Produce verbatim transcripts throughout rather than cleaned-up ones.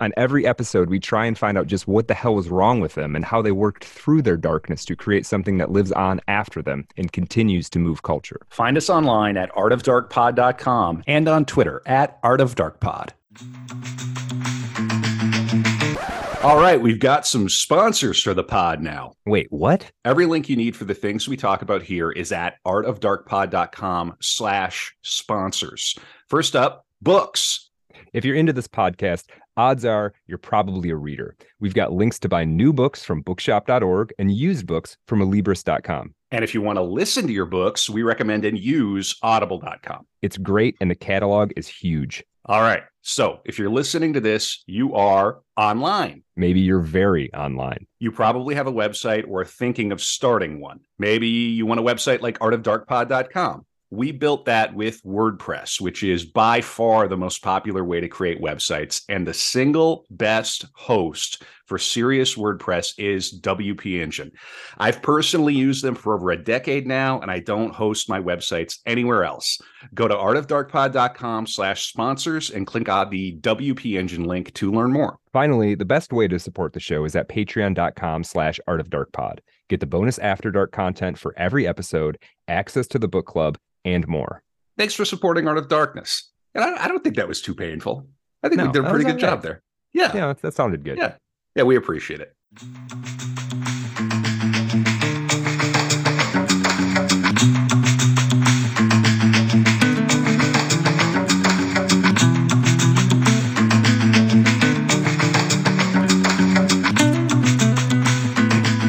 On every episode, we try and find out just what the hell was wrong with them and how they worked through their darkness to create something that lives on after them and continues to move culture. Find us online at art of dark pod dot com and on Twitter at art of dark pod. All right, we've got some sponsors for the pod now. Wait, what? Every link you need for the things we talk about here is at art of dark pod dot com slash sponsors. First up, books. If you're into this podcast, odds are you're probably a reader. We've got links to buy new books from bookshop dot org and used books from alibris dot com. And if you want to listen to your books, we recommend and use audible dot com. It's great, and the catalog is huge. All right. So if you're listening to this, you are online. Maybe you're very online. You probably have a website or are thinking of starting one. Maybe you want a website like art of dark pod dot com. We built that with WordPress, which is by far the most popular way to create websites. And the single best host for serious WordPress is W P Engine. I've personally used them for over a decade now, and I don't host my websites anywhere else. Go to art of dark pod dot com slash sponsors and click on the W P Engine link to learn more. Finally, the best way to support the show is at patreon dot com slash art of dark pod. Get the bonus After Dark content for every episode, access to the book club, and more. Thanks for supporting Art of Darkness. And I, I don't think that was too painful. I think no, we did a pretty good right. job there. Yeah. Yeah, that sounded good. Yeah. Yeah, we appreciate it.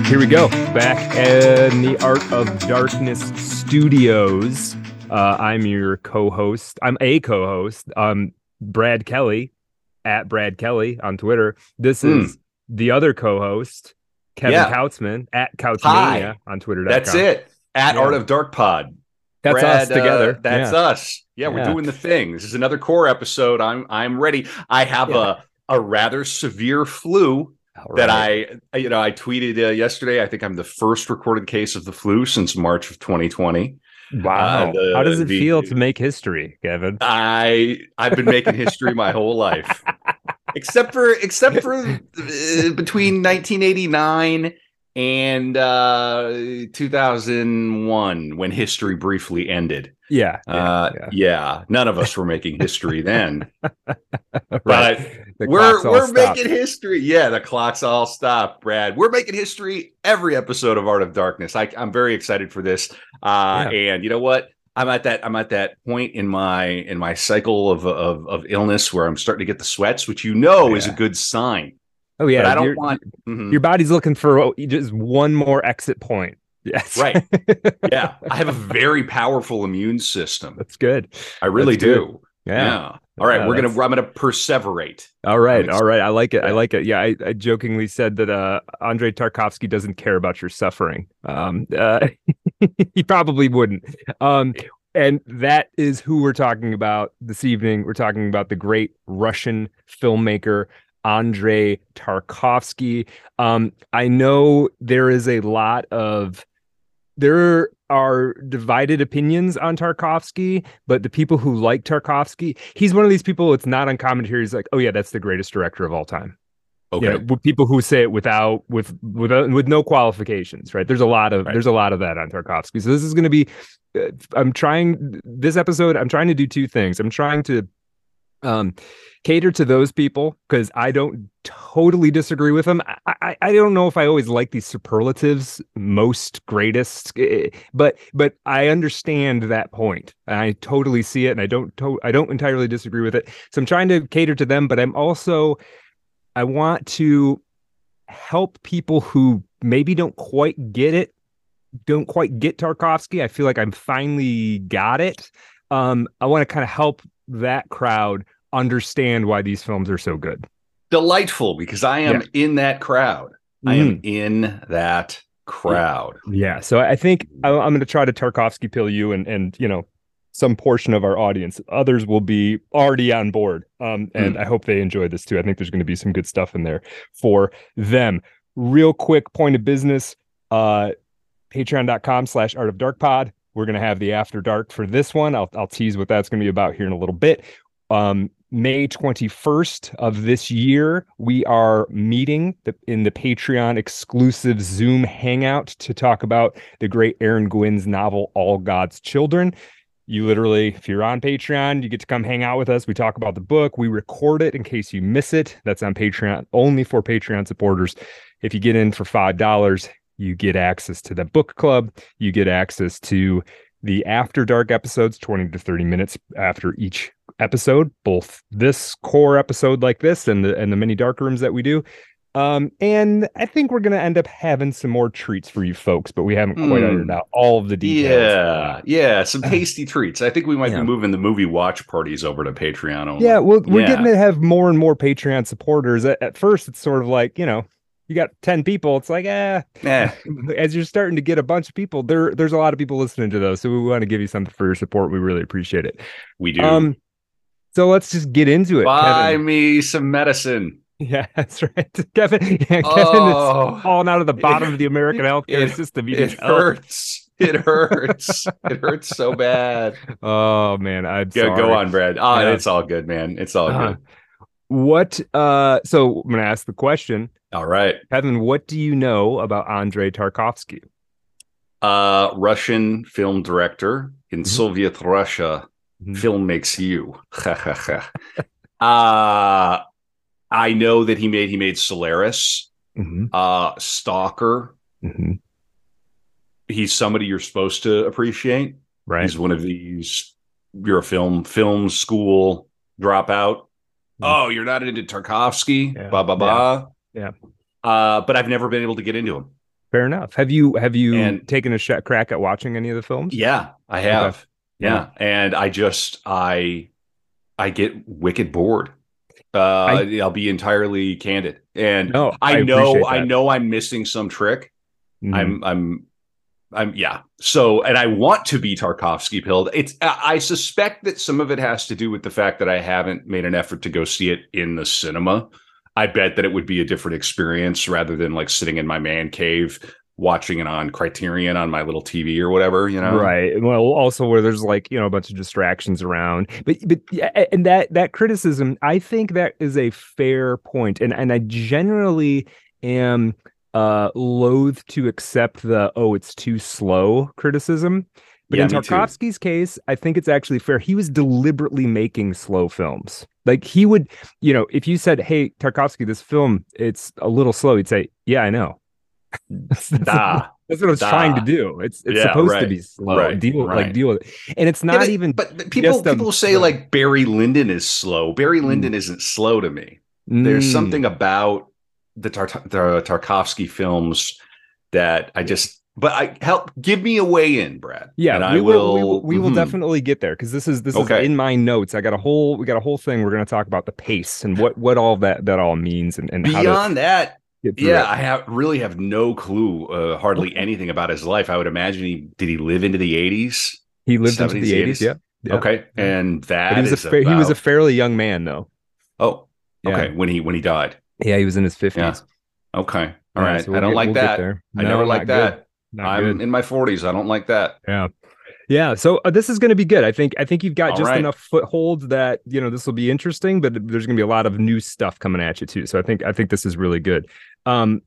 Here we go. Back in the Art of Darkness studios. Uh, I'm your co-host. I'm a co-host. Um, Brad Kelly, at Brad Kelly on Twitter. This mm. is the other co-host, Kevin yeah. Kautzman, at Kautzmania on Twitter. That's it. At yeah. Art of Dark Pod. That's Brad, us together. Uh, that's yeah. us. Yeah, we're yeah. doing the thing. This is another core episode. I'm I'm ready. I have yeah. a a rather severe flu. Right. That I, you know, I tweeted uh, yesterday. I think I'm the first recorded case of the flu since March of twenty twenty. Wow! Uh, the, How does it the, feel to make history, Kevin? I I've been making history my whole life, except for except for uh, between nineteen eighty-nine and uh, two thousand one, when history briefly ended. Yeah, yeah, uh, yeah. yeah. None of us were making history then, right. but the we're we're stopped. making history. Yeah, the clocks all stopped, Brad. We're making history every episode of Art of Darkness. I, I'm very excited for this, uh, yeah. and you know what? I'm at that I'm at that point in my in my cycle of of, of illness where I'm starting to get the sweats, which you know yeah. is a good sign. Oh yeah, but I don't your, want mm-hmm. your body's looking for oh, just one more exit point. Yes. Right. Yeah. I have a very powerful immune system. That's good. I really that's do. Good. Yeah. yeah. All right. Yeah, we're that's... gonna. I'm gonna perseverate. All right. All right. I like it. I like it. Yeah. I, I jokingly said that uh, Andrei Tarkovsky doesn't care about your suffering. Um, uh, he probably wouldn't. Um, and that is who we're talking about this evening. We're talking about the great Russian filmmaker Andrei Tarkovsky. Um, I know there is a lot of there are divided opinions on Tarkovsky, but the people who like Tarkovsky, he's one of these people. It's not uncommon to hear he's like, "Oh yeah, that's the greatest director of all time." Okay, you know, with people who say it without with without with no qualifications, right? There's a lot of right. there's a lot of that on Tarkovsky. So this is going to be. I'm trying this episode. I'm trying to do two things. I'm trying to. Um, cater to those people because I don't totally disagree with them. I, I I don't know if I always like these superlatives, most, greatest, but but I understand that point. I totally see it, and I don't to- I don't entirely disagree with it. So I'm trying to cater to them, but I'm also I want to help people who maybe don't quite get it, don't quite get Tarkovsky. I feel like I'm finally got it. Um, I want to kind of help that crowd understand why these films are so good. Delightful, because I am yeah. in that crowd. Mm. I am in that crowd. Yeah. So I think I'm going to try to Tarkovsky pill you and, and, you know, some portion of our audience. Others will be already on board. Um, and mm. I hope they enjoy this too. I think there's going to be some good stuff in there for them. Real quick point of business, uh, patreon.com slash art of dark pod. We're going to have the after dark for this one. I'll, I'll tease what that's going to be about here in a little bit. Um, May twenty-first of this year, we are meeting the, in the Patreon exclusive Zoom hangout to talk about the great Aaron Gwynn's novel, All God's Children. You literally, if you're on Patreon, you get to come hang out with us. We talk about the book. We record it in case you miss it. That's on Patreon, only for Patreon supporters. If you get in for five dollars, you get access to the book club. You get access to the After Dark episodes, twenty to thirty minutes after each episode, both this core episode like this and the and the mini dark rooms that we do. Um, and I think we're going to end up having some more treats for you folks, but we haven't quite mm. ironed out all of the details. Yeah, yeah, some tasty treats. I think we might yeah. be moving the movie watch parties over to Patreon only. Yeah, well, we're yeah. getting to have more and more Patreon supporters. At, at first, it's sort of like, you know, you got ten people. It's like, eh. eh. As you're starting to get a bunch of people, there, there's a lot of people listening to those, so we want to give you something for your support. We really appreciate it. We do. Um, so let's just get into it. Buy Kevin. me some medicine. Yeah, that's right. Kevin, yeah, Kevin oh, is falling out of the bottom it, of the American healthcare it, system. It hurts. it hurts. It hurts. It hurts so bad. Oh, man. I'm yeah, sorry. Go on, Brad. Oh, yeah. It's all good, man. It's all uh, good. What? Uh, so I'm going to ask the question. All right. Kevin, what do you know about Andrei Tarkovsky? Uh, Russian film director in mm-hmm. Soviet Russia. Mm-hmm. Film makes you. uh I know that he made he made Solaris, mm-hmm. uh, Stalker. Mm-hmm. He's somebody you're supposed to appreciate. Right. He's one of these. You're a film film school dropout. Mm-hmm. Oh, you're not into Tarkovsky. Yeah. Blah blah blah. Yeah. yeah. Uh, but I've never been able to get into him. Fair enough. Have you have you and, taken a sh- crack at watching any of the films? Yeah, I have. Okay. Yeah. yeah, and I just I I get wicked bored. Uh, I, I'll be entirely candid, and no, I, I know, I know, I'm missing some trick. Mm-hmm. I'm, I'm, I'm, yeah. So, and I want to be Tarkovsky pilled. It's, I suspect that some of it has to do with the fact that I haven't made an effort to go see it in the cinema. I bet that it would be a different experience rather than like sitting in my man cave watching it on Criterion on my little T V or whatever, you know? Right. Well, also where there's like, you know, a bunch of distractions around, but, but and that, that criticism, I think that is a fair point. And, and I generally am uh, loath to accept the, oh, it's too slow criticism. But yeah, in Tarkovsky's case, I think it's actually fair. He was deliberately making slow films. Like he would, you know, if you said, hey, Tarkovsky, this film, it's a little slow. He'd say, yeah, I know. that's, that's, da, what, that's what I was da. trying to do. It's it's yeah, supposed right, to be slow. Right, deal right. like deal with it, and it's not yeah, but, even. But people people a, say uh, like Barry Lyndon is slow. Barry Lyndon mm, isn't slow to me. Mm, There's something about the, Tar- the Tarkovsky films that I just. But I help give me a way in, Brad. Yeah, and I we will. will we will, we mm-hmm. will definitely get there because this is this okay. is in my notes. I got a whole we got a whole thing. We're going to talk about the pace and what what all that that all means and, and beyond how to, that. Yeah, it. I have really have no clue, uh, hardly anything about his life. I would imagine he did he live into the eighties? He lived seventies, into the eighties, yeah. yeah. Okay, and that he was, is a fa- about... he was a fairly young man, though. Oh, okay. Yeah. When he when he died, yeah, he was in his fifties. Yeah. Okay, all right. Yeah, so we'll I don't get, like we'll that. No, I never like that. I'm good. In my forties. I don't like that. Yeah. Yeah, so uh, this is going to be good. I think I think you've got All just right. enough foothold that, you know, this will be interesting, but there's going to be a lot of new stuff coming at you too. So I think I think this is really good. Um,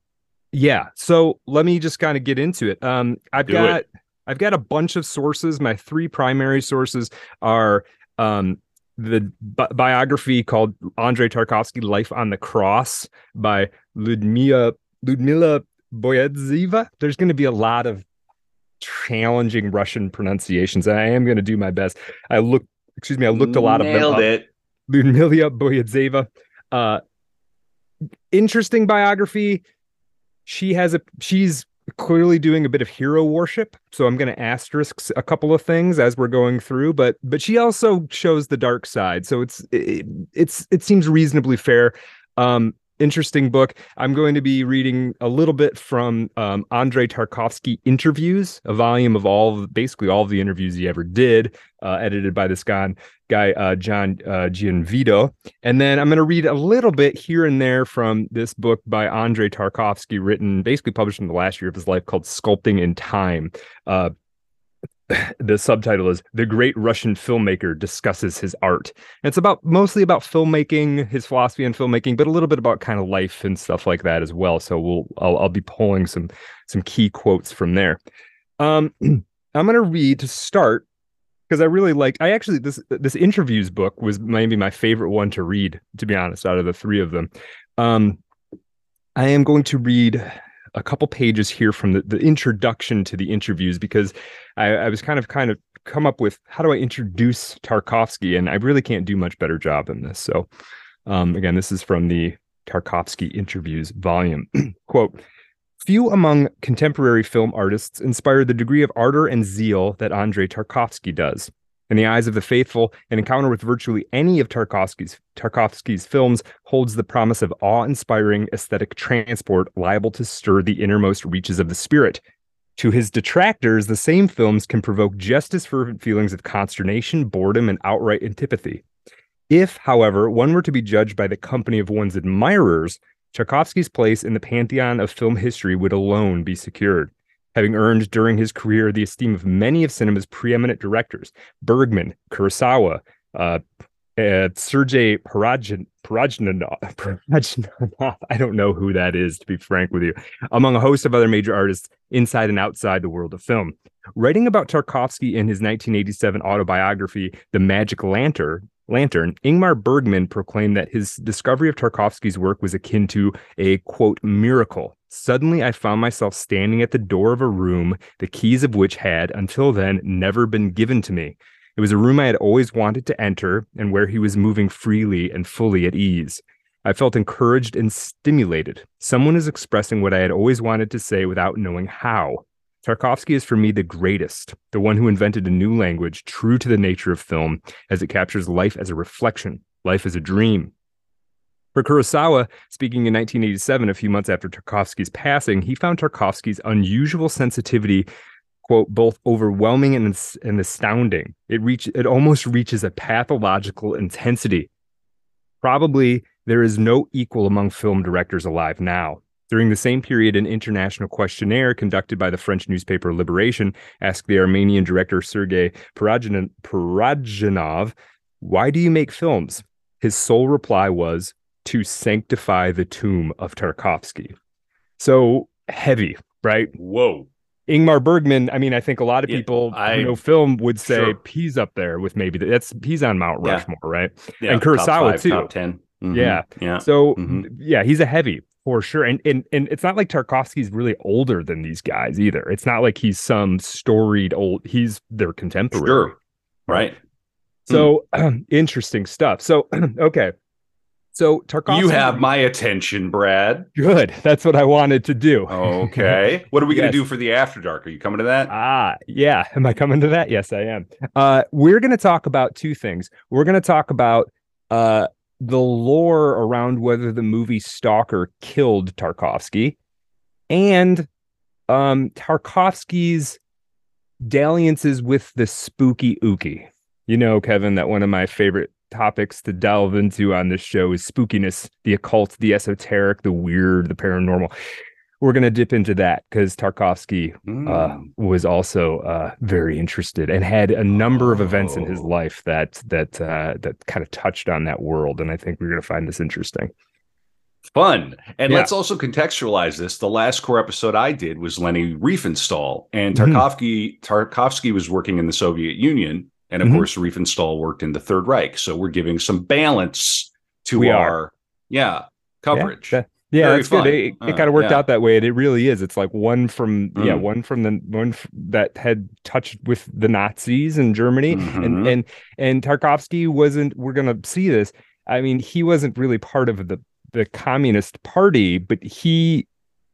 yeah, so let me just kind of get into it. Um, I've Do got it. I've got a bunch of sources. My three primary sources are um, the bi- biography called Andrei Tarkovsky: Life on the Cross by Ludmila Ludmila Boyadzheva. There's going to be a lot of challenging Russian pronunciations, and I am going to do my best. I looked, excuse me, I looked a lot of Nailed them up. It. Ludmila Boyadzheva. Uh, interesting biography. She has a, she's clearly doing a bit of hero worship, so I'm going to asterisk a couple of things as we're going through, but, but she also shows the dark side, so it's, it, it's, it seems reasonably fair. Um, interesting book. I'm going to be reading a little bit from um, Andrei Tarkovsky Interviews, a volume of all, basically all of the interviews he ever did, uh, edited by this guy, guy uh, John uh, Gianvito. And then I'm going to read a little bit here and there from this book by Andrei Tarkovsky, written, basically published in the last year of his life, called Sculpting in Time. Uh, The subtitle is The Great Russian Filmmaker Discusses His Art. And it's about mostly about filmmaking, his philosophy on filmmaking, but a little bit about kind of life and stuff like that as well. So we'll I'll, I'll be pulling some some key quotes from there. Um, I'm going to read to start because I really like I actually this this interviews book was maybe my favorite one to read, to be honest, out of the three of them. Um, I am going to read a couple pages here from the, the introduction to the interviews, because I, I was kind of kind of come up with, how do I introduce Tarkovsky? And I really can't do much better job than this. So um, again, this is from the Tarkovsky Interviews volume. Quote, few among contemporary film artists inspire the degree of ardor and zeal that Andrei Tarkovsky does. In the eyes of the faithful, an encounter with virtually any of Tarkovsky's, Tarkovsky's films holds the promise of awe-inspiring aesthetic transport liable to stir the innermost reaches of the spirit. To his detractors, the same films can provoke just as fervent feelings of consternation, boredom, and outright antipathy. If, however, one were to be judged by the company of one's admirers, Tarkovsky's place in the pantheon of film history would alone be secured. Having earned during his career the esteem of many of cinema's preeminent directors, Bergman, Kurosawa, uh, uh, Sergei Parajan, Parajanov, Parajanov, I don't know who that is, to be frank with you, among a host of other major artists inside and outside the world of film. Writing about Tarkovsky in his nineteen eighty-seven autobiography, The Magic Lantern, Lantern, Ingmar Bergman proclaimed that his discovery of Tarkovsky's work was akin to a, quote, miracle. Suddenly, I found myself standing at the door of a room, the keys of which had, until then, never been given to me. It was a room I had always wanted to enter, and where he was moving freely and fully at ease. I felt encouraged and stimulated. Someone is expressing what I had always wanted to say without knowing how. Tarkovsky is for me the greatest, the one who invented a new language true to the nature of film, as it captures life as a reflection, life as a dream. For Kurosawa, speaking in nineteen eighty-seven, a few months after Tarkovsky's passing, he found Tarkovsky's unusual sensitivity, quote, both overwhelming and, and astounding. It, reach, it almost reaches a pathological intensity. Probably there is no equal among film directors alive now. During the same period, an international questionnaire conducted by the French newspaper Liberation asked the Armenian director Sergei Parajanov, why do you make films? His sole reply was, to sanctify the tomb of Tarkovsky. So heavy, right? Whoa. Ingmar Bergman, I mean, I think a lot of yeah, people I, who know film would say sure. he's up there with maybe the, that's he's on Mount Rushmore, yeah. right? Yeah, and Kurosawa top five, too. Top ten. Mm-hmm. Yeah. yeah. So mm-hmm. yeah, he's a heavy for sure. And and and it's not like Tarkovsky's really older than these guys either. It's not like he's some storied old. He's their contemporary. Sure. Right. So mm. um, interesting stuff. So okay. So Tarkovsky, you have my attention, Brad. Good. That's what I wanted to do. Okay. What are we yes. going to do for the After Dark? Are you coming to that? Ah, yeah. Am I coming to that? Yes, I am. Uh, we're going to talk about two things. We're going to talk about uh, the lore around whether the movie Stalker killed Tarkovsky, and um, Tarkovsky's dalliances with the spooky ookie. You know, Kevin, that one of my favorite topics to delve into on this show is spookiness, the occult, the esoteric, the weird, the paranormal. We're going to dip into that because Tarkovsky mm. uh, was also uh, very interested and had a number oh. of events in his life that that uh, that kind of touched on that world. And I think we're going to find this interesting. Fun. And yeah. let's also contextualize this. The last core episode I did was Leni Riefenstahl, and Tarkovsky, mm-hmm. Tarkovsky was working in the Soviet Union. And, of mm-hmm. course, Riefenstahl worked in the Third Reich. So we're giving some balance to we our are. yeah coverage. Yeah, that, yeah that's fun. good. It, uh, it kind of worked yeah. out that way. And it really is. It's like one from, mm-hmm. yeah, one from the one f- that had touched with the Nazis in Germany. Mm-hmm. And, and, and Tarkovsky wasn't, we're going to see this. I mean, he wasn't really part of the, the Communist Party, but he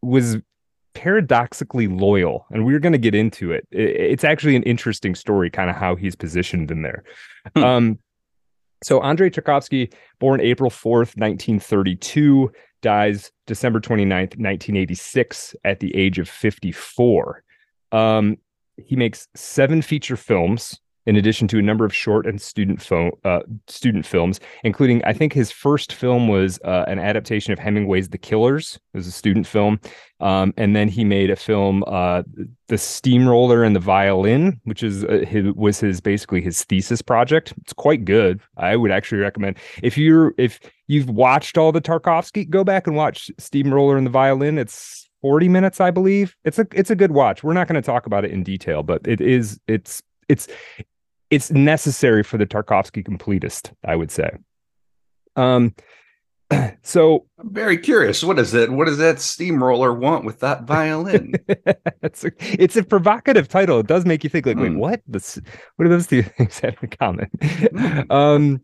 was paradoxically loyal, and we're going to get into it. It's actually an interesting story, kind of how he's positioned in there. Hmm. Um, so Andrei Tarkovsky, born April fourth, nineteen thirty-two, dies December twenty-ninth, nineteen eighty-six, at the age of fifty-four. Um, he makes seven feature films, in addition to a number of short and student fo- uh, student films, including, I think his first film was uh, an adaptation of Hemingway's The Killers. It was a student film. Um, and then he made a film, uh, The Steamroller and the Violin, which is uh, his, was his basically his thesis project. It's quite good. I would actually recommend, if you're if you've watched all the Tarkovsky, go back and watch Steamroller and the Violin. It's forty minutes, I believe. It's a it's a good watch. We're not going to talk about it in detail, but it is it's it's It's necessary for the Tarkovsky completist, I would say. Um, so I'm very curious. What is that? What does that steamroller want with that violin? it's, a, it's a provocative title. It does make you think, like, mm. wait, what? This, what do those two things have in common? Mm. um,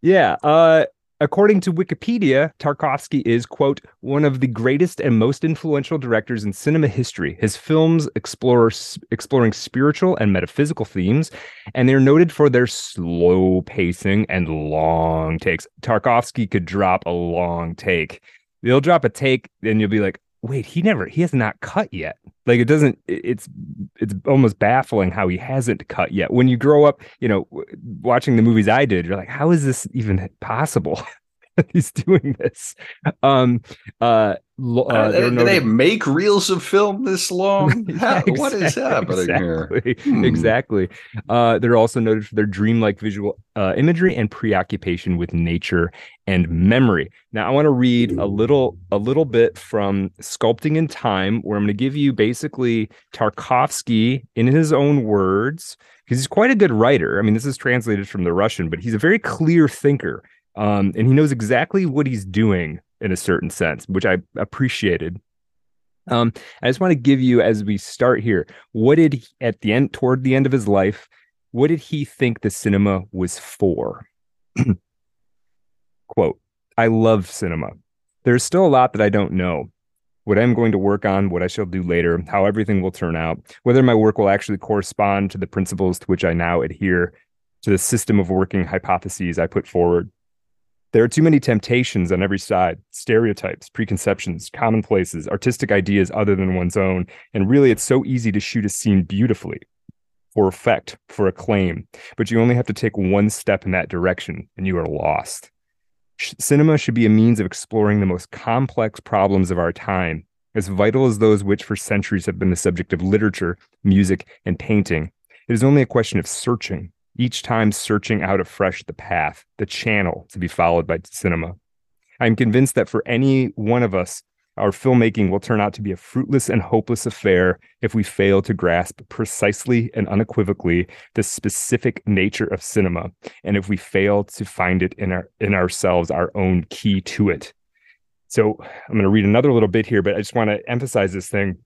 yeah. Uh, according to Wikipedia, Tarkovsky is, quote, one of the greatest and most influential directors in cinema history. His films explore exploring spiritual and metaphysical themes, and they're noted for their slow pacing and long takes. Tarkovsky could drop a long take. They'll drop a take, and you'll be like, wait, he never, he has not cut yet. Like, it doesn't, it's, it's almost baffling how he hasn't cut yet. When you grow up, you know, watching the movies I did, you're like, how is this even possible? He's doing this. Um, uh, uh, uh do no they make reels of film this long? How, yeah, exactly, what is happening exactly, here? Hmm. Exactly. Uh, they're also noted for their dreamlike visual uh, imagery and preoccupation with nature and memory. Now, I want to read a little, a little bit from Sculpting in Time, where I'm going to give you basically Tarkovsky in his own words, because he's quite a good writer. I mean, this is translated from the Russian, but he's a very clear thinker. Um, and he knows exactly what he's doing in a certain sense, which I appreciated. Um, I just want to give you, as we start here, what did he, at the end, toward the end of his life, what did he think the cinema was for? Quote, I love cinema. There's still a lot that I don't know. What I'm going to work on, what I shall do later, how everything will turn out, whether my work will actually correspond to the principles to which I now adhere, to the system of working hypotheses I put forward. There are too many temptations on every side, stereotypes, preconceptions, commonplaces, artistic ideas other than one's own. And really, it's so easy to shoot a scene beautifully, for effect, for acclaim. But you only have to take one step in that direction, and you are lost. Sh- cinema should be a means of exploring the most complex problems of our time, as vital as those which for centuries have been the subject of literature, music, and painting. It is only a question of searching. Each time searching out afresh the path, the channel to be followed by cinema. I'm convinced that for any one of us, our filmmaking will turn out to be a fruitless and hopeless affair if we fail to grasp precisely and unequivocally the specific nature of cinema, and if we fail to find it in our in ourselves our own key to it. So I'm going to read another little bit here, but I just want to emphasize this thing.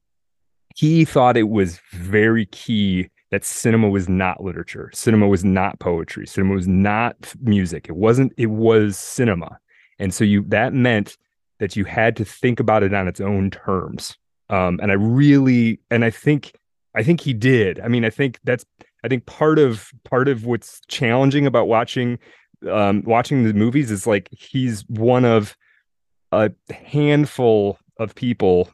He thought it was very key that cinema was not literature, cinema was not poetry, cinema was not music. It wasn't, it was cinema. And so you that meant that you had to think about it on its own terms. Um, and I really, and I think, I think he did. I mean, I think that's, I think part of, part of what's challenging about watching, um, watching the movies is like, he's one of a handful of people,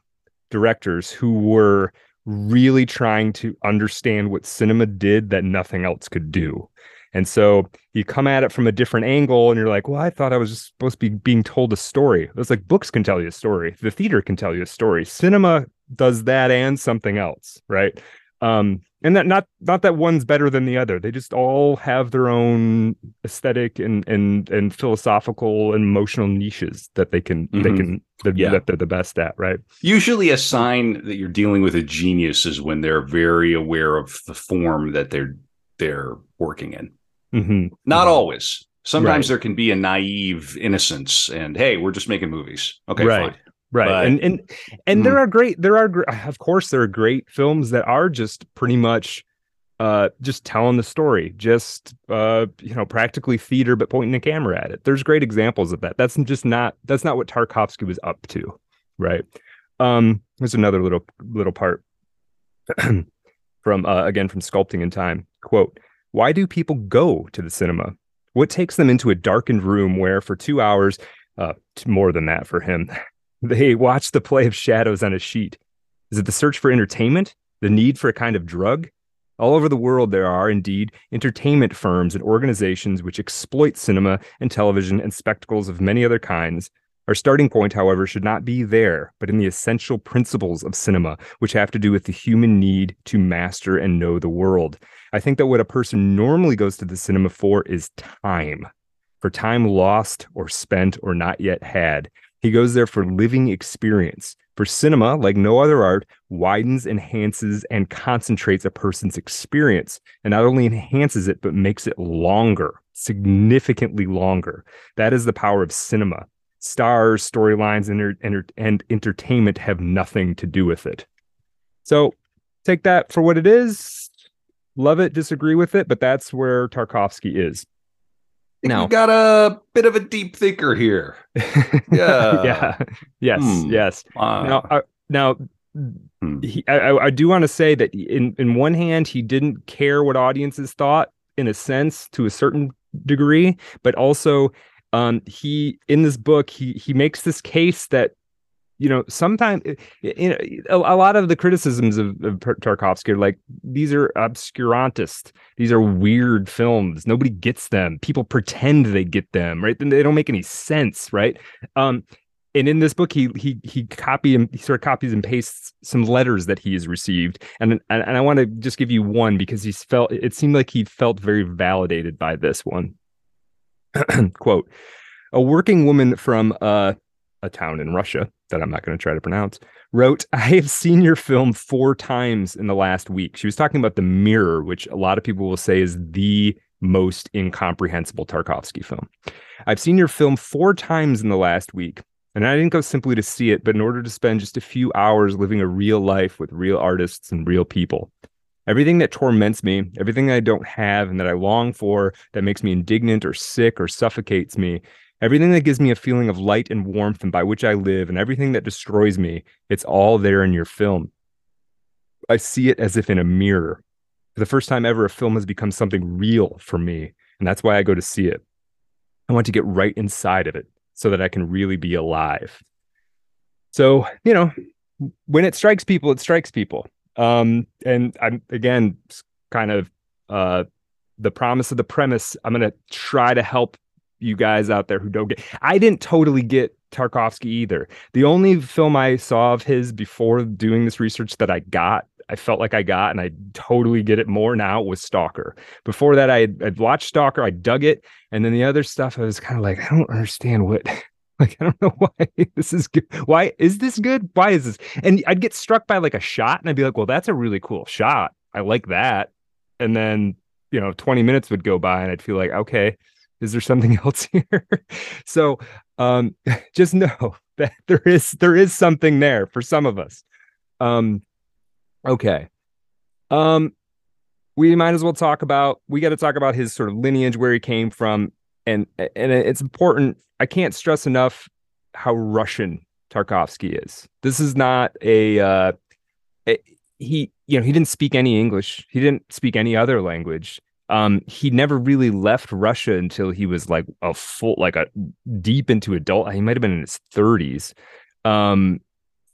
directors who were really trying to understand what cinema did that nothing else could do. And so you come at it from a different angle and you're like, well, I thought I was just supposed to be being told a story. It's like books can tell you a story. The theater can tell you a story. Cinema does that and something else, right? Um, and that not not that one's better than the other. They just all have their own aesthetic and and and philosophical and emotional niches that they can mm-hmm. they can the, yeah. that they're the best at, right? Usually, a sign that you're dealing with a genius is when they're very aware of the form that they're they're working in. Mm-hmm. Not always. Sometimes right. There can be a naive innocence, and hey, we're just making movies. Okay, right. Fine. Right. But, and and and mm. there are great there are of course there are great films that are just pretty much uh, just telling the story, just uh, you know, practically theater, but pointing the camera at it. There's great examples of that. That's just not that's not what Tarkovsky was up to. Right. Um, there's another little little part from uh, again from Sculpting in Time. Quote, why do people go to the cinema? What takes them into a darkened room where for two hours, uh, more than that for him, They watch the play of shadows on a sheet. Is it the search for entertainment? The need for a kind of drug? All over the world, there are, indeed, entertainment firms and organizations which exploit cinema and television and spectacles of many other kinds. Our starting point, however, should not be there, but in the essential principles of cinema, which have to do with the human need to master and know the world. I think that what a person normally goes to the cinema for is time, for time lost or spent or not yet had. He goes there for living experience. For cinema, like no other art, widens, enhances, and concentrates a person's experience, and not only enhances it, but makes it longer, significantly longer. That is the power of cinema. Stars, storylines, and, and, and entertainment have nothing to do with it. So take that for what it is. Love it, disagree with it, but that's where Tarkovsky is. Now, you've got a bit of a deep thinker here. Yeah. yeah. Yes. Hmm. Yes. Wow. Now, I, now hmm. he, I, I do want to say that in, in one hand, he didn't care what audiences thought, in a sense, to a certain degree. But also, um, he in this book, he he makes this case that, you know, sometimes, you know, a, a lot of the criticisms of, of Tarkovsky are like, these are obscurantist. These are weird films. Nobody gets them. People pretend they get them, right? Then they don't make any sense, right? Um, and in this book, he he he copy and he sort of copies and pastes some letters that he has received, and and, and I want to just give you one because he felt it seemed like he felt very validated by this one. Quote: a working woman from uh, a town in Russia that I'm not going to try to pronounce, wrote, I have seen your film four times in the last week. She was talking about The Mirror, which a lot of people will say is the most incomprehensible Tarkovsky film. I've seen your film four times in the last week, and I didn't go simply to see it, but in order to spend just a few hours living a real life with real artists and real people. Everything that torments me, everything I don't have and that I long for, that makes me indignant or sick or suffocates me, everything that gives me a feeling of light and warmth and by which I live, and everything that destroys me, it's all there in your film. I see it as if in a mirror. For the first time ever, a film has become something real for me, and that's why I go to see it. I want to get right inside of it so that I can really be alive. So, you know, when it strikes people, it strikes people. Um, and I'm, again, kind of uh, the promise of the premise, I'm going to try to help you guys out there who don't get. I didn't totally get Tarkovsky either. The only film I saw of his before doing this research that I got, I felt like I got, and I totally get it more now, was Stalker. Before that, I had I'd watched Stalker, I dug it, and then the other stuff, I was kind of like, I don't understand what, like, I don't know why this is good. Why is this good? Why is this? And I'd get struck by like a shot, and I'd be like, well, that's a really cool shot. I like that. And then, you know, twenty minutes would go by, and I'd feel like, okay, is there something else here? So um, just know that there is there is something there for some of us. Um, okay. Um, we might as well talk about, we got to talk about his sort of lineage, where he came from. And, and it's important. I can't stress enough how Russian Tarkovsky is. This is not a, uh, a he, you know, he didn't speak any English. He didn't speak any other language. Um, he never really left Russia until he was like a full, like a deep into adult. He might have been in his thirties, um,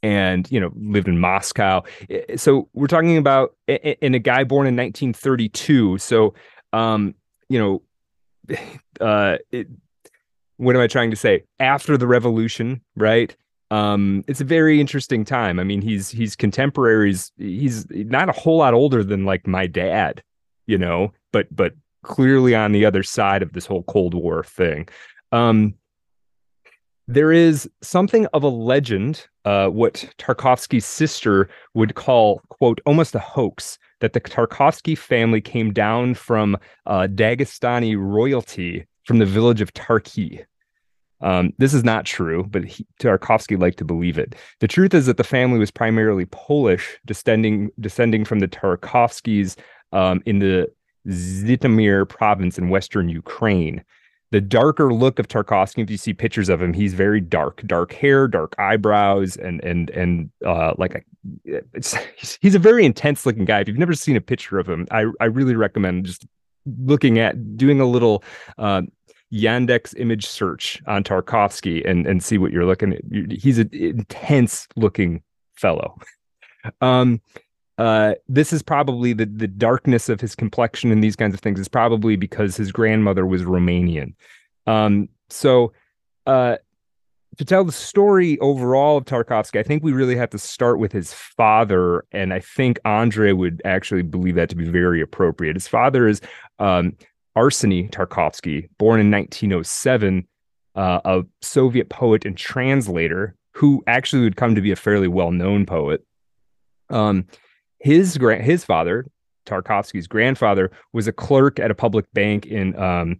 and, you know, lived in Moscow. So we're talking about in a guy born in nineteen thirty-two. So, um, you know, uh, it, what am I trying to say? After the revolution, right? Um, it's a very interesting time. I mean, he's he's contemporaries. He's not a whole lot older than like my dad, you know, but but clearly on the other side of this whole Cold War thing. Um, there is something of a legend, uh, what Tarkovsky's sister would call, quote, almost a hoax, that the Tarkovsky family came down from uh, Dagestani royalty from the village of Tarki. Um, this is not true, but he, Tarkovsky liked to believe it. The truth is that the family was primarily Polish, descending descending from the Tarkovskys um, in the Zhytomyr province in western Ukraine. The darker look of Tarkovsky, if you see pictures of him, he's very dark, dark hair, dark eyebrows, and and and uh, like a, it's, he's a very intense looking guy. If you've never seen a picture of him, I I really recommend just looking at doing a little uh, Yandex image search on Tarkovsky and, and see what you're looking at. He's an intense looking fellow. Um, uh, this is probably the, the darkness of his complexion and these kinds of things is probably because his grandmother was Romanian. Um, so uh, to tell the story overall of Tarkovsky, I think we really have to start with his father. And I think Andrei would actually believe that to be very appropriate. His father is um, Arseny Tarkovsky, born in nineteen oh seven, uh, a Soviet poet and translator who actually would come to be a fairly well-known poet. Um, his gra- his father, Tarkovsky's grandfather, was a clerk at a public bank in um,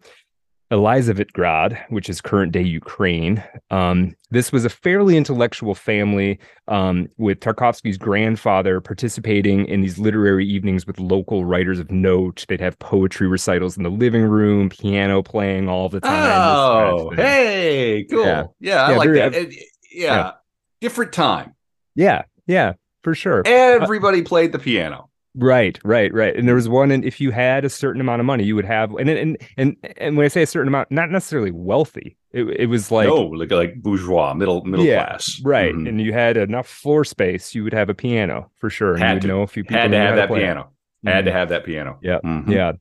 Elizavetsgrad, which is current-day Ukraine. Um, this was a fairly intellectual family, um, with Tarkovsky's grandfather participating in these literary evenings with local writers of note. They'd have poetry recitals in the living room, piano playing all the time. Oh, kind of hey, cool. Yeah, yeah, yeah I like very, that. It, yeah. yeah, different time. Yeah, yeah. For sure. Everybody uh, played the piano. Right, right, right. And there was one, and if you had a certain amount of money, you would have, and and and, and when I say a certain amount, not necessarily wealthy. It, it was like... No, like, like bourgeois, middle middle yeah, class. Right, mm-hmm. And you had enough floor space, you would have a piano, for sure. And had you to, know a few people had to have that piano. Mm-hmm. Had to have that piano. Yeah, mm-hmm. yeah.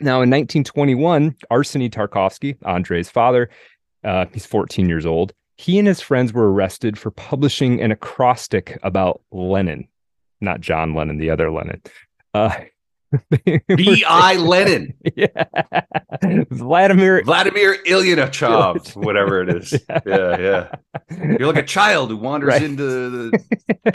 Now, in nineteen twenty-one, Arseny Tarkovsky, Andrei's father, uh, he's fourteen years old, he and his friends were arrested for publishing an acrostic about Lenin, not John Lennon, the other Lennon. Uh, B I Lenin. Yeah. Vladimir. Vladimir Ilyanov, whatever it is. Yeah. yeah, yeah. You're like a child who wanders right. into the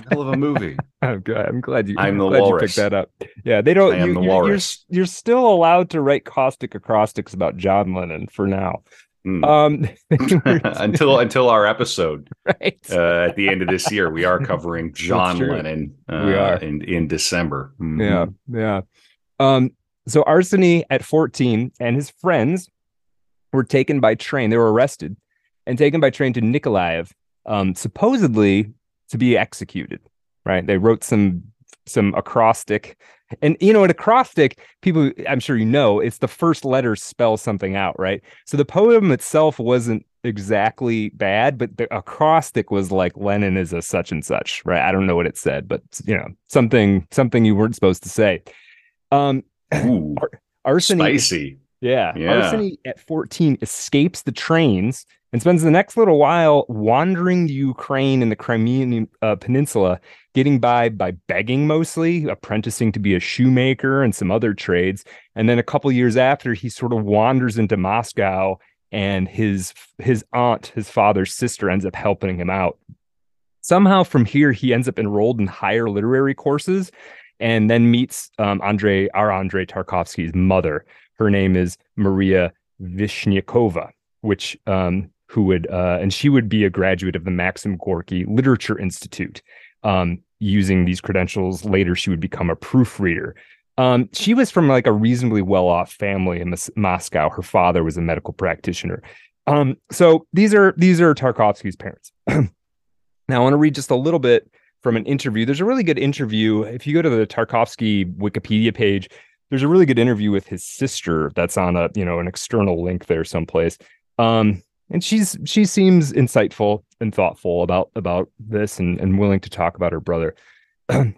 hell of a movie. I'm glad, I'm glad you. I'm, I'm the glad walrus. You picked that up. Yeah, they don't. I am you, the you're, walrus. You're, you're still allowed to write caustic acrostics about John Lennon for now. Mm. Um, until until our episode right. uh, at the end of this year, we are covering John Lennon. Uh, we are in, in December. Mm-hmm. Yeah, yeah. Um, so Arseny at fourteen and his friends were taken by train. They were arrested and taken by train to Nikolaev, um, supposedly to be executed. Right? They wrote some some acrostic. And, you know, an acrostic, people, I'm sure you know, it's the first letter spells something out, right? So the poem itself wasn't exactly bad, but the acrostic was like, Lenin is a such and such, right? I don't know what it said, but, you know, something something you weren't supposed to say. Um, Ooh, Arseny, spicy. Yeah. yeah. Arseny at fourteen escapes the trains and spends the next little while wandering the Ukraine and the Crimean uh, Peninsula, getting by by begging mostly, apprenticing to be a shoemaker and some other trades. And then a couple years after, he sort of wanders into Moscow, and his his aunt, his father's sister, ends up helping him out. Somehow from here, he ends up enrolled in higher literary courses and then meets um, Andrei, our Andrei Tarkovsky's mother. Her name is Maria Vishnyakova, which... Um, who would, uh, and she would be a graduate of the Maxim Gorky Literature Institute. Um, using these credentials, later she would become a proofreader. Um, she was from like a reasonably well-off family in Mos- Moscow. Her father was a medical practitioner. Um, so these are these are Tarkovsky's parents. Now I want to read just a little bit from an interview. There's a really good interview. If you go to the Tarkovsky Wikipedia page, there's a really good interview with his sister that's on a you know an external link there someplace. Um, And she's she seems insightful and thoughtful about about this and, and willing to talk about her brother.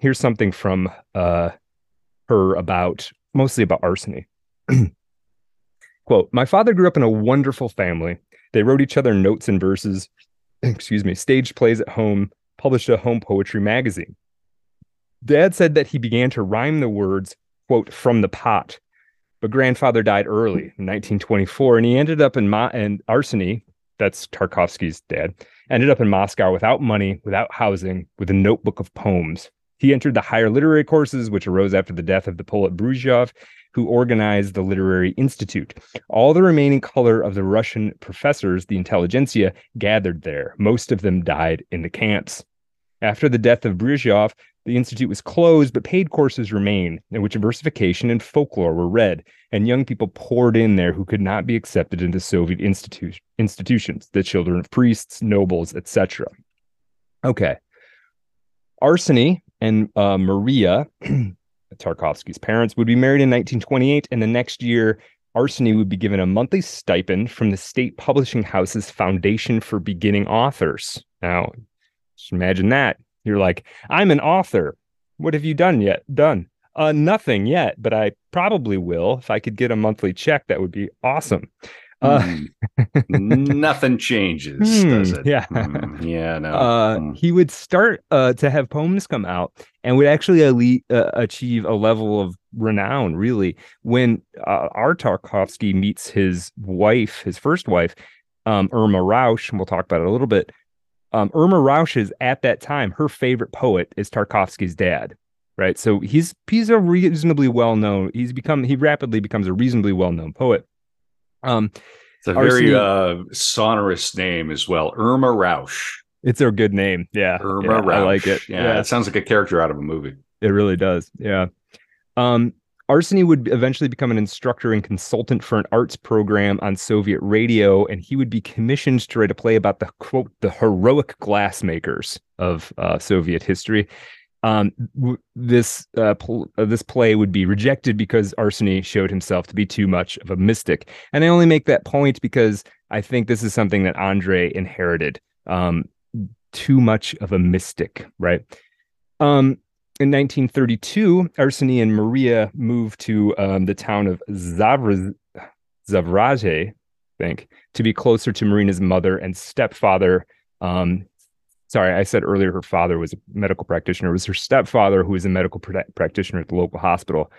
Here's something from uh, her about mostly about Arseny. Quote, "My father grew up in a wonderful family. They wrote each other notes and verses, excuse me, staged plays at home, published a home poetry magazine. Dad said that he began to rhyme the words, quote, from the pot. But grandfather died early in nineteen twenty-four, and he ended up in Ma- and Arseny, that's Tarkovsky's dad, ended up in Moscow without money, without housing, with a notebook of poems. He entered the higher literary courses, which arose after the death of the Poet Bruzhov, who organized the Literary Institute. All the remaining color of the Russian professors, the intelligentsia, gathered there. Most of them died in the camps. After the death of Bruzhov, the institute was closed, but paid courses remained, in which versification and folklore were read, and young people poured in there who could not be accepted into Soviet institu- institutions, the children of priests, nobles, et cetera" Okay. Arseny and uh, Maria, Tarkovsky's parents, would be married in nineteen twenty-eight, and the next year Arseny would be given a monthly stipend from the state publishing house's Foundation for Beginning Authors. Now, just imagine that. You're like, I'm an author. What have you done yet? Done. Uh, nothing yet, but I probably will. If I could get a monthly check, that would be awesome. Uh, Nothing changes, does it? Yeah. Mm, yeah, no. Uh, mm. He would start uh, to have poems come out and would actually elite, uh, achieve a level of renown, really. When uh, our Tarkovsky meets his wife, his first wife, um, Irma Rausch, and we'll talk about it a little bit. Um, Irma Rausch is, at that time, her favorite poet is Tarkovsky's dad. Right. So he's he's a reasonably well-known. He's become he rapidly becomes a reasonably well-known poet. Um, it's a very Arseny, uh, sonorous name as well. Irma Rausch. It's a good name. Yeah. Irma yeah, Rausch. I like it. Yeah, yeah. It sounds like a character out of a movie. It really does. Yeah. Um, Arseny would eventually become an instructor and consultant for an arts program on Soviet radio, and he would be commissioned to write a play about the, quote, the heroic glassmakers of uh, Soviet history. Um, this uh, pl- uh, this play would be rejected because Arseny showed himself to be too much of a mystic. And I only make that point because I think this is something that Andrei inherited. Um, too much of a mystic, right? Um, in nineteen thirty-two, Arseny and Maria moved to um, the town of Zavraz- Zavrazhe, I think, to be closer to Marina's mother and stepfather, um, Sorry, I said earlier her father was a medical practitioner. It was her stepfather who was a medical pr- practitioner at the local hospital.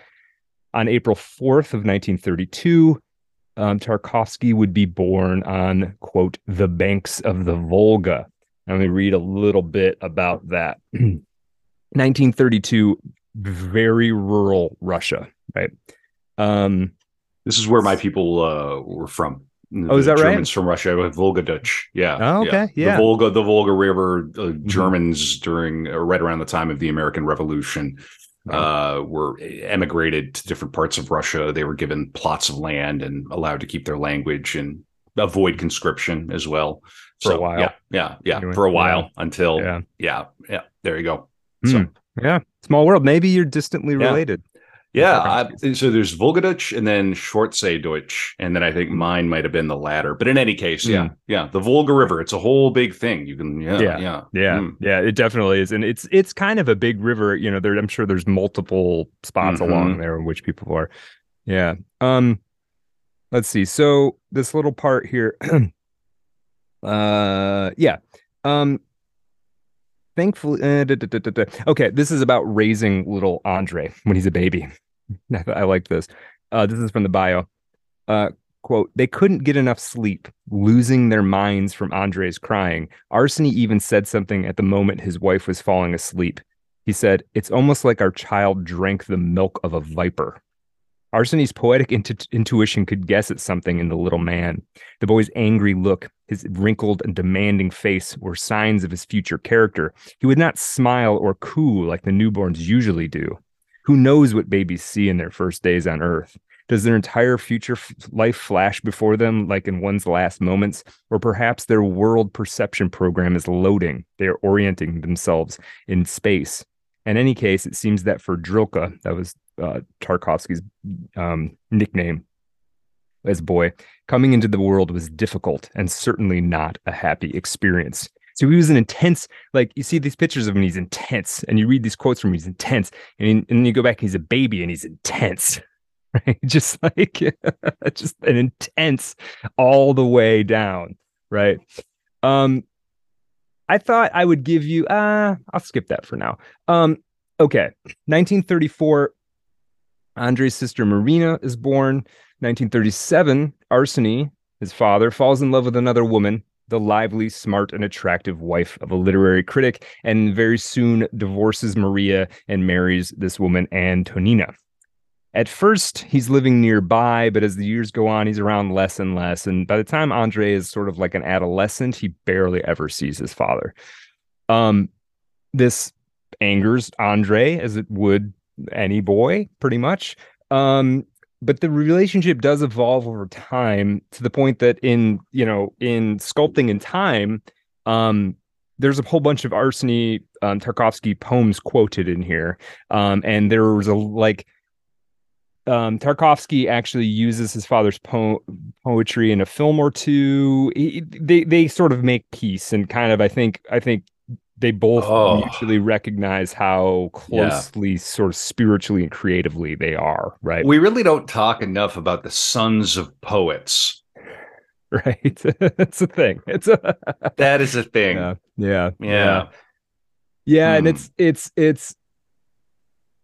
On April fourth of nineteen thirty-two, um, Tarkovsky would be born on, quote, the banks of the Volga. Let me read a little bit about that. nineteen thirty-two, very rural Russia, right? Um, this is where my people uh, were from. Oh, is that Germans right? Germans from Russia with Volga Dutch. Yeah. Oh, okay. Yeah. yeah. The Volga, the Volga River, uh, mm-hmm. Germans during uh, right around the time of the American Revolution uh, okay. were emigrated to different parts of Russia. They were given plots of land and allowed to keep their language and avoid conscription as well. For so, a while. Yeah. Yeah. yeah anyway, for a while yeah. until. Yeah. yeah. Yeah. There you go. So, mm. Yeah. Small world. Maybe you're distantly yeah. related. Yeah, I, so there's Volgadutch and then Schwarzdeutsch, and then I think mine might have been the latter. But in any case, yeah, mm. yeah, the Volga River, it's a whole big thing. You can, yeah, yeah, yeah, yeah, mm. yeah it definitely is, and it's it's kind of a big river. You know, there, I'm sure there's multiple spots mm-hmm. along there in which people are. Yeah. Um, let's see. So this little part here. uh, yeah. Um. Thankfully, uh, da, da, da, da. Okay, this is about raising little Andrei when he's a baby. I like this. Uh, this is from the bio. Uh, quote, they couldn't get enough sleep, losing their minds from Andrei's crying. Arseny even said something at the moment his wife was falling asleep. He said, it's almost like our child drank the milk of a viper. Arseny's poetic intu- intuition could guess at something in the little man. The boy's angry look, his wrinkled and demanding face were signs of his future character. He would not smile or coo like the newborns usually do. Who knows what babies see in their first days on Earth? Does their entire future f- life flash before them like in one's last moments? Or perhaps their world perception program is loading. They are orienting themselves in space. In any case, it seems that for Drilka, that was uh, Tarkovsky's um, nickname as boy, coming into the world was difficult and certainly not a happy experience. So he was an intense, like you see these pictures of him, he's intense, and you read these quotes from him, he's intense, and, he, and you go back, he's a baby, and he's intense, right? Just like, just an intense all the way down, right? Um, I thought I would give you, uh, I'll skip that for now. Um, okay. nineteen thirty-four, Andrei's sister Marina is born. nineteen thirty-seven, Arseny, his father, falls in love with another woman, the lively, smart, and attractive wife of a literary critic, and very soon divorces Maria and marries this woman, Antonina. At first, he's living nearby, but as the years go on, he's around less and less. And by the time Andrei is sort of like an adolescent, he barely ever sees his father. Um, this angers Andrei, as it would any boy, pretty much. Um, but the relationship does evolve over time to the point that in, you know, in Sculpting in Time, um, there's a whole bunch of Arseny um, Tarkovsky poems quoted in here. Um, and there was a like... Um, Tarkovsky actually uses his father's po- poetry in a film or two. He, they they sort of make peace, and kind of I think I think they both oh. mutually recognize how closely, yeah. sort of spiritually and creatively they are. Right. We really don't talk enough about the sons of poets. Right. It's a thing. It's a that is a thing. Yeah. Yeah. Yeah. Yeah. yeah mm. And it's it's it's.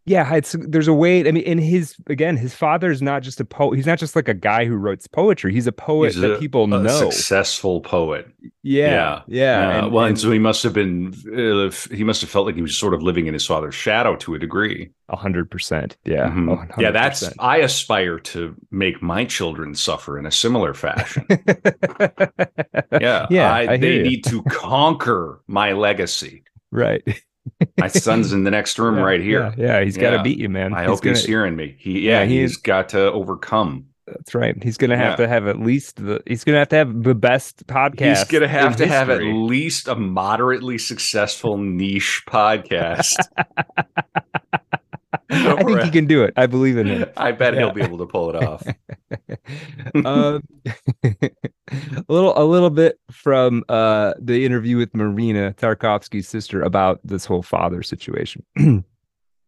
Yeah, it's, there's a way. I mean, in his again, his father's not just a poet. He's not just like a guy who writes poetry. He's a poet he's that a, people a know. Successful poet. Yeah, yeah. yeah. yeah. And, well, and, and so he must have been. Uh, he must have felt like he was sort of living in his father's shadow to a degree. A hundred percent. Yeah. Mm-hmm. one hundred percent. Yeah. That's. I aspire to make my children suffer in a similar fashion. yeah. Yeah. I, I they need to conquer my legacy. Right. My son's in the next room yeah, right here. Yeah, yeah he's yeah. got to beat you, man. I he's hope gonna, he's hearing me. He, yeah, yeah he's, he's got to overcome. That's right. He's going to have yeah. to have at least the. He's going to have to have the best podcast. He's going to have to history. have at least a moderately successful niche podcast. I think he can do it. I believe in him. I bet yeah. he'll be able to pull it off. um, a little, a little bit from uh, the interview with Marina, Tarkovsky's sister, about this whole father situation.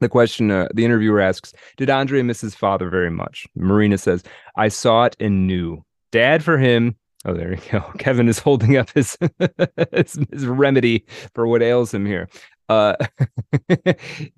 The question, uh, the interviewer asks, "Did Andrei miss his father very much?" Marina says, "I saw it and knew. Dad for him." Oh, there you go. Kevin is holding up his his, his remedy for what ails him here. Uh,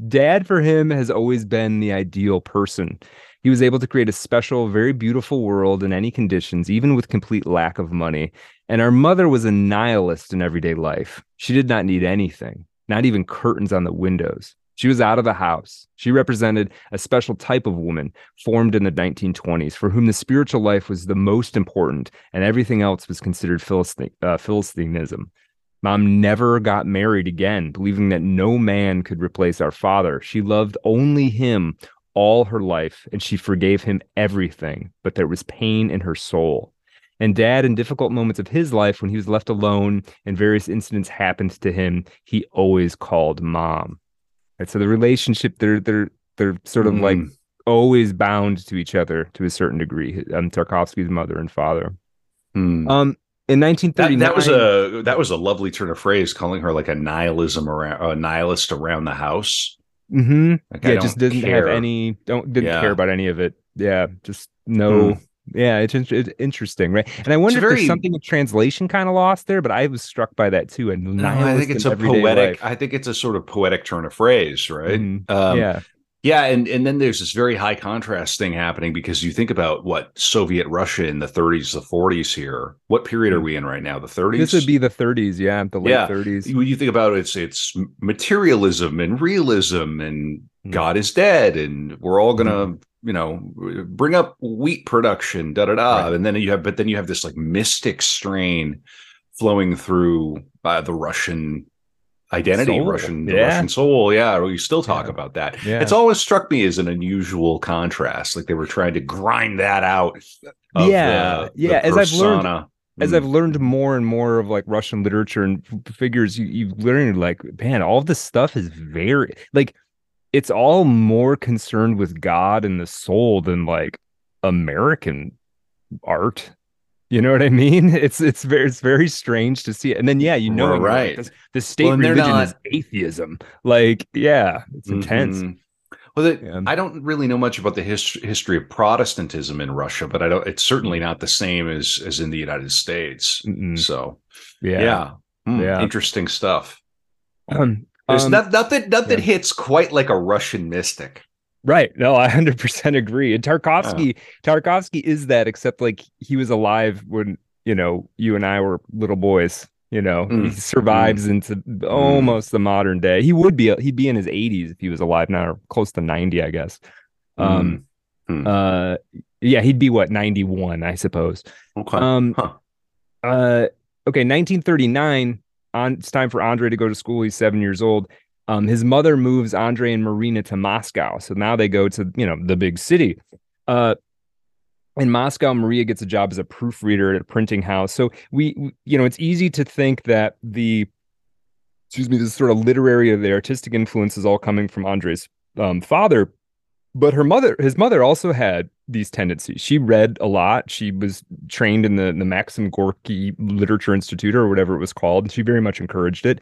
Dad for him has always been the ideal person. He was able to create a special, very beautiful world in any conditions, even with complete lack of money. And our mother was a nihilist in everyday life. She did not need anything, not even curtains on the windows. She was out of the house. She represented a special type of woman formed in the nineteen twenties for whom the spiritual life was the most important and everything else was considered Philistine, uh, Philistinism. Mom never got married again, believing that no man could replace our father. She loved only him all her life, and she forgave him everything, but there was pain in her soul. And Dad, in difficult moments of his life, when he was left alone and various incidents happened to him, he always called Mom. Right, so the relationship, they're they're they're sort of mm. like always bound to each other to a certain degree. Um, Tarkovsky's mother and father. Mm. Um. In nineteen thirty-nine, that, that was a that was a lovely turn of phrase, calling her like a nihilism around a nihilist around the house. Mm-hmm. Like, yeah, just didn't care. have any don't didn't yeah. care about any of it. Yeah, just no. Mm. Yeah, it's, it's interesting, right? And I wonder very, if there's something of translation kind of lost there, but I was struck by that too. And no, I think it's a poetic. Life. I think it's a sort of poetic turn of phrase, right? Mm-hmm. Um, yeah. Yeah, and, and then there's this very high contrast thing happening because you think about what Soviet Russia in the thirties, the forties here. What period are we in right now? The thirties? This would be the thirties, yeah, the late yeah. thirties. You think about it, it's it's materialism and realism and mm. God is dead and we're all going to, mm. you know, bring up wheat production, da-da-da. Right. And then you have, but then you have this like mystic strain flowing through uh, the Russian identity, soul. Russian yeah. Russian soul. Yeah, we still talk yeah. about that. Yeah. It's always struck me as an unusual contrast. Like they were trying to grind that out. Of yeah, the, yeah. The as persona. I've learned, mm. as I've learned more and more of like Russian literature and figures, you you learn like, man, all this stuff is very like, it's all more concerned with God and the soul than like American art. You know what I mean? It's it's very it's very strange to see it. And then yeah, you know, right? right. This, the state well, religion not... is atheism. Like yeah, it's mm-hmm. intense. Well, the, yeah. I don't really know much about the hist- history of Protestantism in Russia, but I don't. It's certainly not the same as as in the United States. Mm-mm. So yeah, yeah. Mm, yeah, interesting stuff. Um, There's um, not, not that, not yeah. that hits quite like a Russian mystic. Right. No, I one hundred percent agree. And Tarkovsky, yeah. Tarkovsky is that, except like he was alive when, you know, you and I were little boys, you know, mm. he survives mm. into almost mm. the modern day. He would be, he'd be in his eighties if he was alive now, or close to ninety, I guess. Um, mm. uh, yeah, he'd be what, ninety-one, I suppose. Okay. Um, huh. uh, okay. nineteen thirty-nine, on, it's time for Andrei to go to school. He's seven years old. Um, his mother moves Andrei and Marina to Moscow. So now they go to, you know, the big city. Uh, in Moscow, Maria gets a job as a proofreader at a printing house. So we, we, you know, it's easy to think that the, excuse me, this sort of literary or the artistic influence is all coming from Andrei's um, father. But her mother, his mother also had these tendencies. She read a lot. She was trained in the, the Maxim Gorky Literature Institute or whatever it was called. And she very much encouraged it.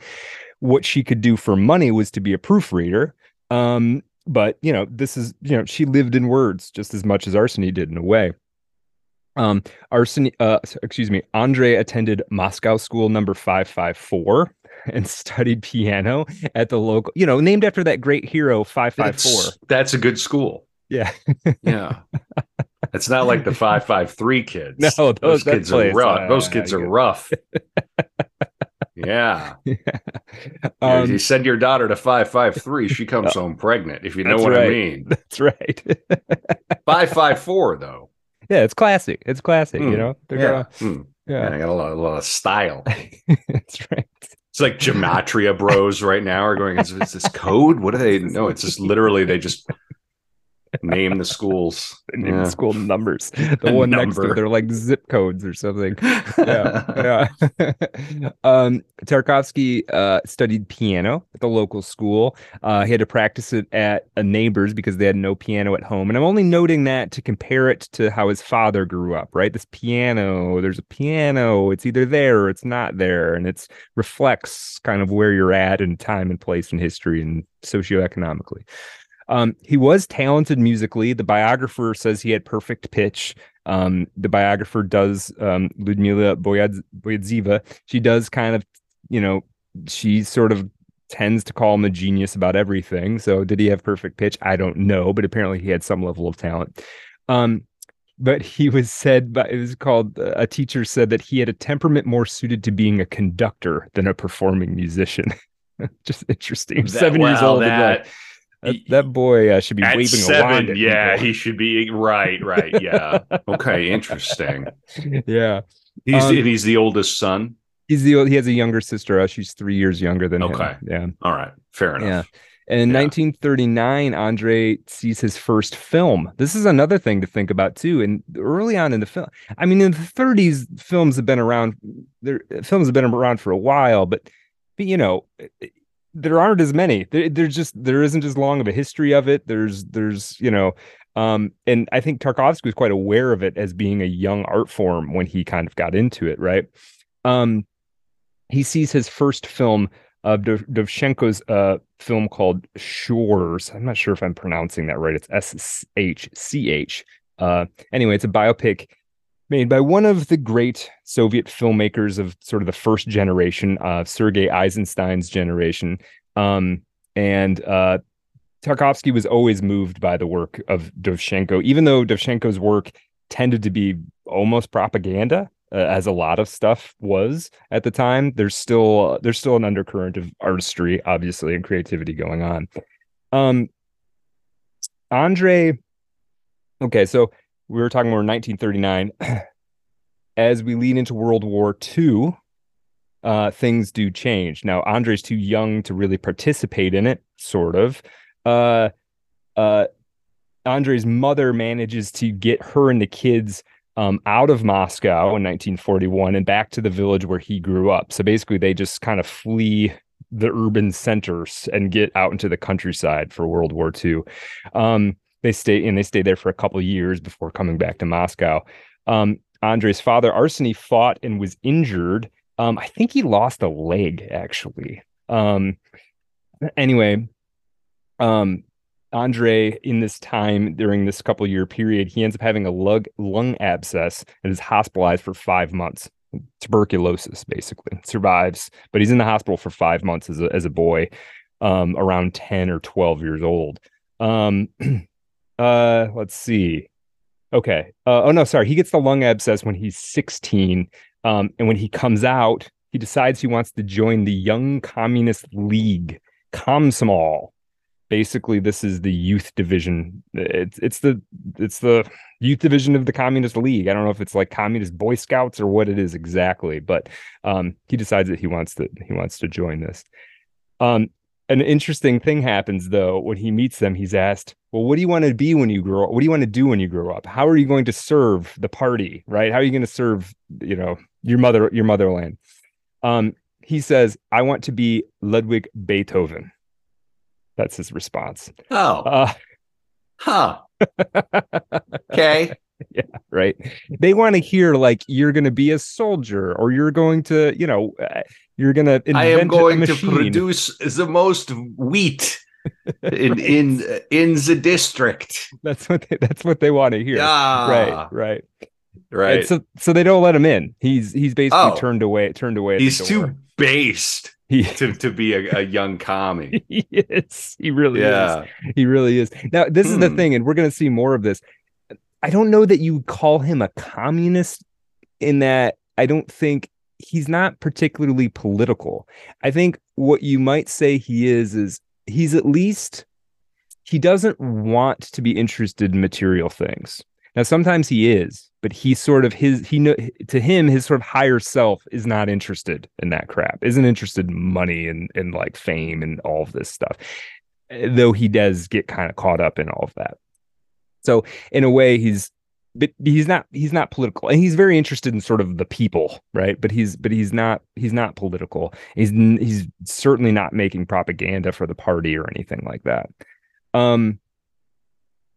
What she could do for money was to be a proofreader. Um, but, you know, this is, you know, she lived in words just as much as Arseny did in a way. Um, Arseny, uh, excuse me, Andrei attended Moscow School number five five four and studied piano at the local, you know, named after that great hero, five five four. That's a good school. Yeah. Yeah. It's not like the five five three kids. No, those, those kids are rough. Uh, those kids are rough. Yeah. Yeah. Um, you send your daughter to five five three, she comes uh, home pregnant, if you know what right. I mean. That's right. five five four, though. Yeah, it's classic. It's classic, mm, you know? Yeah. Gonna, mm. yeah. yeah. I got a lot, a lot of style. That's right. It's like gematria bros right now are going, is, is this code? What are they? No, it's just literally they just name the schools. They name yeah. the school numbers. The one number. Next to they're like zip codes or something. Yeah, yeah. um, Tarkovsky uh, studied piano at the local school. Uh, he had to practice it at a neighbor's because they had no piano at home. And I'm only noting that to compare it to how his father grew up, right? This piano, there's a piano. It's either there or it's not there. And it reflects kind of where you're at in time and place and history and socioeconomically. Um, he was talented musically. The biographer says he had perfect pitch. Um, the biographer does, um, Ludmila Boyadzieva, she does kind of, you know, she sort of tends to call him a genius about everything. So did he have perfect pitch? I don't know, but apparently he had some level of talent. Um, but he was said, by, it was called, uh, a teacher said that he had a temperament more suited to being a conductor than a performing musician. Just interesting. That, Seven wow, years old that. Today. That, that boy uh, should be at waving seven, a wand at yeah, people. He should be right, right, yeah. Okay, interesting. Yeah, he's um, he's the oldest son. He's the he has a younger sister. Uh, she's three years younger than okay. him. Okay, yeah, all right, fair enough. Yeah. And in yeah. nineteen thirty-nine, Andrei sees his first film. This is another thing to think about, too. And early on in the film, I mean, in the thirties, films have been around. There, films have been around for a while, but, but you know. It, There aren't as many. There, there's just there isn't as long of a history of it. There's there's you know, um, and I think Tarkovsky was quite aware of it as being a young art form when he kind of got into it, right? Um, he sees his first film of uh, Dovchenko's uh, film called Shores. I'm not sure if I'm pronouncing that right. It's S H C H. Uh, anyway, it's a biopic made by one of the great Soviet filmmakers of sort of the first generation, uh, Sergei Eisenstein's generation. Um, and uh, Tarkovsky was always moved by the work of Dovchenko, even though Dovchenko's work tended to be almost propaganda, uh, as a lot of stuff was at the time. There's still there's still an undercurrent of artistry, obviously, and creativity going on. Um, Andrei, okay, so. We were talking more nineteen thirty-nine. As we lead into World War Two, uh, things do change. Now, Andrei's too young to really participate in it, sort of. Uh, uh, Andrei's mother manages to get her and the kids um, out of Moscow in nineteen forty-one and back to the village where he grew up. So basically, they just kind of flee the urban centers and get out into the countryside for World War Two. Um, They stay and they stay there for a couple of years before coming back to Moscow. Um, Andrei's father, Arseny, fought and was injured. Um, I think he lost a leg, actually. Um, anyway, um, Andrei, in this time, during this couple year period, he ends up having a lung, lung abscess and is hospitalized for five months. Tuberculosis, basically. Survives, but he's in the hospital for five months as a, as a boy, um, around ten or twelve years old. Um, Uh, let's see. Okay. Uh, oh, no, sorry. He gets the lung abscess when he's sixteen. Um, and when he comes out, he decides he wants to join the Young Communist League, Komsomol. Basically, this is the youth division. It's it's the it's the youth division of the Communist League. I don't know if it's like Communist Boy Scouts or what it is exactly, but um, he decides that he wants to he wants to join this. Um, an interesting thing happens, though. When he meets them, he's asked, well, what do you want to be when you grow up? What do you want to do when you grow up? How are you going to serve the party, right? How are you going to serve, you know, your mother, your motherland? Um, he says, I want to be Ludwig Beethoven. That's his response. Oh, uh, huh. Okay. Yeah, right. They want to hear, like, you're going to be a soldier, or you're going to, you know, you're going to invent I am going to produce the most wheat in right. in in the district. That's what they, that's what they want to hear. Yeah. Right, right, right. And so so they don't let him in. He's he's basically oh, turned away. Turned away. He's too based. He, to, to be a, a young commie. He is. He really yeah. is. He really is. Now, this hmm. is the thing, and we're going to see more of this. I don't know that you call him a communist, in that I don't think he's not particularly political. I think what you might say he is, is he's at least, he doesn't want to be interested in material things. Now, sometimes he is, but he sort of his he know to him, his sort of higher self is not interested in that crap, isn't interested in money and, and like fame and all of this stuff, though he does get kind of caught up in all of that. So in a way, he's but he's not he's not political, and he's very interested in sort of the people. Right. But he's but he's not he's not political. He's he's certainly not making propaganda for the party or anything like that. Um.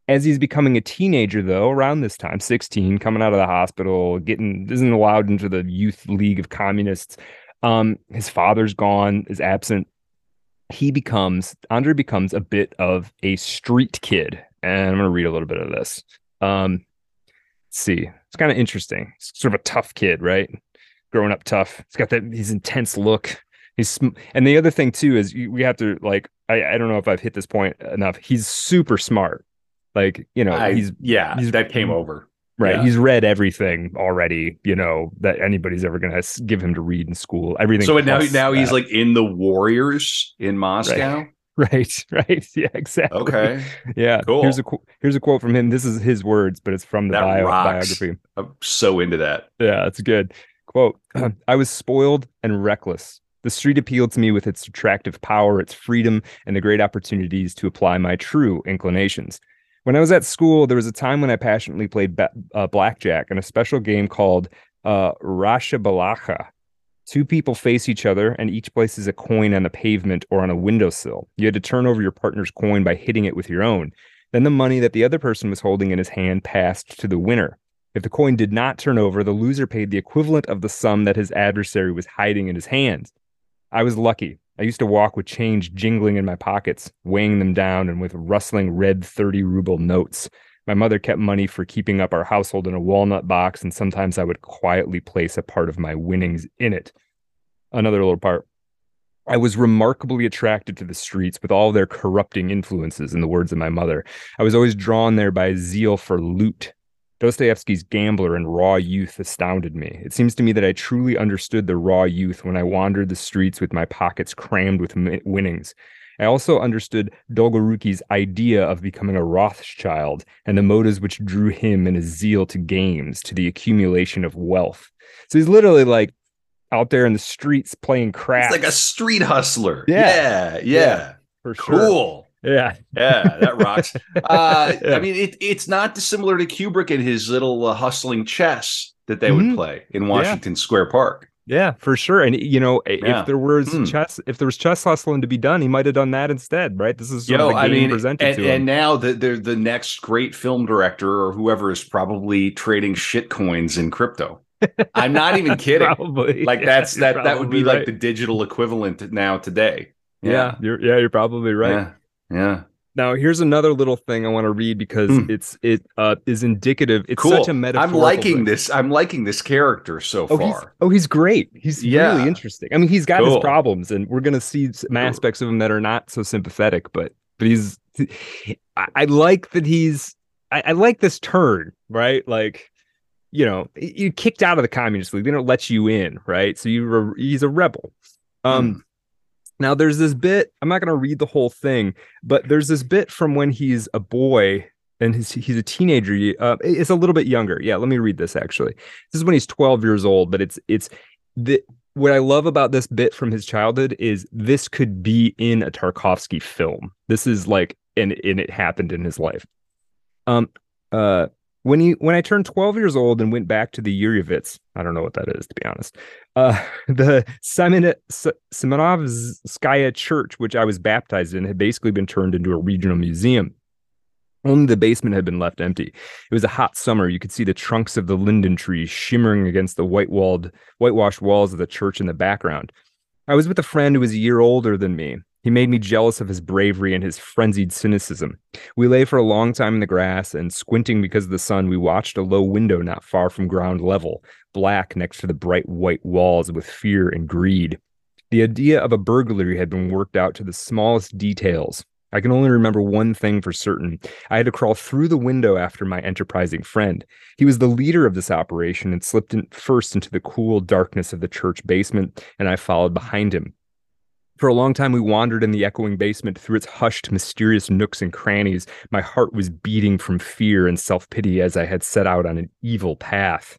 As he's becoming a teenager, though, around this time, sixteen, coming out of the hospital, getting isn't allowed into the youth league of communists. Um, his father's gone, is absent. He becomes, Andrei becomes a bit of a street kid. And I'm going to read a little bit of this. Um, let's see. It's kind of interesting. It's sort of a tough kid, right? Growing up tough. He's got that his intense look. He's, and the other thing, too, is we have to, like, I, I don't know if I've hit this point enough. He's super smart. Like, you know, I, he's yeah, he's, that came over. Right. Yeah. He's read everything already, you know, that anybody's ever going to give him to read in school. Everything. So now, now he's like in the Warriors in Moscow. Right. Right. Right. Yeah, exactly. OK. Yeah. Cool. Here's a, here's a quote from him. This is his words, but it's from the bio, biography. I'm so into that. Yeah, it's good. Quote, "I was spoiled and reckless. The street appealed to me with its attractive power, its freedom, and the great opportunities to apply my true inclinations. When I was at school, there was a time when I passionately played ba- uh, blackjack and a special game called uh, Rashabalacha. Two people face each other, and each places a coin on the pavement or on a windowsill. You had to turn over your partner's coin by hitting it with your own. Then the money that the other person was holding in his hand passed to the winner. If the coin did not turn over, the loser paid the equivalent of the sum that his adversary was hiding in his hands. I was lucky. I used to walk with change jingling in my pockets, weighing them down, and with rustling red thirty-ruble notes. My mother kept money for keeping up our household in a walnut box, and sometimes I would quietly place a part of my winnings in it." Another little part. "I was remarkably attracted to the streets with all their corrupting influences, in the words of my mother. I was always drawn there by a zeal for loot. Dostoevsky's Gambler and raw youth astounded me. It seems to me that I truly understood the raw youth when I wandered the streets with my pockets crammed with winnings. I also understood Dolgoruki's idea of becoming a Rothschild and the motives which drew him in his zeal to games, to the accumulation of wealth." So he's literally like out there in the streets playing craps. It's like a street hustler. Yeah. Yeah. Yeah. Yeah, for sure. Cool. Yeah, yeah, that rocks. Uh, yeah. I mean, it, it's not dissimilar to Kubrick and his little uh, hustling chess that they mm-hmm. would play in Washington yeah. Square Park. Yeah, for sure. And you know, yeah. if there was mm. chess, if there was chess hustling to be done, he might have done that instead, right? This is sort Yo, of the game I mean, presented and, to him. And now the, the the next great film director or whoever is probably trading shit coins in crypto. I'm not even kidding. Probably, like yeah, that's that that would be right. like the digital equivalent now today. Yeah, yeah you're yeah you're probably right. Yeah. Yeah. Now here's another little thing I want to read because mm. it's it uh, is indicative. It's cool. such a metaphorical. I'm liking thing. this. I'm liking this character so oh, far. He's, oh, he's great. He's yeah. really interesting. I mean, he's got cool. his problems, and we're gonna see some aspects of him that are not so sympathetic. But but he's, he, I, I like that he's. I, I like this turn, right? Like, you know, you kicked out of the Communist League. They don't let you in, right? So you re, he's a rebel. Um. Mm. Now, there's this bit, I'm not going to read the whole thing, but there's this bit from when he's a boy and his, he's a teenager. Uh, it's a little bit younger. Yeah, let me read this, actually. This is when he's twelve years old, but it's it's the what I love about this bit from his childhood is this could be in a Tarkovsky film. This is like, and, and it happened in his life. Um, uh, when he when I turned twelve years old and went back to the Yurievitz, I don't know what that is, to be honest, uh, the Semen- Se- Semenovskaya Church, which I was baptized in, had basically been turned into a regional museum. Only the basement had been left empty. It was a hot summer. You could see the trunks of the linden trees shimmering against the white-walled, whitewashed walls of the church in the background. I was with a friend who was a year older than me. He made me jealous of his bravery and his frenzied cynicism. We lay for a long time in the grass, and squinting because of the sun, we watched a low window not far from ground level, black next to the bright white walls with fear and greed. The idea of a burglary had been worked out to the smallest details. I can only remember one thing for certain. I had to crawl through the window after my enterprising friend. He was the leader of this operation and slipped in first into the cool darkness of the church basement, and I followed behind him. For a long time, we wandered in the echoing basement through its hushed, mysterious nooks and crannies. My heart was beating from fear and self-pity as I had set out on an evil path.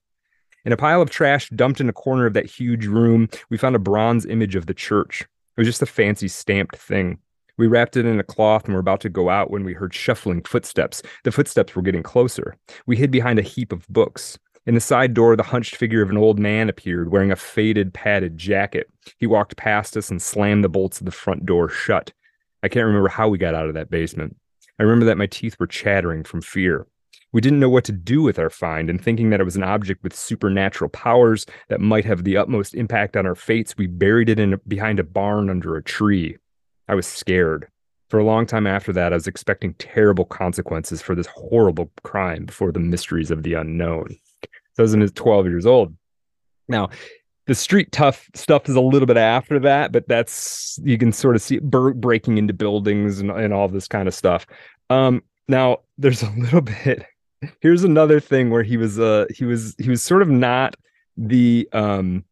In a pile of trash dumped in a corner of that huge room, we found a bronze image of the church. It was just a fancy stamped thing. We wrapped it in a cloth and were about to go out when we heard shuffling footsteps. The footsteps were getting closer. We hid behind a heap of books. In the side door, the hunched figure of an old man appeared, wearing a faded, padded jacket. He walked past us and slammed the bolts of the front door shut. I can't remember how we got out of that basement. I remember that my teeth were chattering from fear. We didn't know what to do with our find, and thinking that it was an object with supernatural powers that might have the utmost impact on our fates, we buried it in a, behind a barn under a tree. I was scared. For a long time after that, I was expecting terrible consequences for this horrible crime before the mysteries of the unknown. So I was twelve years old. Now, the street tough stuff is a little bit after that, but that's, you can sort of see it breaking into buildings and, and all this kind of stuff. Um, now, there's a little bit. Here's another thing where he was, uh, he was, he was sort of not the. Um,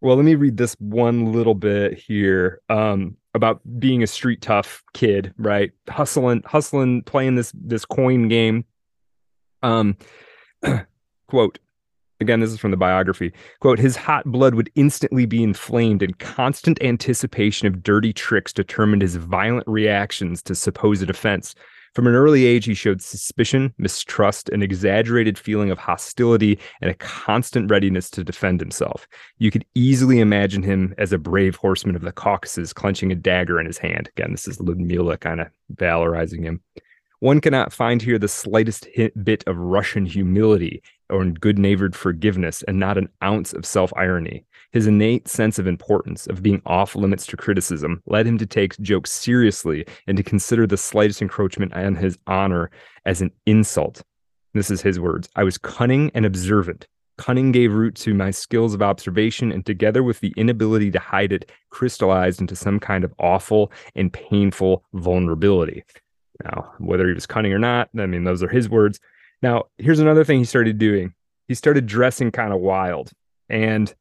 well, let me read this one little bit here. Um, about being a street tough kid, right? Hustling, hustling, playing this, this coin game. Um, quote, again, this is from the biography, quote, his hot blood would instantly be inflamed and constant anticipation of dirty tricks determined his violent reactions to supposed offense. From an early age, he showed suspicion, mistrust, an exaggerated feeling of hostility, and a constant readiness to defend himself. You could easily imagine him as a brave horseman of the Caucasus clenching a dagger in his hand. Again, this is Ludmila kind of valorizing him. One cannot find here the slightest hint, bit of Russian humility or good-natured forgiveness, and not an ounce of self-irony. His innate sense of importance, of being off-limits to criticism, led him to take jokes seriously and to consider the slightest encroachment on his honor as an insult. This is his words. I was cunning and observant. Cunning gave root to my skills of observation, and together with the inability to hide it, crystallized into some kind of awful and painful vulnerability. Now, whether he was cunning or not, I mean, those are his words. Now, here's another thing he started doing. He started dressing kind of wild. And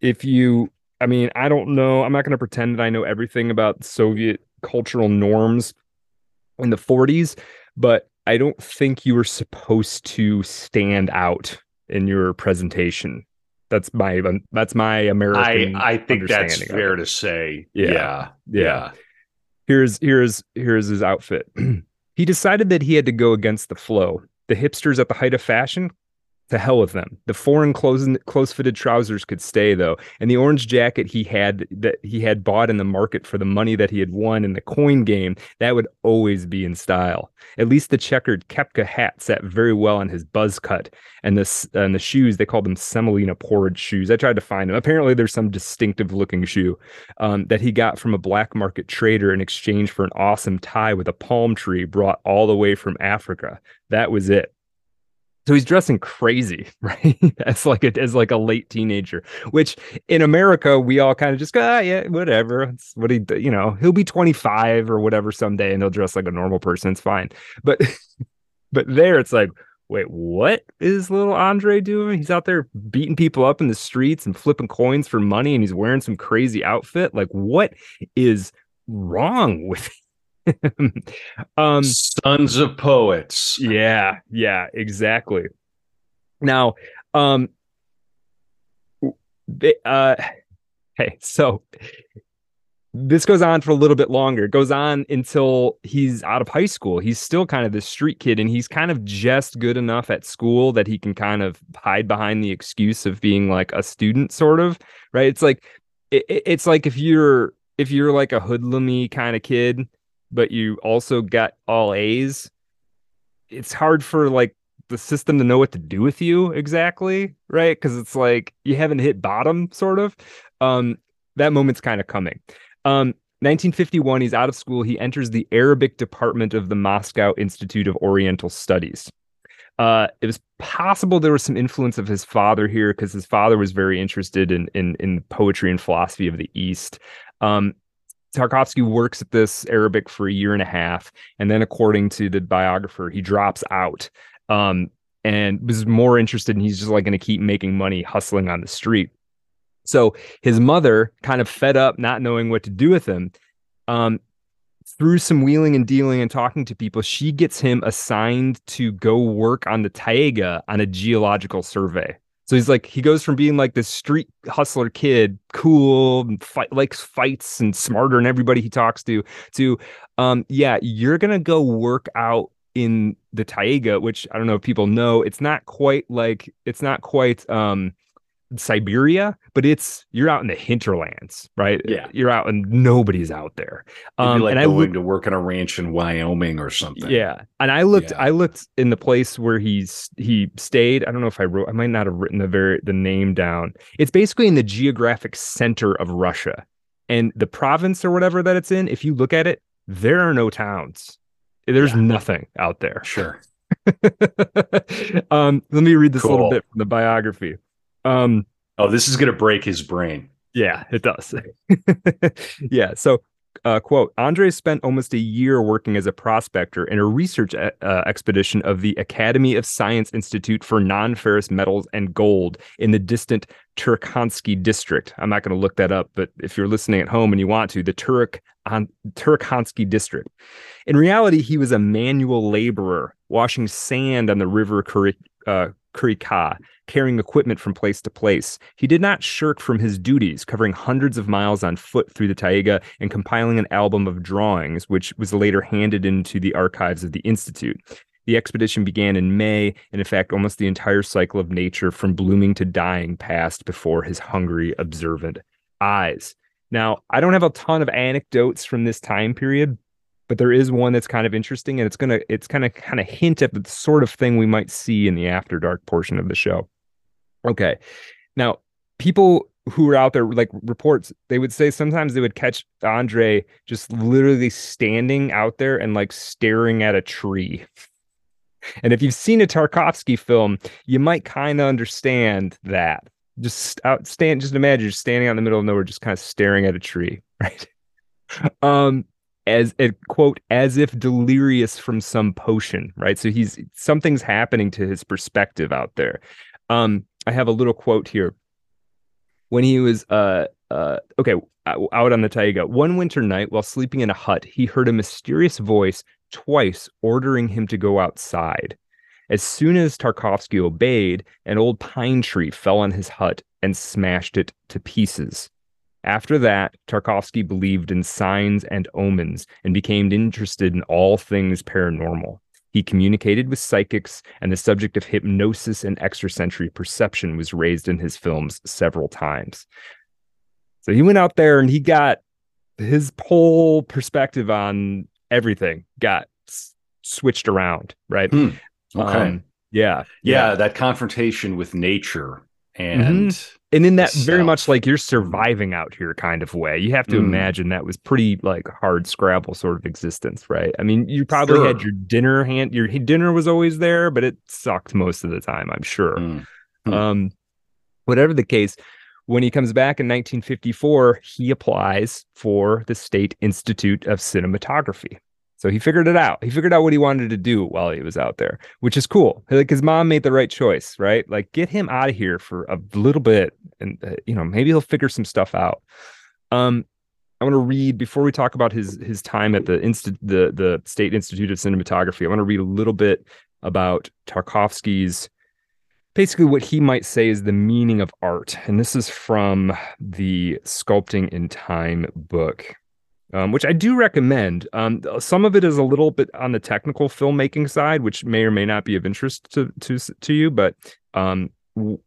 if you, I mean, I don't know, I'm not going to pretend that I know everything about Soviet cultural norms in the forties, but I don't think you were supposed to stand out in your presentation. That's my, that's my American I, I think that's fair to say. Yeah. Yeah. yeah. yeah. Here's, here's, here's his outfit. He decided that he had to go against the flow. The hipsters at the height of fashion, to hell with them. The foreign clothes, close-fitted trousers could stay, though, and the orange jacket he had that he had bought in the market for the money that he had won in the coin game, that would always be in style. At least the checkered kepka hat sat very well on his buzz cut, and the, and the shoes, they called them semolina porridge shoes. I tried to find them. Apparently, there's some distinctive-looking shoe um, that he got from a black market trader in exchange for an awesome tie with a palm tree brought all the way from Africa. That was it. So he's dressing crazy, right? As like a, as like a late teenager, which in America, we all kind of just go, ah, yeah, whatever. It's what he, you know, he'll be twenty-five or whatever someday and they'll dress like a normal person. It's fine. But, but there it's like, wait, what is little Andrei doing? He's out there beating people up in the streets and flipping coins for money. And he's wearing some crazy outfit. Like, what is wrong with him? um sons of poets. Yeah, yeah, exactly. Now, um they, uh hey, so this goes on for a little bit longer. It goes on until he's out of high school. He's still kind of this street kid, and he's kind of just good enough at school that he can kind of hide behind the excuse of being like a student, sort of, right? It's like it, it's like if you're if you're like a hoodlum-y kind of kid, but you also got all A's, it's hard for like the system to know what to do with you exactly, right? Because it's like you haven't hit bottom, sort of. Um, that moment's kind of coming. Um, nineteen fifty-one, he's out of school. He enters the Arabic department of the Moscow Institute of Oriental Studies. Uh, it was possible there was some influence of his father here, because his father was very interested in, in, in poetry and philosophy of the East. Um, Tarkovsky works at this Arabic for a year and a half, and then, according to the biographer, he drops out um, and was more interested, and he's just like going to keep making money hustling on the street. So his mother, kind of fed up, not knowing what to do with him, um, through some wheeling and dealing and talking to people, she gets him assigned to go work on the taiga on a geological survey. So he's like, he goes from being like this street hustler kid, cool, and fight, likes fights and smarter than everybody he talks to, to, um, yeah, you're going to go work out in the taiga, which I don't know if people know, it's not quite like, it's not quite, um, Siberia, but it's you're out in the hinterlands, right? Yeah, you're out and nobody's out there. Um, like and I going to work on a ranch in Wyoming or something. Yeah, and I looked, yeah. I looked in the place where he's he stayed. I don't know if I wrote, I might not have written the very the name down. It's basically in the geographic center of Russia, and the province or whatever that it's in. If you look at it, there are no towns. There's yeah. nothing out there. Sure. um, let me read this cool. little bit from the biography. Um, oh, this is going to break his brain. Yeah, it does. yeah. So, uh, quote, Andrei spent almost a year working as a prospector in a research uh, expedition of the Academy of Science Institute for Non-Ferrous Metals and Gold in the distant Turkhansky district. I'm not going to look that up, but if you're listening at home and you want to, the Turk on Turkhansky district. In reality, he was a manual laborer washing sand on the river Kurik, uh, Kurika, carrying equipment from place to place. He did not shirk from his duties, covering hundreds of miles on foot through the taiga and compiling an album of drawings, which was later handed into the archives of the Institute. The expedition began in May, and in fact, almost the entire cycle of nature from blooming to dying passed before his hungry, observant eyes. Now, I don't have a ton of anecdotes from this time period, but there is one that's kind of interesting, and it's gonna it's kind of kind of hint at the sort of thing we might see in the After Dark portion of the show. Okay, now people who are out there, like reports, they would say sometimes they would catch Andrei just literally standing out there and like staring at a tree. And if you've seen a Tarkovsky film, you might kind of understand that. Just out stand, just imagine you're standing out in the middle of nowhere, just kind of staring at a tree, right? Um. As a quote, as if delirious from some potion, right? So he's something's happening to his perspective out there. Um, I have a little quote here. When he was uh, uh, okay out on the taiga, one winter night while sleeping in a hut, he heard a mysterious voice twice ordering him to go outside. As soon as Tarkovsky obeyed, an old pine tree fell on his hut and smashed it to pieces. After that, Tarkovsky believed in signs and omens and became interested in all things paranormal. He communicated with psychics, and the subject of hypnosis and extrasensory perception was raised in his films several times. So he went out there and he got his whole perspective on everything got s- switched around, right? Hmm. Okay. Um, yeah, yeah. Yeah, that confrontation with nature and... Mm-hmm. And in that very much like you're surviving out here kind of way, you have to mm. imagine that was pretty like hard scrabble sort of existence, right? I mean, you probably sure. had your dinner hand, your dinner was always there, but it sucked most of the time, I'm sure. Mm. Mm. Um, whatever the case, when he comes back in nineteen fifty-four, he applies for the State Institute of Cinematography. So he figured it out. He figured out what he wanted to do while he was out there, which is cool. Like his mom made the right choice, right? Like get him out of here for a little bit and, uh, you know, maybe he'll figure some stuff out. Um, I want to read before we talk about his his time at the Insti- the the State Institute of Cinematography. I want to read a little bit about Tarkovsky's, basically what he might say is the meaning of art. And this is from the Sculpting in Time book. Um, which I do recommend. Um, some of it is a little bit on the technical filmmaking side, which may or may not be of interest to to, to you, but um, w-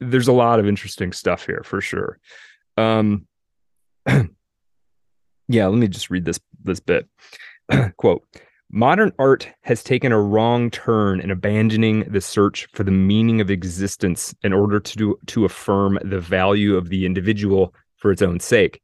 there's a lot of interesting stuff here for sure. Um, yeah, let me just read this this bit. Quote, Modern art has taken a wrong turn in abandoning the search for the meaning of existence in order to, do, to affirm the value of the individual for its own sake.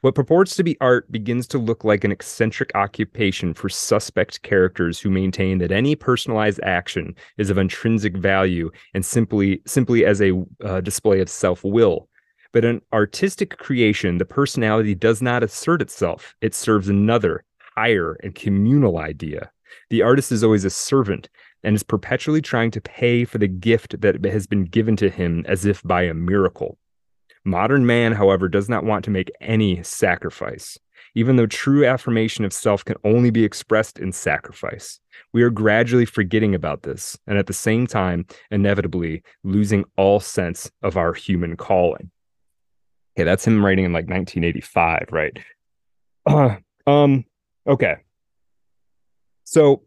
What purports to be art begins to look like an eccentric occupation for suspect characters who maintain that any personalized action is of intrinsic value and simply, simply as a uh, display of self-will. But in artistic creation, the personality does not assert itself. It serves another, higher, and communal idea. The artist is always a servant and is perpetually trying to pay for the gift that has been given to him as if by a miracle. Modern man, however, does not want to make any sacrifice, even though true affirmation of self can only be expressed in sacrifice. We are gradually forgetting about this, and at the same time, inevitably losing all sense of our human calling. Okay, that's him writing in like nineteen eighty-five, right? Uh, um, okay. So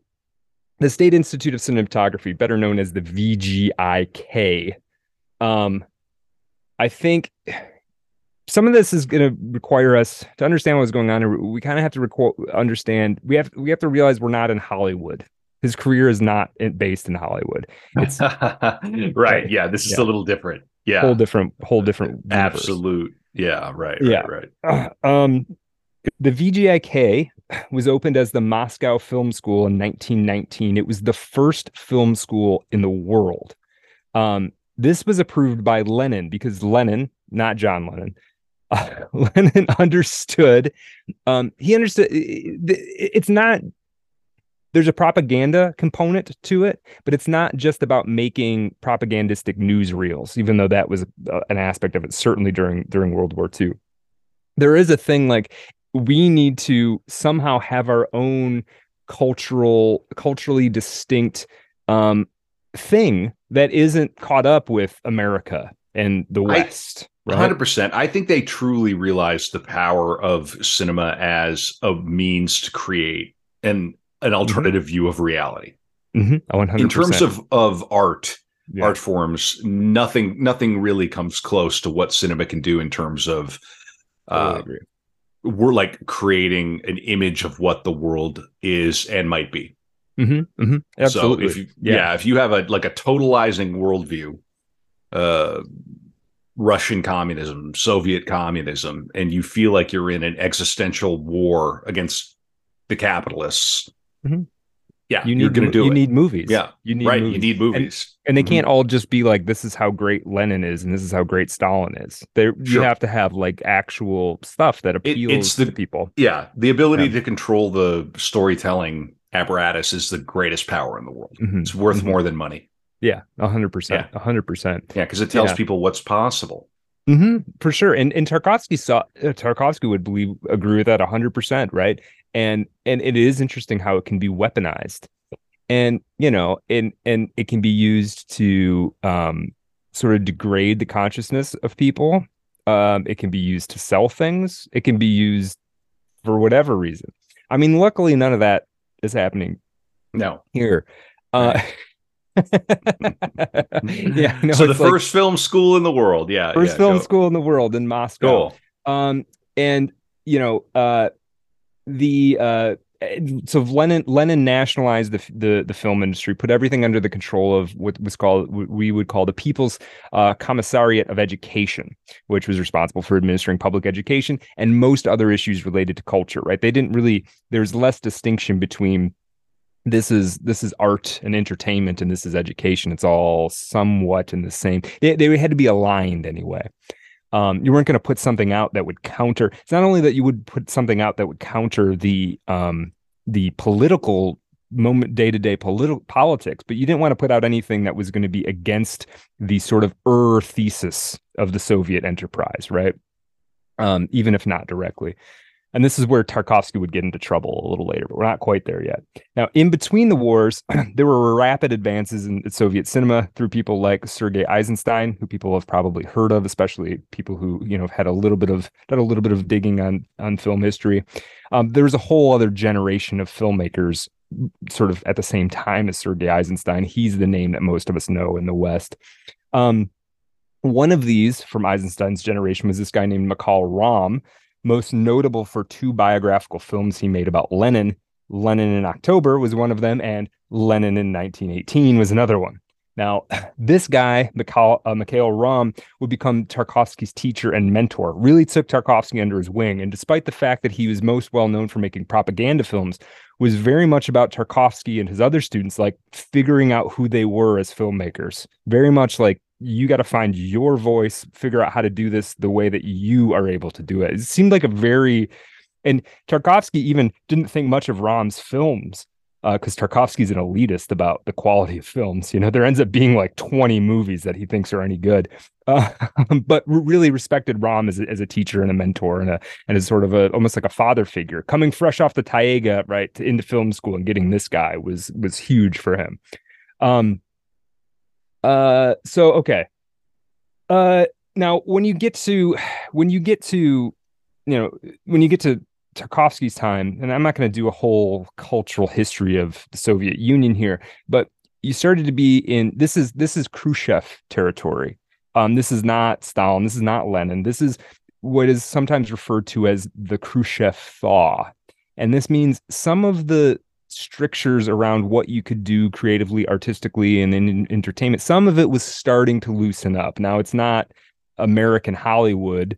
the State Institute of Cinematography, better known as the V G I K, um, I think some of this is going to require us to understand what's going on. We kind of have to reco- understand. We have we have to realize we're not in Hollywood. His career is not in, based in Hollywood. It's, right. Yeah. This is yeah. a little different. Yeah. Whole different. Whole different. Universe. Absolute. Yeah. Right. Yeah. Right. right. Uh, um, the V G I K was opened as the Moscow Film School in nineteen nineteen. It was the first film school in the world. Um, This was approved by Lenin because Lenin, not John Lennon, uh, Lenin understood. Um, he understood it's not, there's a propaganda component to it, but it's not just about making propagandistic newsreels, even though that was uh, an aspect of it, certainly during, during World War Two. There is a thing like we need to somehow have our own cultural, culturally distinct um, thing that isn't caught up with America and the West. I, right? one hundred percent. I think they truly realized the power of cinema as a means to create an, an alternative mm-hmm. view of reality. Mm-hmm. Oh, one hundred percent. In terms of, of art, yeah. art forms, nothing nothing really comes close to what cinema can do in terms of uh, totally we're like creating an image of what the world is and might be. Mm-hmm, mm-hmm. Absolutely. So if you, yeah. yeah, if you have a like a totalizing worldview, uh, Russian communism, Soviet communism, and you feel like you're in an existential war against the capitalists, mm-hmm. yeah, you need you're gonna do you it. need movies. Yeah, you need right. Movies. You need movies, and, and they mm-hmm. can't all just be like, "This is how great Lenin is, and this is how great Stalin is." They sure. you have to have like actual stuff that appeals it, it's the, to people. Yeah, the ability yeah. to control the storytelling apparatus is the greatest power in the world. Mm-hmm. It's worth mm-hmm. more than money. Yeah, one hundred percent. one hundred percent. Yeah, because yeah, it tells yeah. people what's possible. Mm-hmm, for sure. And and Tarkovsky saw uh, Tarkovsky would believe agree with that one hundred percent, right? And and it is interesting how it can be weaponized. And, you know, and and it can be used to um sort of degrade the consciousness of people. Um it can be used to sell things. It can be used for whatever reason. I mean, luckily none of that is happening no here uh yeah no, so the first like, film school in the world yeah first yeah, film go. school in the world in Moscow go. um and you know uh the uh so Lenin Lenin nationalized the, the the film industry, put everything under the control of what was called what we would call the People's uh, Commissariat of Education, which was responsible for administering public education and most other issues related to culture. Right? They didn't really. There's less distinction between this is this is art and entertainment and this is education. It's all somewhat in the same. They they had to be aligned anyway. Um, you weren't going to put something out that would counter. It's not only that you would put something out that would counter the um, the political moment, day to day political politics, but you didn't want to put out anything that was going to be against the sort of er thesis of the Soviet enterprise, right? Um, even if not directly. And this is where Tarkovsky would get into trouble a little later, but we're not quite there yet. Now, in between the wars, there were rapid advances in Soviet cinema through people like Sergei Eisenstein, who people have probably heard of, especially people who, you know, have had a little bit of done a little bit of digging on on film history. Um, there was a whole other generation of filmmakers sort of at the same time as Sergei Eisenstein. He's the name that most of us know in the West. Um, one of these from Eisenstein's generation was this guy named Mikhail Romm, most notable for two biographical films he made about Lenin, Lenin in October was one of them, and Lenin in nineteen eighteen was another one. Now, this guy, Mikhail, uh, Mikhail Romm, would become Tarkovsky's teacher and mentor, really took Tarkovsky under his wing, and despite the fact that he was most well-known for making propaganda films, was very much about Tarkovsky and his other students, like, figuring out who they were as filmmakers. Very much like, you got to find your voice, figure out how to do this the way that you are able to do it. It seemed like a very... And Tarkovsky even didn't think much of Romm's films, because uh, Tarkovsky's an elitist about the quality of films. You know, there ends up being like twenty movies that he thinks are any good. Uh, but really respected Romm as a, as a teacher and a mentor and a and as sort of a almost like a father figure. Coming fresh off the Taiga, right, to, into film school and getting this guy was was huge for him. Um. Uh. So okay. Uh. Now, when you get to when you get to you know when you get to Tarkovsky's time, and I'm not going to do a whole cultural history of the Soviet Union here, but you started to be in, this is this is Khrushchev territory. Um, this is not Stalin. This is not Lenin. This is what is sometimes referred to as the Khrushchev thaw. And this means some of the strictures around what you could do creatively, artistically, and in entertainment, some of it was starting to loosen up. Now, it's not American Hollywood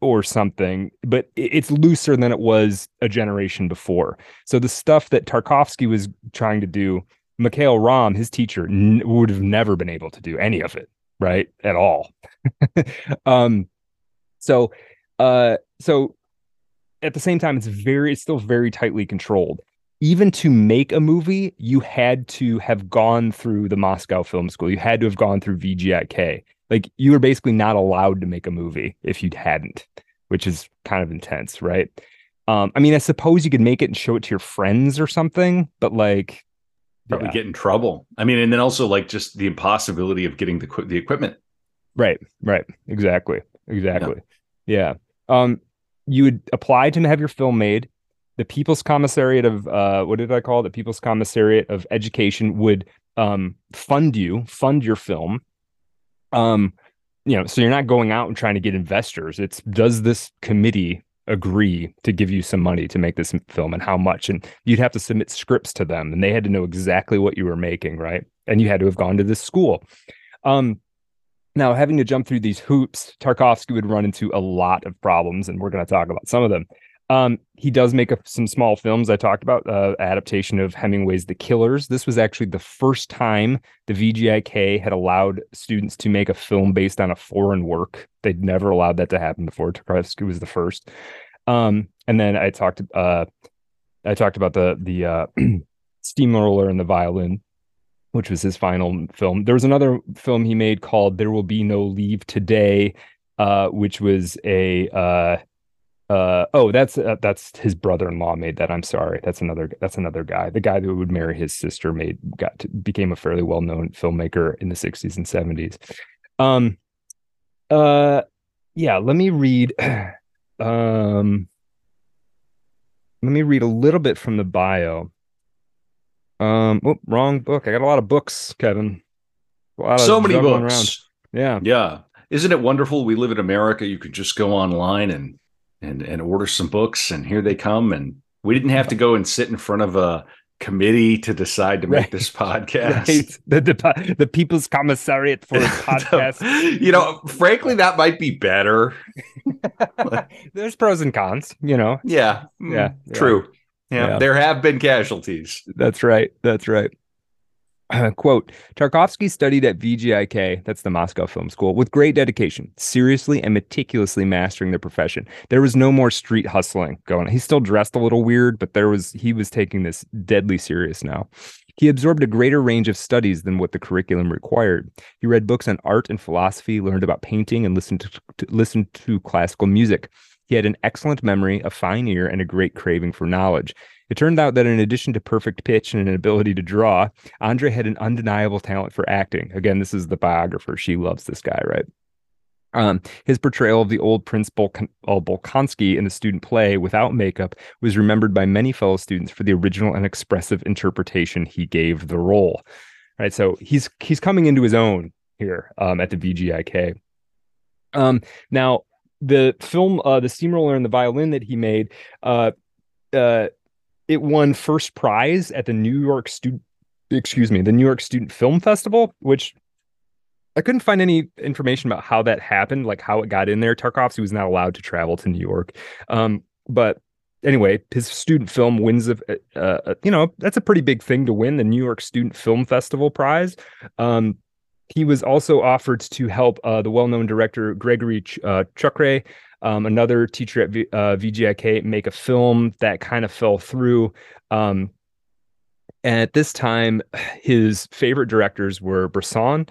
or something, but it's looser than it was a generation before. So the stuff that Tarkovsky was trying to do, Mikhail Romm, his teacher, n- would have never been able to do any of it, right, at all. um, so, uh, so at the same time, it's very, it's still very tightly controlled. Even to make a movie, you had to have gone through the Moscow Film School. You had to have gone through V G I K. Like, you were basically not allowed to make a movie if you hadn't, which is kind of intense, right? Um, I mean, I suppose you could make it and show it to your friends or something, but like... Probably yeah. Get in trouble. I mean, and then also like just the impossibility of getting the the equipment. Right, right. Exactly, exactly. Yeah. yeah. Um, you would apply to have your film made. The People's Commissariat of... Uh, what did I call it? The People's Commissariat of Education would um, fund you, fund your film. Um, you know, so you're not going out and trying to get investors. It's, does this committee agree to give you some money to make this film, and how much? And you'd have to submit scripts to them, and they had to know exactly what you were making, right? And you had to have gone to this school. Um, now, having to jump through these hoops, Tarkovsky would run into a lot of problems, and we're going to talk about some of them. Um, he does make a, some small films. I talked about uh, adaptation of Hemingway's The Killers. This was actually the first time the V G I K had allowed students to make a film based on a foreign work. They'd never allowed that to happen before. Tarkovsky was the first. Um, and then I talked uh, I talked about the the uh, Steamroller and the Violin, which was his final film. There was another film he made called There Will Be No Leave Today, uh, which was a... Uh, Uh, oh, that's uh, that's his brother-in-law made that. I'm sorry, that's another that's another guy. The guy that would marry his sister made got to, became a fairly well-known filmmaker in the sixties and seventies. Um, uh, yeah. Let me read. Um, let me read a little bit from the bio. Um, oh, wrong book. I got a lot of books, Kevin. So many books. Around. Yeah, yeah. Isn't it wonderful? We live in America. You could just go online and. And and order some books, and here they come. And we didn't have to go and sit in front of a committee to decide to make right. this podcast. Right. The, the the People's Commissariat for a podcast. You know, frankly, that might be better. There's pros and cons, you know. Yeah, yeah, true. Yeah. yeah, there have been casualties. That's right. That's right. Uh, quote, Tarkovsky studied at V G I K, that's the Moscow Film School, with great dedication, seriously and meticulously mastering the profession. There was no more street hustling going on. He still dressed a little weird, but there was he was taking this deadly serious now. He absorbed a greater range of studies than what the curriculum required. He read books on art and philosophy, learned about painting, and listened to, to, listened to classical music. He had an excellent memory, a fine ear, and a great craving for knowledge. It turned out that in addition to perfect pitch and an ability to draw, Andrei had an undeniable talent for acting. Again, this is the biographer. She loves this guy, right? Um, his portrayal of the old Prince Bol- Bolkonsky in the student play Without Makeup was remembered by many fellow students for the original and expressive interpretation he gave the role. All right, so he's he's coming into his own here um, at the V G I K. Um, now, the film, uh, The Steamroller and the Violin that he made, uh, uh, It won first prize at the New York Student, excuse me, the New York Student Film Festival, which I couldn't find any information about how that happened, like how it got in there. Tarkovsky was not allowed to travel to New York. Um, but anyway, his student film wins, of, uh, you know, that's a pretty big thing to win, the New York Student Film Festival prize. Um, he was also offered to help uh, the well-known director Gregory Ch- uh, Chukre, um, another teacher at v- uh, V G I K, make a film that kind of fell through. Um, and at this time, his favorite directors were Bresson,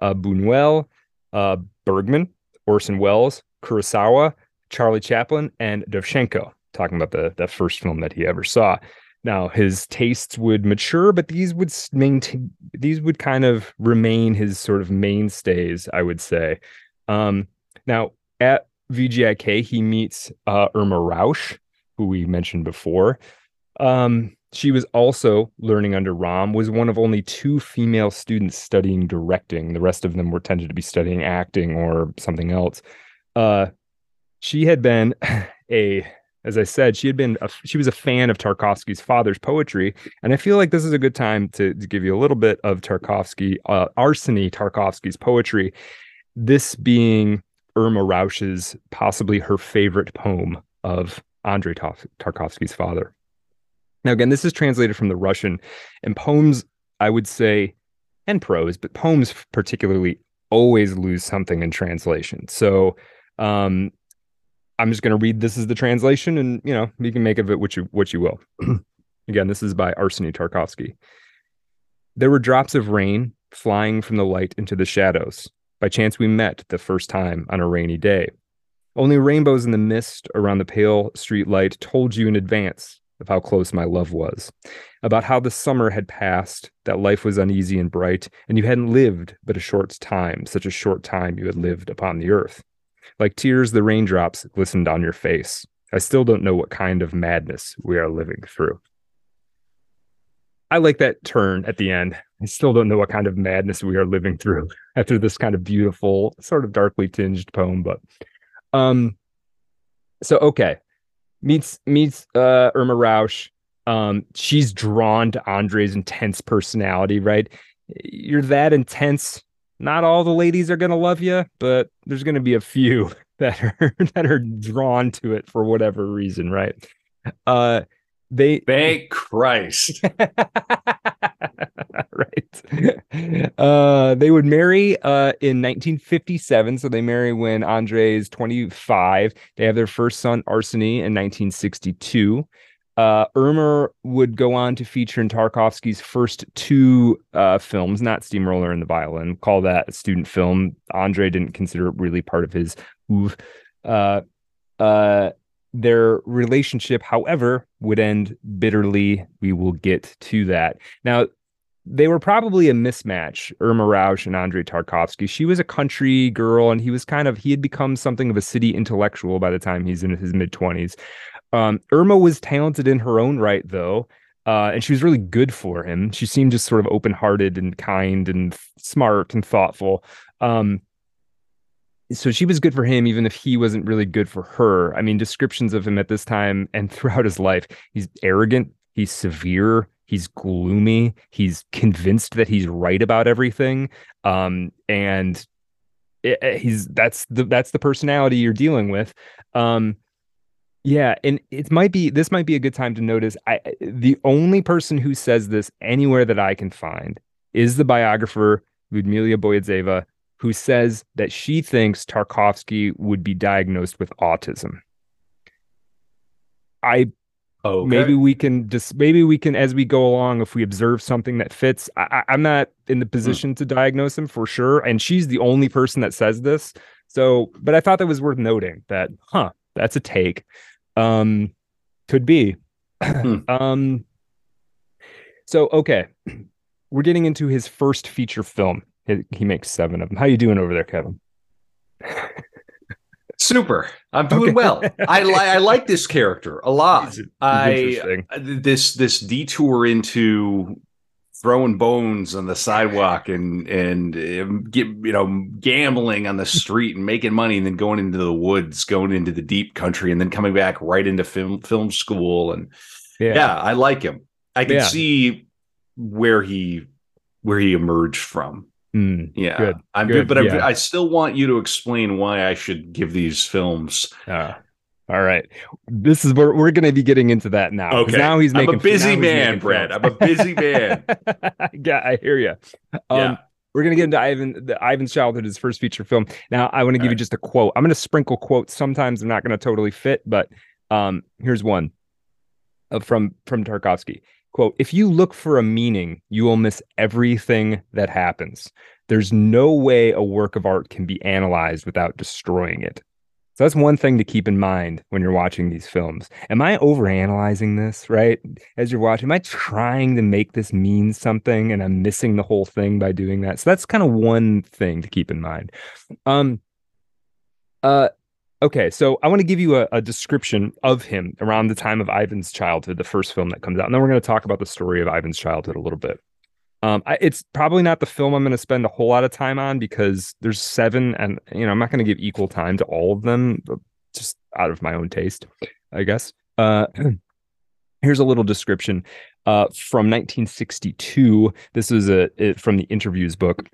Uh, Buñuel, uh, Bergman, Orson Welles, Kurosawa, Charlie Chaplin, and Dovzhenko, talking about the, the first film that he ever saw. Now, his tastes would mature, but these would maintain, these would kind of remain his sort of mainstays, I would say. Um, now, at V G I K, he meets uh, Irma Rausch, who we mentioned before. Um, She was also learning under Romm, was one of only two female students studying directing. The rest of them were tended to be studying acting or something else. Uh, she had been a, as I said, she had been, a, she was a fan of Tarkovsky's father's poetry. And I feel like this is a good time to, to give you a little bit of Tarkovsky, uh, Arseny Tarkovsky's poetry. This being Irma Rausch's, possibly her favorite poem of Andrei Tarkovsky's father. Now, again, this is translated from the Russian, and poems, I would say, and prose, but poems particularly always lose something in translation. So um, I'm just going to read this as the translation, and, you know, you can make of it what you, what you will. Again, this is by Arseny Tarkovsky. There were drops of rain flying from the light into the shadows. By chance, we met the first time on a rainy day. Only rainbows in the mist around the pale street light told you in advance of how close my love was, about how the summer had passed, that life was uneasy and bright, and you hadn't lived but a short time, such a short time you had lived upon the earth. Like tears, the raindrops glistened on your face. I still don't know what kind of madness we are living through. I like that turn at the end. I still don't know what kind of madness we are living through after this kind of beautiful, sort of darkly tinged poem. But, um, so, okay. Meets meets uh, Irma Rausch. Um, she's drawn to Andrei's intense personality, right? You're that intense. Not all the ladies are going to love you, but there's going to be a few that are that are drawn to it for whatever reason, right? Uh, they thank Christ, right? Uh, they would marry uh, in nineteen fifty-seven, so they marry when Andrei is twenty-five. They have their first son, Arseny, in nineteen sixty-two. Uh, Irma would go on to feature in Tarkovsky's first two uh, films, not Steamroller and the Violin. Call that a student film. Andrei didn't consider it really part of his oeuvre. Uh, uh, Their relationship, however, would end bitterly. We will get to that. Now, they were probably a mismatch, Irma Rausch and Andrei Tarkovsky. She was a country girl, and he was kind of, he had become something of a city intellectual by the time he's in his mid-twenties. Um, Irma was talented in her own right, though, uh, and she was really good for him. She seemed just sort of open-hearted and kind and smart and thoughtful. Um So she was good for him, even if he wasn't really good for her. I mean, descriptions of him at this time and throughout his life, he's arrogant, he's severe, he's gloomy, he's convinced that he's right about everything. Um, and it, it, he's that's the that's the personality you're dealing with. Um, yeah, and it might be this might be a good time to notice. I, the only person who says this anywhere that I can find is the biographer Lyudmila Boyadzeva, who says that she thinks Tarkovsky would be diagnosed with autism. I okay. maybe we can just maybe we can as we go along, if we observe something that fits. I, I'm not in the position mm. to diagnose him for sure, and she's the only person that says this. So, but I thought that was worth noting. That, huh? That's a take. Um, could be. Mm. um, so okay, we're getting into his first feature film. He makes seven of them. How you doing over there, Kevin? Super. I'm doing okay. well. I li- I like this character a lot. I this this detour into throwing bones on the sidewalk and and get, you know, gambling on the street and making money, and then going into the woods, going into the deep country, and then coming back right into film film school and Yeah, yeah I like him. I can yeah. see where he where he emerged from. Mm, yeah, good, I'm good, but yeah. I, I still want you to explain why I should give these films. Uh, all right, this is where we're going to be getting into that now. Okay, now he's making. I'm a busy man, Brad. I'm a busy man. Yeah, I hear you. Um, yeah. We're going to get into Ivan, the Ivan's childhood, his first feature film. Now, I want to give right. you just a quote. I'm going to sprinkle quotes. Sometimes they're not going to totally fit, but um, here's one uh, from, from Tarkovsky. Quote, "If you look for a meaning, you will miss everything that happens. There's no way a work of art can be analyzed without destroying it." So that's one thing to keep in mind when you're watching these films. Am I overanalyzing this, right? As you're watching, am I trying to make this mean something and I'm missing the whole thing by doing that? So that's kind of one thing to keep in mind. Um, uh, okay, so I want to give you a, a description of him around the time of Ivan's childhood, the first film that comes out. And then we're going to talk about the story of Ivan's childhood a little bit. Um, I, it's probably not the film I'm going to spend a whole lot of time on because there's seven, and you know I'm not going to give equal time to all of them, just out of my own taste, I guess. Uh, here's a little description uh, from nineteen sixty-two. This is a it, from the Interviews book.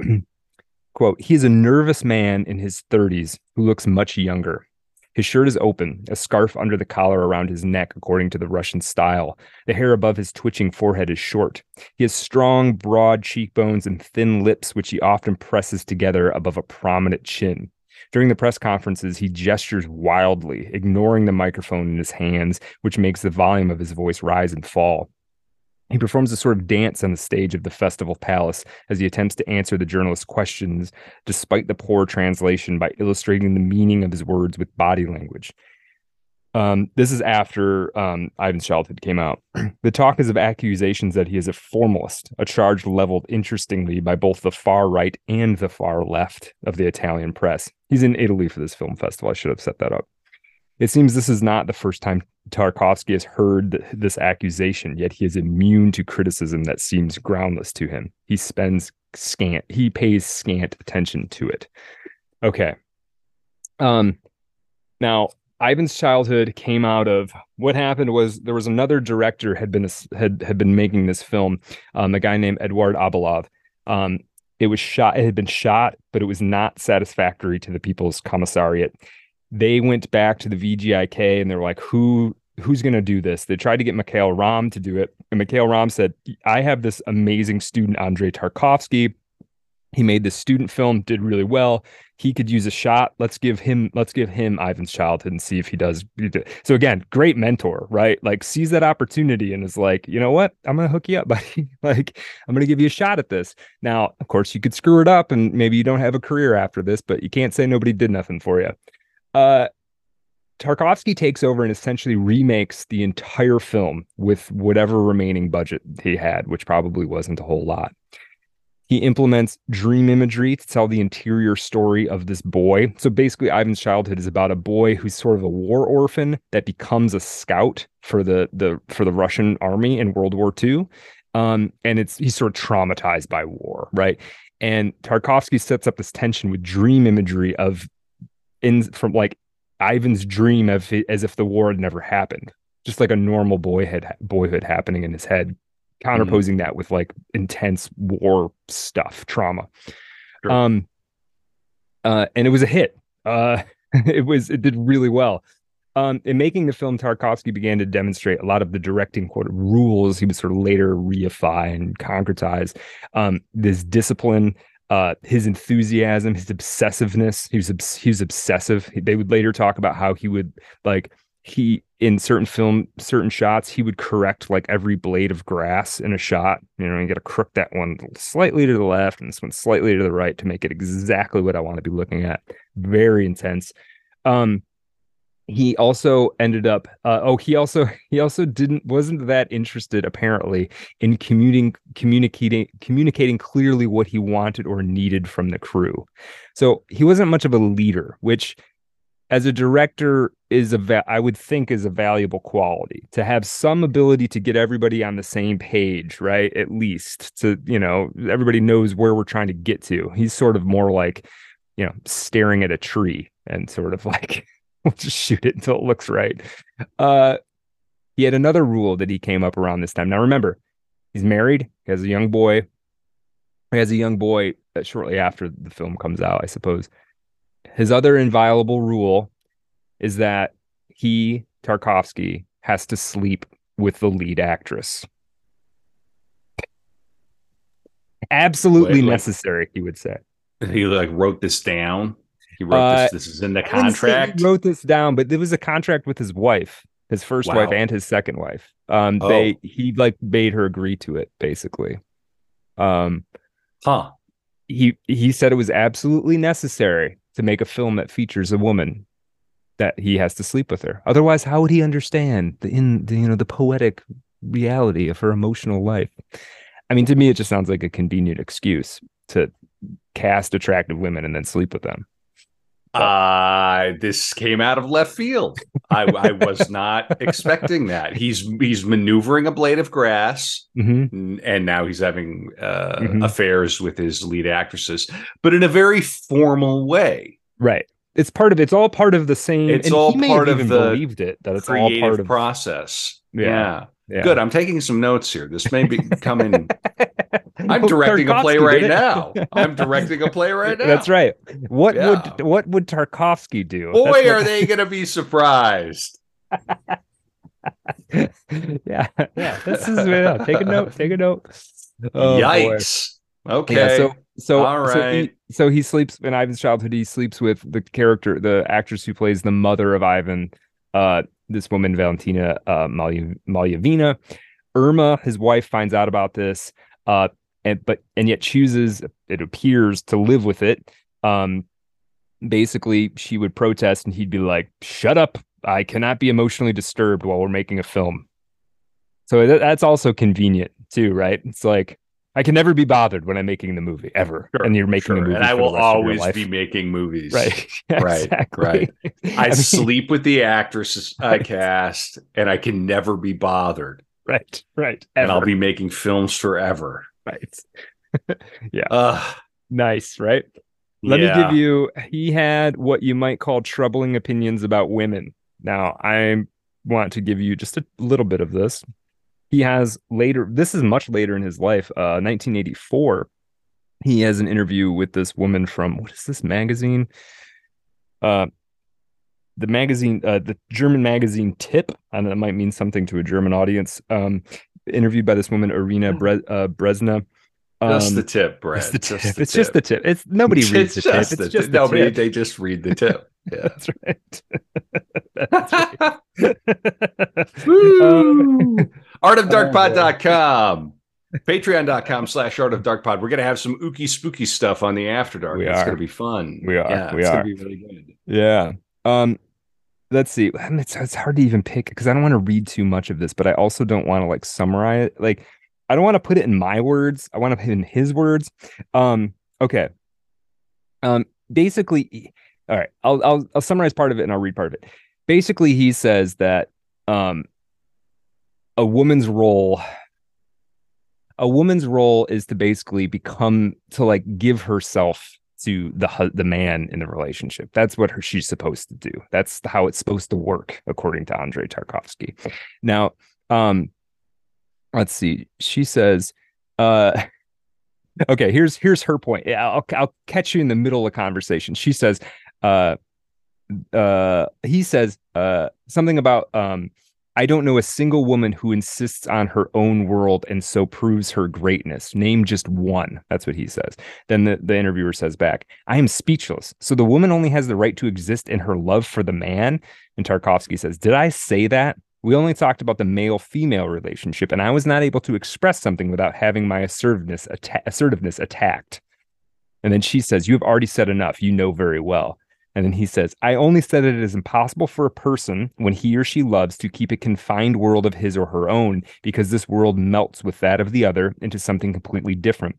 Quote, "He is a nervous man in his thirties who looks much younger. His shirt is open, a scarf under the collar around his neck, according to the Russian style. The hair above his twitching forehead is short. He has strong, broad cheekbones and thin lips, which he often presses together above a prominent chin. During the press conferences, he gestures wildly, ignoring the microphone in his hands, which makes the volume of his voice rise and fall. He performs a sort of dance on the stage of the Festival Palace as he attempts to answer the journalist's questions, despite the poor translation, by illustrating the meaning of his words with body language." Um, this is after um, Ivan's childhood came out. "The talk is of accusations that he is a formalist, a charge leveled, interestingly, by both the far right and the far left of the Italian press." He's in Italy for this film festival. I should have set that up. "It seems this is not the first time Tarkovsky has heard this accusation, yet he is immune to criticism that seems groundless to him. He spends scant, he pays scant attention to it." Okay. Um, now, Ivan's childhood came out of what happened was there was another director had been had had been making this film, um, a guy named Eduard Abalov. Um, it was shot; it had been shot, but it was not satisfactory to the People's Commissariat. They went back to the V G I K and they're like, who who's going to do this? They tried to get Mikhail Romm to do it. And Mikhail Romm said, "I have this amazing student, Andrei Tarkovsky. He made this student film, did really well. He could use a shot. Let's give him, let's give him Ivan's childhood and see if he does." So again, great mentor, right? Like sees that opportunity and is like, you know what? I'm going to hook you up, buddy. Like I'm going to give you a shot at this. Now, of course you could screw it up and maybe you don't have a career after this, but you can't say nobody did nothing for you. Uh, Tarkovsky takes over and essentially remakes the entire film with whatever remaining budget he had, which probably wasn't a whole lot. He implements dream imagery to tell the interior story of this boy. So basically, Ivan's childhood is about a boy who's sort of a war orphan that becomes a scout for the the for the Russian army in World War Two, um, and it's he's sort of traumatized by war, right? And Tarkovsky sets up this tension with dream imagery of. In from like Ivan's dream of as if the war had never happened, just like a normal boyhood boyhood happening in his head, counterposing mm. that with like intense war stuff, trauma. Sure. Um, uh, and it was a hit. Uh, it was it did really well. Um, in making the film, Tarkovsky began to demonstrate a lot of the directing quote rules he would sort of later reify and concretize. Um, this discipline. Uh, his enthusiasm, his obsessiveness, he was, obs- he was obsessive. They would later talk about how he would like he in certain film, certain shots, he would correct like every blade of grass in a shot, you know, and you got to crook that one slightly to the left and this one slightly to the right to make it exactly what I want to be looking at. Very intense. Um, he also ended up, uh, oh, he also, he also didn't, wasn't that interested apparently in commuting, communicating, communicating clearly what he wanted or needed from the crew. So he wasn't much of a leader, which as a director is a, va- I would think is a valuable quality to have some ability to get everybody on the same page, right? At least to, you know, everybody knows where we're trying to get to. He's sort of more like, you know, staring at a tree and sort of like, we'll just shoot it until it looks right. Uh, He had another rule that he came up around this time. Now, remember, he's married. He has a young boy. He has a young boy shortly after the film comes out, I suppose. His other inviolable rule is that he, Tarkovsky, has to sleep with the lead actress. Absolutely like, necessary, he would say. He like wrote this down. He wrote uh, this. This is in the contract. He wrote this down, but it was a contract with his wife, his first wow. wife and his second wife. Um, oh. they he like made her agree to it, basically. Um, huh. He he said it was absolutely necessary to make a film that features a woman, that he has to sleep with her. Otherwise, how would he understand the in the, you know the poetic reality of her emotional life? I mean, to me, it just sounds like a convenient excuse to cast attractive women and then sleep with them. But... Uh, this came out of left field. I, I was not expecting that. He's he's maneuvering a blade of grass, mm-hmm. and now he's having uh, mm-hmm. affairs with his lead actresses, but in a very formal way. Right. It's part of it's all part of the same. It's and all he may part have of even the believed it that it's all part of process. Yeah. yeah. Yeah. Good. I'm taking some notes here. This may be coming. I'm directing Tarkovsky a play right now. I'm directing a play right now. That's right. What yeah. would what would Tarkovsky do? Boy, what... are they going to be surprised? yeah. Yeah. This is yeah. Take a note. Take a note. Oh, yikes. Boy. Okay. Yeah, so so all right. So he, so he sleeps in Ivan's childhood. He sleeps with the character, the actress who plays the mother of Ivan. Uh, This woman, Valentina uh, Malyavina. Irma, his wife, finds out about this, uh, and but and yet chooses, it appears, to live with it. Um, basically, she would protest, and he'd be like, "Shut up! I cannot be emotionally disturbed while we're making a film." So th- that's also convenient too, right? It's like, I can never be bothered when I'm making the movie ever. Sure, and you're making sure. a movie. And I will always be making movies. Right. Yeah, right. Exactly. Right. I, I mean, sleep with the actresses right. I cast, and I can never be bothered. Right. Right. Ever. And I'll be making films forever. Right. yeah. Uh, nice. Right. Let yeah. me give you, he had what you might call troubling opinions about women. Now, I want to give you just a little bit of this. He has later, this is much later in his life, uh, nineteen eighty-four, he has an interview with this woman from, what is this magazine? Uh, the magazine, uh, the German magazine Tip, and that might mean something to a German audience, um, interviewed by this woman, Irina Bre- uh, Bresna. Um, just the tip, Brad. Just the tip. Just the it's tip. just the tip. It's Nobody it's reads the tip. It's the just t- the nobody, tip. They just read the tip. Yeah. That's right. That's right. um, art of dark pod dot com patreon dot com slash art of dark pod. We're going to have some ooky spooky stuff on the After Dark. We it's going to be fun. We are. Yeah, we it's are. It's going to be really good. Yeah. Um, let's see. I mean, it's, it's hard to even pick because I don't want to read too much of this, but I also don't want to like summarize it. Like, I don't want to put it in my words. I want to put it in his words. Um, okay. Um, basically, all right. I'll, I'll I'll summarize part of it and I'll read part of it. Basically, he says that um, a woman's role, a woman's role is to basically become to like give herself to the the man in the relationship. That's what her, she's supposed to do. That's how it's supposed to work, according to Andrei Tarkovsky. Now, um. Let's see. She says, uh, okay, here's here's her point. I'll, I'll catch you in the middle of the conversation. She says, uh, uh, he says uh, something about, um, I don't know a single woman who insists on her own world and so proves her greatness. Name just one. That's what he says. Then the, the interviewer says back, I am speechless. So the woman only has the right to exist in her love for the man. And Tarkovsky says, did I say that? We only talked about the male-female relationship, and I was not able to express something without having my assertiveness, atta- assertiveness attacked. And then she says, you have already said enough. You know very well. And then he says, I only said that it is impossible for a person, when he or she loves, to keep a confined world of his or her own, because this world melts with that of the other into something completely different.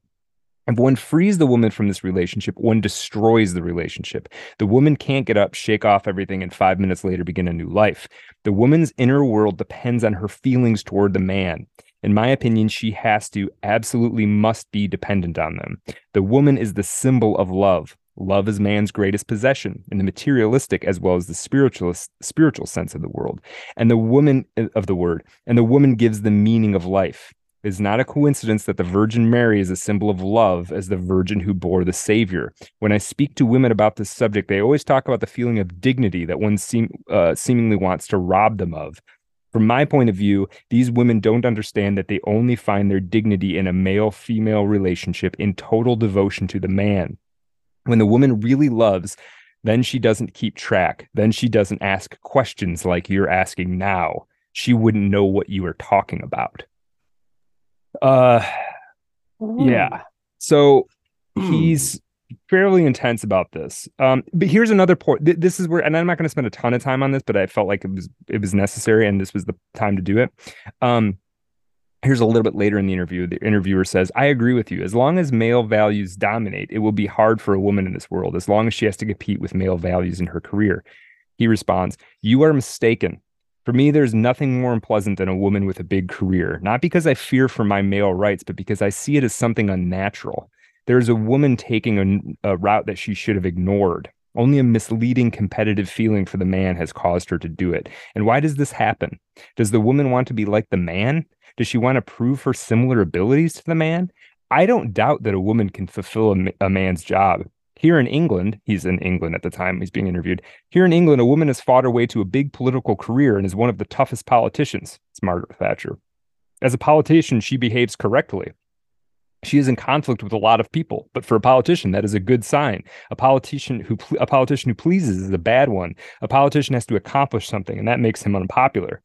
If one frees the woman from this relationship, one destroys the relationship. The woman can't get up, shake off everything, and five minutes later begin a new life. The woman's inner world depends on her feelings toward the man. In my opinion, she has to, absolutely must be dependent on them. The woman is the symbol of love. Love is man's greatest possession in the materialistic as well as the spiritualist spiritual sense of the world, and the woman of the word, and the woman gives the meaning of life. It is not a coincidence that the Virgin Mary is a symbol of love as the virgin who bore the Savior. When I speak to women about this subject, they always talk about the feeling of dignity that one seem, uh, seemingly wants to rob them of. From my point of view, these women don't understand that they only find their dignity in a male-female relationship in total devotion to the man. When the woman really loves, then she doesn't keep track. Then she doesn't ask questions like you're asking now. She wouldn't know what you are talking about. Uh, yeah. So he's fairly intense about this. Um, but here's another point. Th- this is where, and I'm not going to spend a ton of time on this, but I felt like it was it was necessary, and this was the time to do it. Um, here's a little bit later in the interview. The interviewer says, "I agree with you. As long as male values dominate, it will be hard for a woman in this world, as long as she has to compete with male values in her career." He responds, "You are mistaken. For me, there's nothing more unpleasant than a woman with a big career, not because I fear for my male rights, but because I see it as something unnatural. There's a woman taking a, a route that she should have ignored. Only a misleading competitive feeling for the man has caused her to do it. And why does this happen? Does the woman want to be like the man? Does she want to prove her similar abilities to the man? I don't doubt that a woman can fulfill a, a man's job. Here in England," he's in England at the time he's being interviewed, "here in England, a woman has fought her way to a big political career and is one of the toughest politicians. It's Margaret Thatcher. As a politician, she behaves correctly. She is in conflict with a lot of people, but for a politician, that is a good sign. A politician who a politician who pleases is a bad one. A politician has to accomplish something, and that makes him unpopular.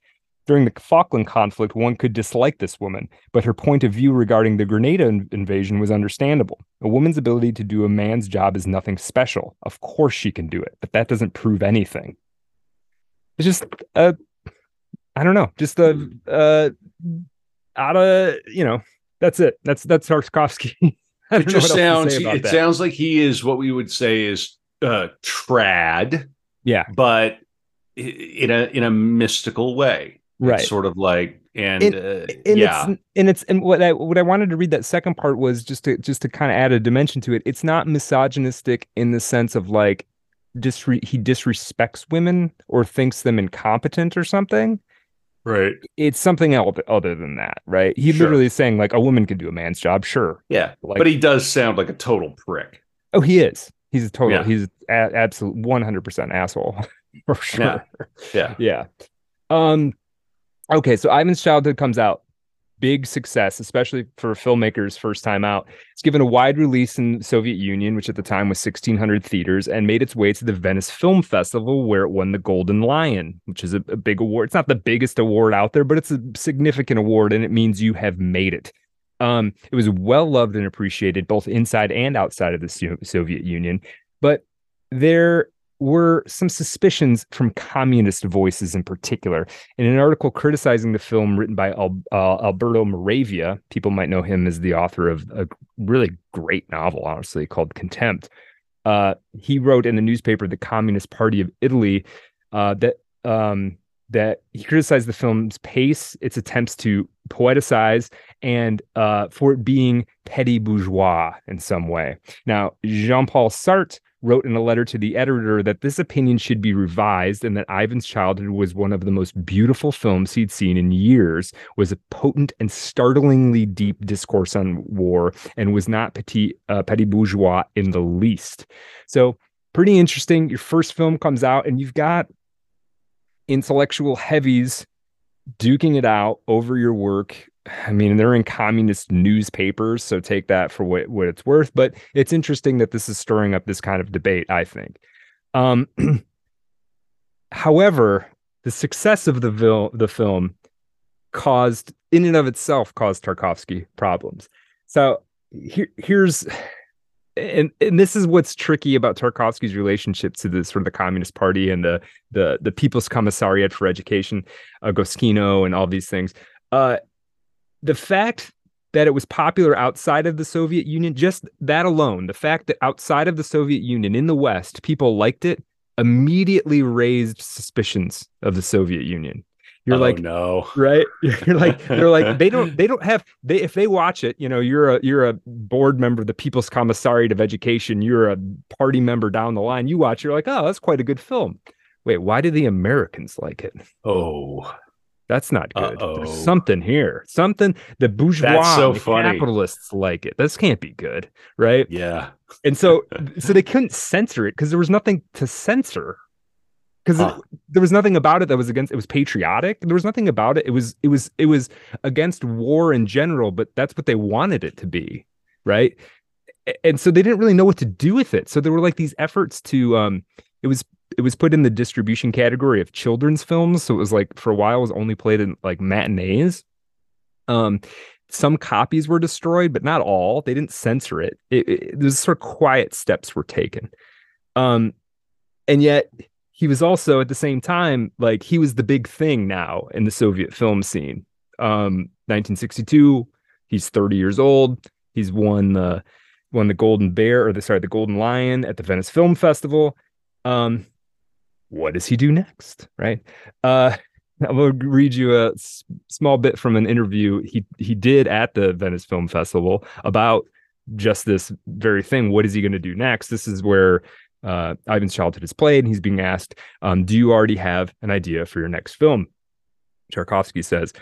During the Falkland conflict, one could dislike this woman, but her point of view regarding the Grenada in- invasion was understandable. A woman's ability to do a man's job is nothing special. Of course she can do it, but that doesn't prove anything." It's just, uh, I don't know, just a, uh, out of, you know, that's it. That's, that's Tarkovsky. It just sounds, it that. sounds like he is what we would say is uh, trad. Yeah. But in a, in a mystical way. Right. It's sort of like, and, and, uh, and yeah. It's, and it's, and what I, what I wanted to read that second part was just to, just to kind of add a dimension to it. It's not misogynistic in the sense of like, disre- he disrespects women or thinks them incompetent or something. Right. It's something else other than that. Right. He sure. literally is saying like a woman can do a man's job. Sure. Yeah. Like, but he does sound like a total prick. Oh, he is. He's a total, yeah. he's a, absolute one hundred percent asshole for sure. Yeah. Yeah. yeah. Um, Okay, so Ivan's Childhood comes out. Big success, especially for filmmakers first time out. It's given a wide release in the Soviet Union, which at the time was sixteen hundred theaters, and made its way to the Venice Film Festival, where it won the Golden Lion, which is a, a big award. It's not the biggest award out there, but it's a significant award, and it means you have made it. Um, it was well-loved and appreciated both inside and outside of the so- Soviet Union, but there were some suspicions from communist voices in particular. In an article criticizing the film written by Al- uh, Alberto Moravia, people might know him as the author of a really great novel, honestly, called Contempt. Uh, he wrote in the newspaper, The Communist Party of Italy, uh, that um, that he criticized the film's pace, its attempts to poeticize, and uh, for it being petty bourgeois in some way. Now, Jean-Paul Sartre wrote in a letter to the editor that this opinion should be revised and that Ivan's Childhood was one of the most beautiful films he'd seen in years, was a potent and startlingly deep discourse on war, and was not petit, uh, petty bourgeois in the least. So pretty interesting. Your first film comes out and you've got intellectual heavies duking it out over your work. I mean, they're in communist newspapers, so take that for what, what it's worth. But it's interesting that this is stirring up this kind of debate, I think. Um, however, the success of the, vil- the film caused, in and of itself, caused Tarkovsky problems. So here, here's, and, and this is what's tricky about Tarkovsky's relationship to the sort of the Communist Party and the the, the People's Commissariat for Education, uh, Goskino, and all these things. Uh, The fact that it was popular outside of the Soviet Union, just that alone, the fact that outside of the Soviet Union, in the West, people liked it, immediately raised suspicions of the Soviet Union. You're oh, like, no, right? You're like, they're like, they don't, they don't have, they, if they watch it, you know, you're a, you're a board member of the People's Commissariat of Education. You're a party member down the line. You watch, you're like, oh, that's quite a good film. Wait, why do the Americans like it? Oh, that's not good. Uh-oh. There's something here, something the bourgeois so the capitalists like it. This can't be good. Right. Yeah. And so, so they couldn't censor it because there was nothing to censor. Because huh. there was nothing about it that was against, it was patriotic. There was nothing about it. It was, it was, it was against war in general, but that's what they wanted it to be. Right. And so they didn't really know what to do with it. So there were like these efforts to, um, it was, it was put in the distribution category of children's films. So it was like, for a while, it was only played in like matinees. Um, some copies were destroyed, but not all. They didn't censor it. It, it those sort of quiet steps were taken. Um, and yet, he was also at the same time, like he was the big thing now in the Soviet film scene. Um, nineteen sixty-two, he's thirty years old. He's won the won the Golden Bear or the sorry the Golden Lion at the Venice Film Festival. Um, what does he do next? Right. Uh, I will read you a s- small bit from an interview he he did at the Venice Film Festival about just this very thing. What is he going to do next? This is where Uh, Ivan's childhood is played, and he's being asked, um, do you already have an idea for your next film? Tarkovsky says,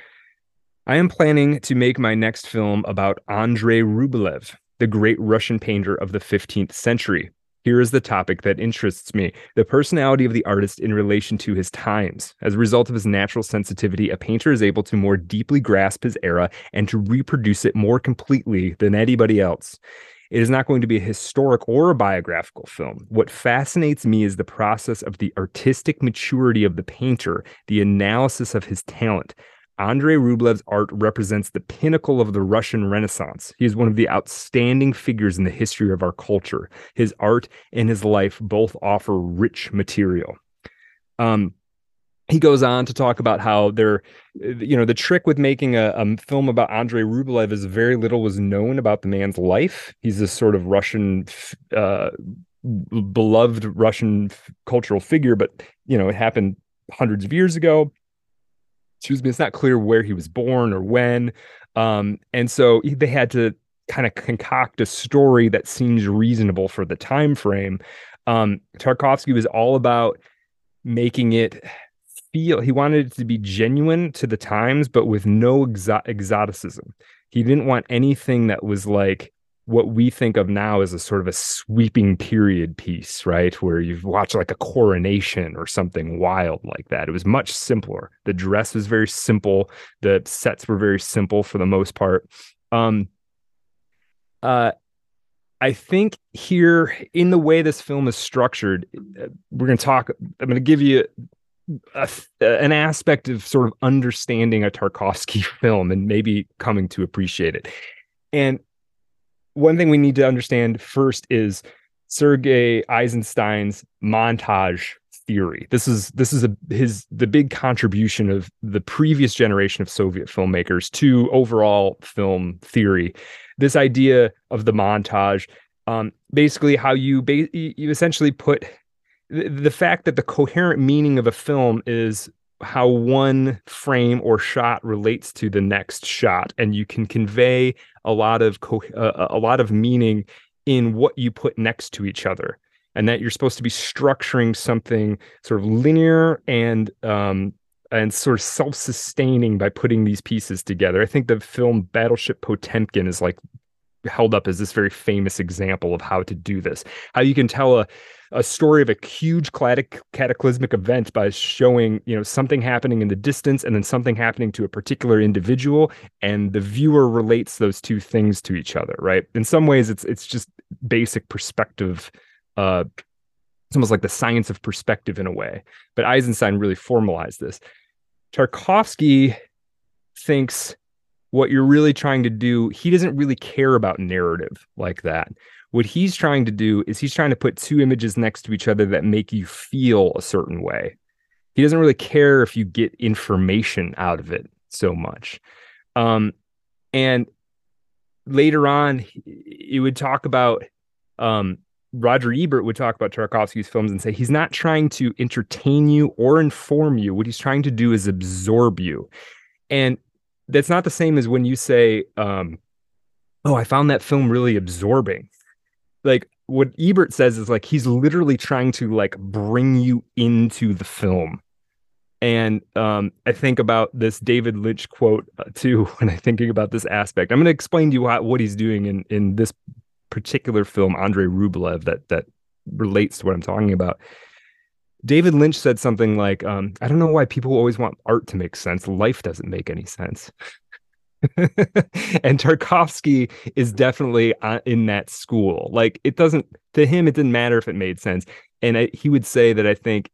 I am planning to make my next film about Andrei Rublev, the great Russian painter of the fifteenth century. Here is the topic that interests me, the personality of the artist in relation to his times. As a result of his natural sensitivity, a painter is able to more deeply grasp his era and to reproduce it more completely than anybody else. It is not going to be a historic or a biographical film. What fascinates me is the process of the artistic maturity of the painter, the analysis of his talent. Andrei Rublev's art represents the pinnacle of the Russian Renaissance. He is one of the outstanding figures in the history of our culture. His art and his life both offer rich material. Um, He goes on to talk about how there, you know, the trick with making a, a film about Andrei Rublev is very little was known about the man's life. He's this sort of Russian, uh, beloved Russian cultural figure, but, you know, it happened hundreds of years ago. Excuse me, it's not clear where he was born or when. Um, and so they had to kind of concoct a story that seems reasonable for the time frame. Um, Tarkovsky was all about making it feel, he wanted it to be genuine to the times, but with no exo- exoticism. He didn't want anything that was like what we think of now as a sort of a sweeping period piece, right? Where you've watched like a coronation or something wild like that. It was much simpler. The dress was very simple. The sets were very simple for the most part. Um, uh, I think here in the way this film is structured, we're going to talk, I'm going to give you A, an aspect of sort of understanding a Tarkovsky film and maybe coming to appreciate it. And one thing we need to understand first is Sergei Eisenstein's montage theory. This is this is a, his the big contribution of the previous generation of Soviet filmmakers to overall film theory. This idea of the montage, um, basically how you ba- you essentially put the fact that the coherent meaning of a film is how one frame or shot relates to the next shot, and you can convey a lot of co- uh, a lot of meaning in what you put next to each other, and that you're supposed to be structuring something sort of linear and um, and sort of self-sustaining by putting these pieces together. I think the film Battleship Potemkin is like held up as this very famous example of how to do this, how you can tell a a story of a huge cataclysmic event by showing, you know, something happening in the distance and then something happening to a particular individual, and the viewer relates those two things to each other, right? In some ways, it's it's just basic perspective. Uh, it's almost like the science of perspective in a way, but Eisenstein really formalized this. Tarkovsky thinks what you're really trying to do, he doesn't really care about narrative like that. What he's trying to do is he's trying to put two images next to each other that make you feel a certain way. He doesn't really care if you get information out of it so much. Um, and later on, he would talk about um, Roger Ebert would talk about Tarkovsky's films and say he's not trying to entertain you or inform you. What he's trying to do is absorb you. And that's not the same as when you say, um, oh, I found that film really absorbing. Like, what Ebert says is, like, he's literally trying to, like, bring you into the film. And um, I think about this David Lynch quote, uh, too, when I'm thinking about this aspect. I'm going to explain to you how, what he's doing in, in this particular film, Andrei Rublev, that that relates to what I'm talking about. David Lynch said something like, um, I don't know why people always want art to make sense. Life doesn't make any sense. And Tarkovsky is definitely in that school. Like, it doesn't, to him, it didn't matter if it made sense. And I, he would say that I think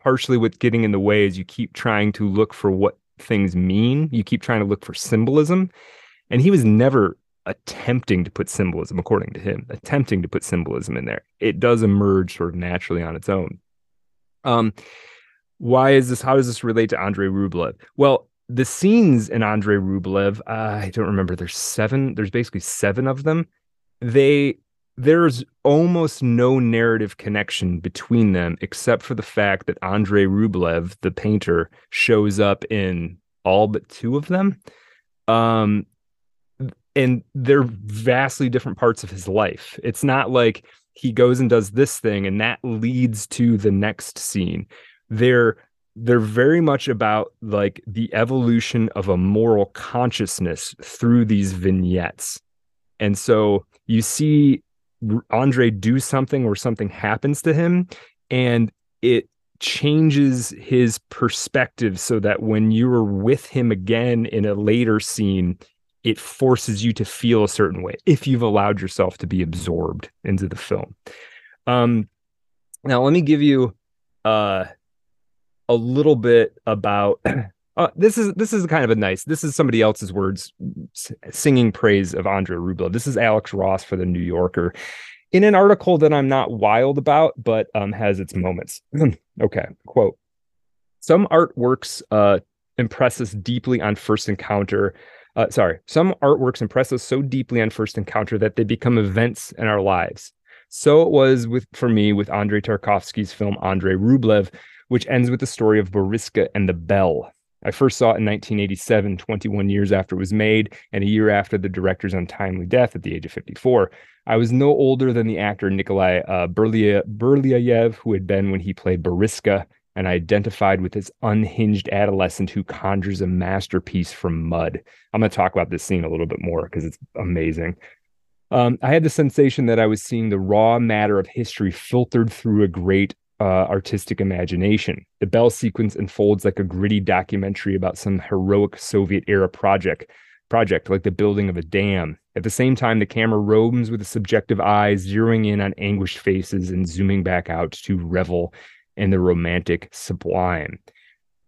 partially what's getting in the way is you keep trying to look for what things mean. You keep trying to look for symbolism. And he was never attempting to put symbolism, according to him, attempting to put symbolism in there. It does emerge sort of naturally on its own. Um, why is this? How does this relate to Andrei Rublev? Well, the scenes in Andrei Rublev, uh, I don't remember, there's seven, there's basically seven of them. They, there's almost no narrative connection between them, except for the fact that Andrei Rublev, the painter, shows up in all but two of them. Um, and they're vastly different parts of his life. It's not like he goes and does this thing and that leads to the next scene. They're They're very much about, like, the evolution of a moral consciousness through these vignettes. And so you see Andrei do something or something happens to him, and it changes his perspective so that when you're with him again in a later scene, it forces you to feel a certain way if you've allowed yourself to be absorbed into the film. Um, now, let me give you... Uh, a little bit about uh, this is this is kind of a nice this is somebody else's words singing praise of Andrei Rublev. This is Alex Ross for the New Yorker in an article that I'm not wild about, but um, has its moments. Okay, quote, some artworks uh, impress us deeply on first encounter. Uh, sorry, some artworks impress us so deeply on first encounter that they become events in our lives. So it was with for me with Andrei Tarkovsky's film Andrei Rublev, which ends with the story of Boriska and the Bell. I first saw it in nineteen eighty-seven, twenty-one years after it was made, and a year after the director's untimely death at the age of fifty-four. I was no older than the actor Nikolai uh, Berliaev, who had been when he played Boriska, and I identified with this unhinged adolescent who conjures a masterpiece from mud. I'm going to talk about this scene a little bit more because it's amazing. Um, I had the sensation that I was seeing the raw matter of history filtered through a great Uh, artistic imagination. The Bell sequence unfolds like a gritty documentary about some heroic Soviet-era project, project like the building of a dam. At the same time, the camera roams with a subjective eye, zeroing in on anguished faces and zooming back out to revel in the romantic sublime.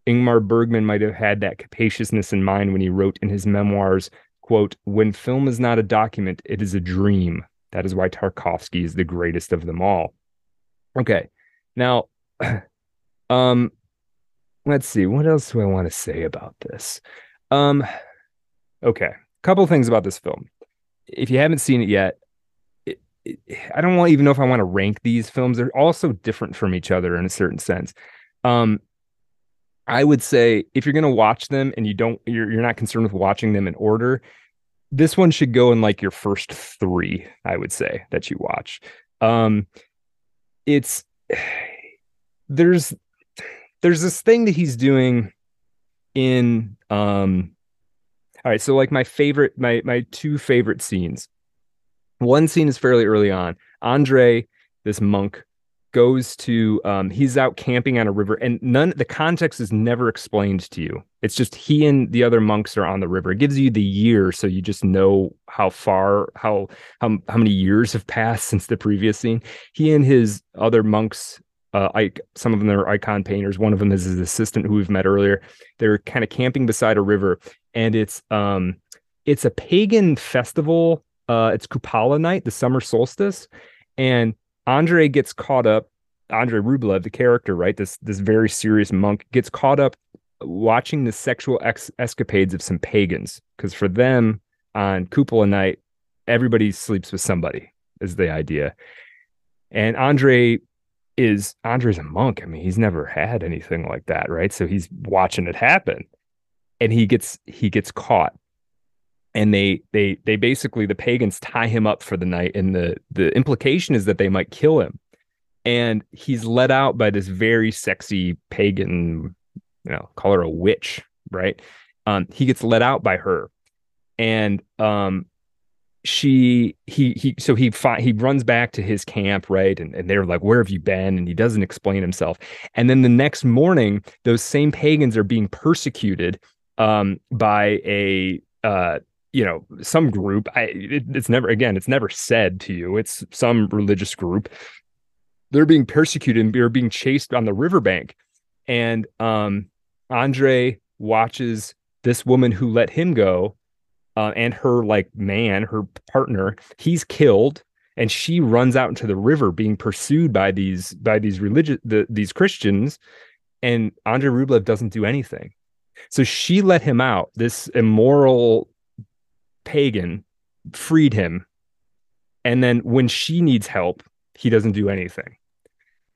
Ingmar Bergman might have had that capaciousness in mind when he wrote in his memoirs, quote, "When film is not a document, it is a dream. That is why Tarkovsky is the greatest of them all." Okay. Now, um, let's see. What else do I want to say about this? Um, okay, a couple of things about this film. If you haven't seen it yet, it, it, I don't want, even know if I want to rank these films. They're all so different from each other in a certain sense. Um, I would say if you're going to watch them and you don't, you're, you're not concerned with watching them in order, this one should go in like your first three. I would say that you watch. Um, it's There's there's this thing that he's doing in um all right, so like my favorite my my two favorite scenes. One scene is fairly early on. Andrei, this monk, goes to um he's out camping on a river, and none the context is never explained to you. It's just he and the other monks are on the river. It gives you the year, so you just know how far how how, how many years have passed since the previous scene. He and his other monks, Uh, I, some of them are icon painters. One of them is his assistant, who we've met earlier. They're kind of camping beside a river, and it's um, it's a pagan festival. Uh, it's Kupala night, the summer solstice, and Andrei gets caught up. Andrei Rublev, the character, right? This this very serious monk gets caught up watching the sexual ex- escapades of some pagans, because for them on Kupala night, everybody sleeps with somebody is the idea. And Andrei is Andrei's a monk. I mean, he's never had anything like that, right? So he's watching it happen, and he gets he gets caught. And they they they basically, the pagans tie him up for the night, and the the implication is that they might kill him. And he's let out by this very sexy pagan, you know, call her a witch, right? Um, he gets let out by her, and um, she he he so he fi- he runs back to his camp, right? And and they're like, "Where have you been?" And he doesn't explain himself. And then the next morning, those same pagans are being persecuted um, by a uh, you know, some group. I, it, it's never again, it's never said to you. It's some religious group. They're being persecuted and they're being chased on the riverbank. And um, Andrei watches this woman who let him go uh, and her like man, her partner, he's killed, and she runs out into the river being pursued by these by these religious the, these Christians. And Andrei Rublev doesn't do anything. So she let him out. This immoral pagan freed him. And then when she needs help, he doesn't do anything.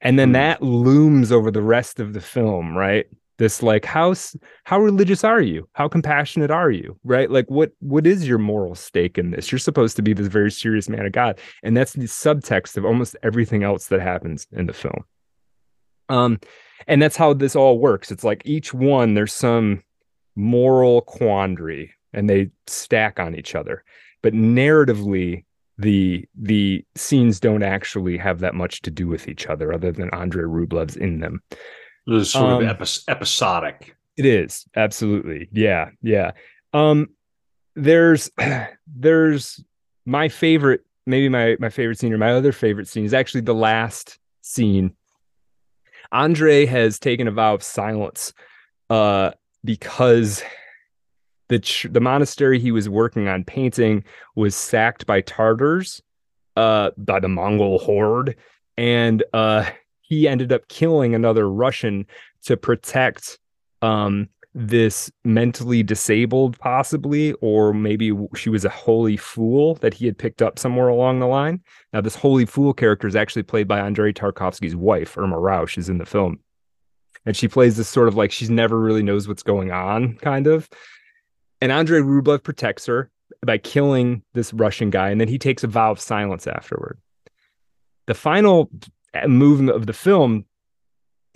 And then that looms over the rest of the film, right? This like, how, how religious are you? How compassionate are you, right? Like, what what is your moral stake in this? You're supposed to be this very serious man of God. And that's the subtext of almost everything else that happens in the film. Um, and that's how this all works. It's like each one, there's some moral quandary, and they stack on each other. But narratively, the the scenes don't actually have that much to do with each other, other than Andrei Rublev's in them. It's sort um, of epi- episodic. It is, absolutely. Yeah, yeah. Um, there's there's my favorite, maybe my, my favorite scene, or my other favorite scene is actually the last scene. Andrei has taken a vow of silence uh, because... The, ch- the monastery he was working on painting was sacked by Tartars, uh, by the Mongol horde, and uh, he ended up killing another Russian to protect um, this mentally disabled, possibly, or maybe she was a holy fool that he had picked up somewhere along the line. Now, this holy fool character is actually played by Andrei Tarkovsky's wife, Irma Rausch, is in the film, and she plays this sort of like she's never really knows what's going on, kind of. And Andrei Rublev protects her by killing this Russian guy, and then he takes a vow of silence afterward. The final movement of the film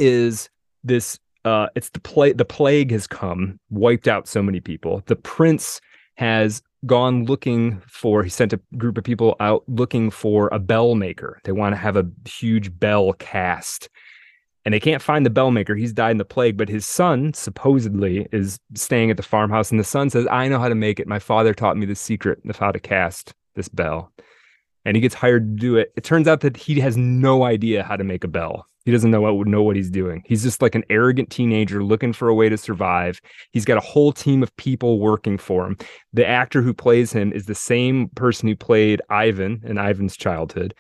is this: uh, it's the pla- the plague has come, wiped out so many people. The prince has gone looking for. He sent a group of people out looking for a bell maker. They want to have a huge bell cast. And they can't find the bell maker. He's died in the plague, but his son supposedly is staying at the farmhouse. And the son says, "I know how to make it. My father taught me the secret of how to cast this bell." And he gets hired to do it. It turns out that he has no idea how to make a bell. He doesn't know what, know what he's doing. He's just like an arrogant teenager looking for a way to survive. He's got a whole team of people working for him. The actor who plays him is the same person who played Ivan in Ivan's childhood.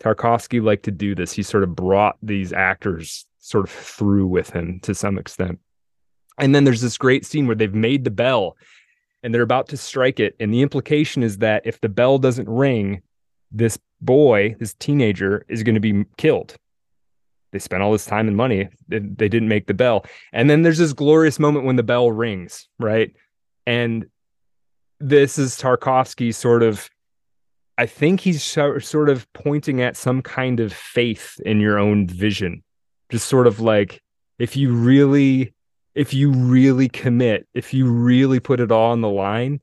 Tarkovsky liked to do this. He sort of brought these actors sort of through with him to some extent. And then there's this great scene where they've made the bell and they're about to strike it. And the implication is that if the bell doesn't ring, this boy, this teenager, is going to be killed. They spent all this time and money. They didn't make the bell. And then there's this glorious moment when the bell rings, right? And this is Tarkovsky sort of, I think he's sort of pointing at some kind of faith in your own vision. Just sort of like, if you really, if you really commit, if you really put it all on the line,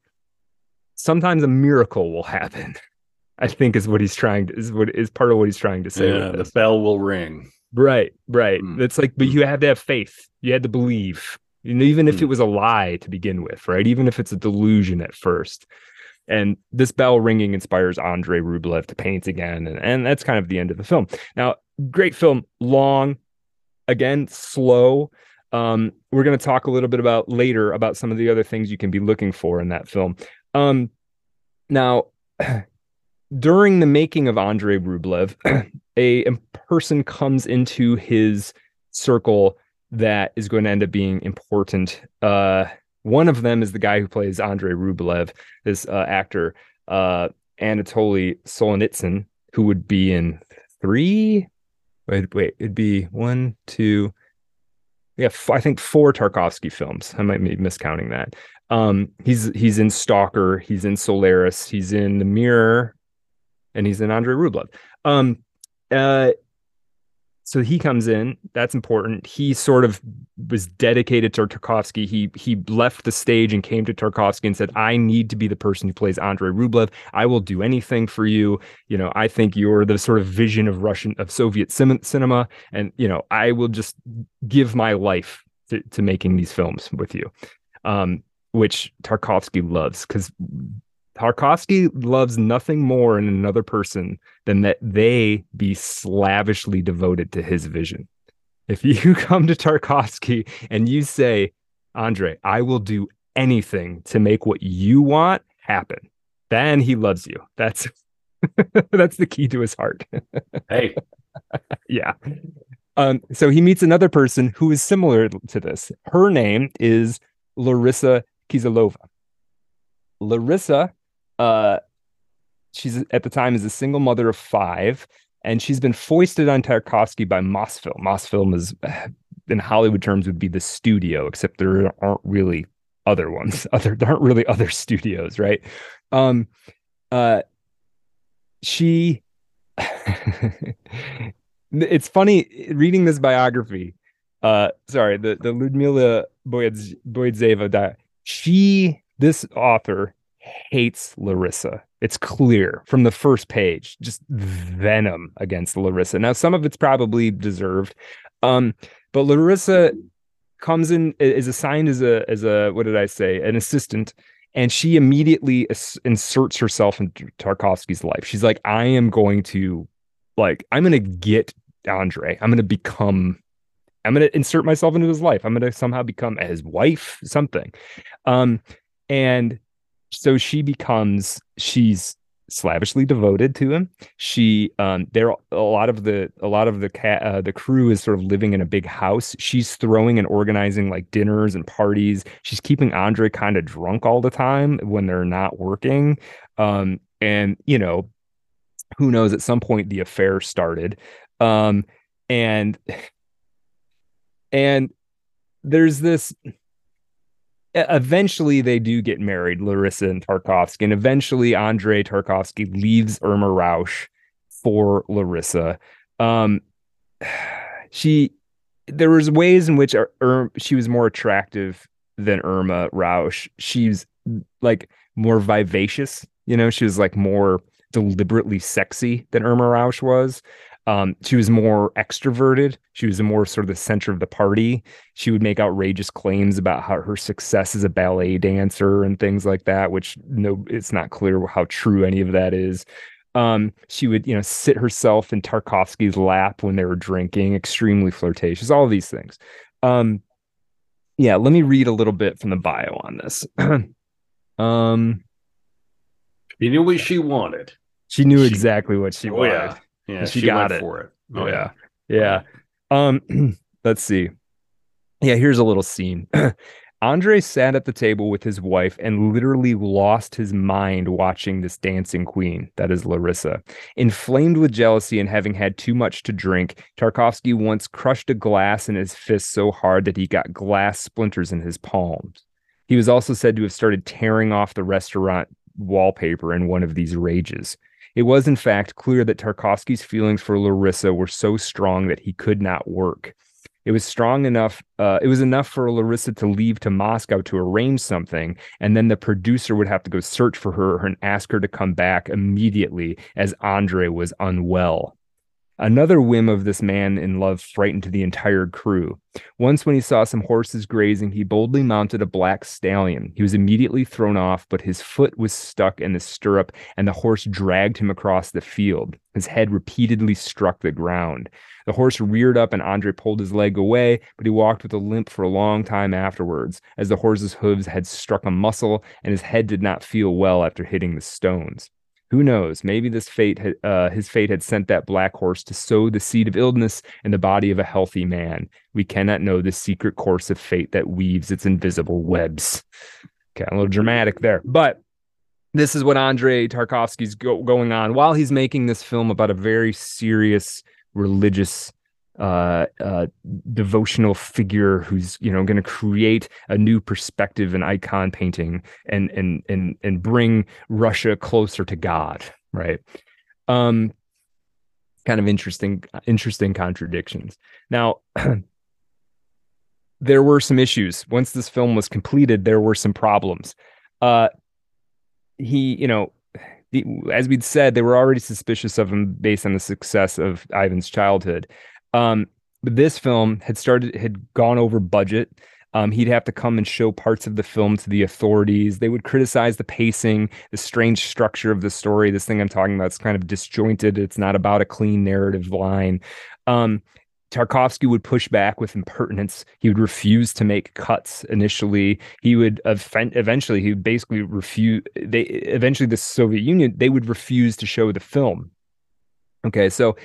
sometimes a miracle will happen. I think is what he's trying to, is what is part of what he's trying to say. Yeah, the bell will ring. Right, right. Mm. It's like, but you have to have faith. You had to believe, and even if mm. it was a lie to begin with, right? Even if it's a delusion at first. And this bell ringing inspires Andrei Rublev to paint again. And, and that's kind of the end of the film. Now, great film, long, again, slow. Um, we're going to talk a little bit about later about some of the other things you can be looking for in that film. Um, now, during the making of Andrei Rublev, a, a person comes into his circle that is going to end up being important. Uh One of them is the guy who plays Andrei Rublev, this uh, actor, uh, Anatoly Solonitsyn, who would be in three. Wait, wait, it'd be one, two. Yeah, f- I think four Tarkovsky films. I might be miscounting that. Um, he's he's in Stalker. He's in Solaris. He's in The Mirror, and he's in Andrei Rublev. Um, uh, so he comes in. That's important. He sort of was dedicated to Tarkovsky. He he left the stage and came to Tarkovsky and said, "I need to be the person who plays Andrei Rublev. I will do anything for you. You know, I think you're the sort of vision of Russian of Soviet sim- cinema, and you know, I will just give my life to, to making these films with you." Um, which Tarkovsky loves, because Tarkovsky loves nothing more in another person than that they be slavishly devoted to his vision. If you come to Tarkovsky and you say, "Andrei, I will do anything to make what you want happen," then he loves you. That's that's the key to his heart. Hey. Yeah. Um, so he meets another person who is similar to this. Her name is Larisa Kizilova. Larisa, uh, she's at the time is a single mother of five, and she's been foisted on Tarkovsky by Mosfilm. Mosfilm is, in Hollywood terms, would be the studio, except there aren't really other ones. Other there aren't really other studios, right? Um, uh, she. It's funny reading this biography. Uh, sorry, the the Lyudmila Boyadzeva died. She. This author hates Larisa. It's clear from the first page, just venom against Larisa. Now, some of it's probably deserved, um, but Larisa comes in, is assigned as a, as a, what did I say, an assistant, and she immediately inserts herself into Tarkovsky's life. She's like, I am going to, like, I'm going to get Andrei. I'm going to become, I'm going to insert myself into his life. I'm going to somehow become his wife, something. Um, And so she becomes, she's slavishly devoted to him. She, um, there, a lot of the, a lot of the cat, uh, the crew is sort of living in a big house. She's throwing and organizing like dinners and parties. She's keeping Andrei kind of drunk all the time when they're not working. Um, and you know, who knows, at some point the affair started. Um, and, and there's this, eventually they do get married, Larisa and Tarkovsky, and eventually Andrei Tarkovsky leaves Irma Rausch for Larisa. Um, she, there was ways in which Ir- Ir- she was more attractive than Irma Rausch. She's like more vivacious, you know, she was like more deliberately sexy than Irma Rausch was. Um, she was more extroverted. She was more sort of the center of the party. She would make outrageous claims about how her success as a ballet dancer and things like that, which no, it's not clear how true any of that is. Um, she would, you know, sit herself in Tarkovsky's lap when they were drinking, extremely flirtatious, all of these things. Um, yeah, let me read a little bit from the bio on this. um, she knew what she wanted. She knew she, exactly what she oh, wanted. Yeah. Yeah, she, she got it. For it. Oh yeah. Yeah. Um, let's see. Yeah, here's a little scene. Andrei sat at the table with his wife and literally lost his mind watching this dancing queen, that is Larisa. Inflamed with jealousy and having had too much to drink, Tarkovsky once crushed a glass in his fist so hard that he got glass splinters in his palms. He was also said to have started tearing off the restaurant wallpaper in one of these rages. It was, in fact, clear that Tarkovsky's feelings for Larisa were so strong that he could not work. It was strong enough, uh, it was enough for Larisa to leave to Moscow to arrange something, and then the producer would have to go search for her and ask her to come back immediately, as Andrei was unwell. Another whim of this man in love frightened the entire crew. Once when he saw some horses grazing, he boldly mounted a black stallion. He was immediately thrown off, but his foot was stuck in the stirrup, and the horse dragged him across the field. His head repeatedly struck the ground. The horse reared up, and Andrei pulled his leg away, but he walked with a limp for a long time afterwards, as the horse's hooves had struck a muscle, and his head did not feel well after hitting the stones. Who knows? Maybe this fate, had, uh, his fate had sent that black horse to sow the seed of illness in the body of a healthy man. We cannot know the secret course of fate that weaves its invisible webs. Okay, a little dramatic there, but this is what Andrei Tarkovsky's go- going on while he's making this film about a very serious religious uh, uh, devotional figure who's, you know, going to create a new perspective in icon painting and and and and bring Russia closer to God, right? Um, kind of interesting, interesting contradictions. Now. There were some issues. Once this film was completed, there were some problems. Uh, he, you know, the, as we'd said, they were already suspicious of him based on the success of Ivan's Childhood. Um, but this film had started, had gone over budget. Um, he'd have to come and show parts of the film to the authorities. They would criticize the pacing, the strange structure of the story. This thing I'm talking about is kind of disjointed. It's not about a clean narrative line. Um, Tarkovsky would push back with impertinence. He would refuse to make cuts initially. He would offend, eventually, he would basically refuse. They eventually, the Soviet Union, they would refuse to show the film. Okay, so,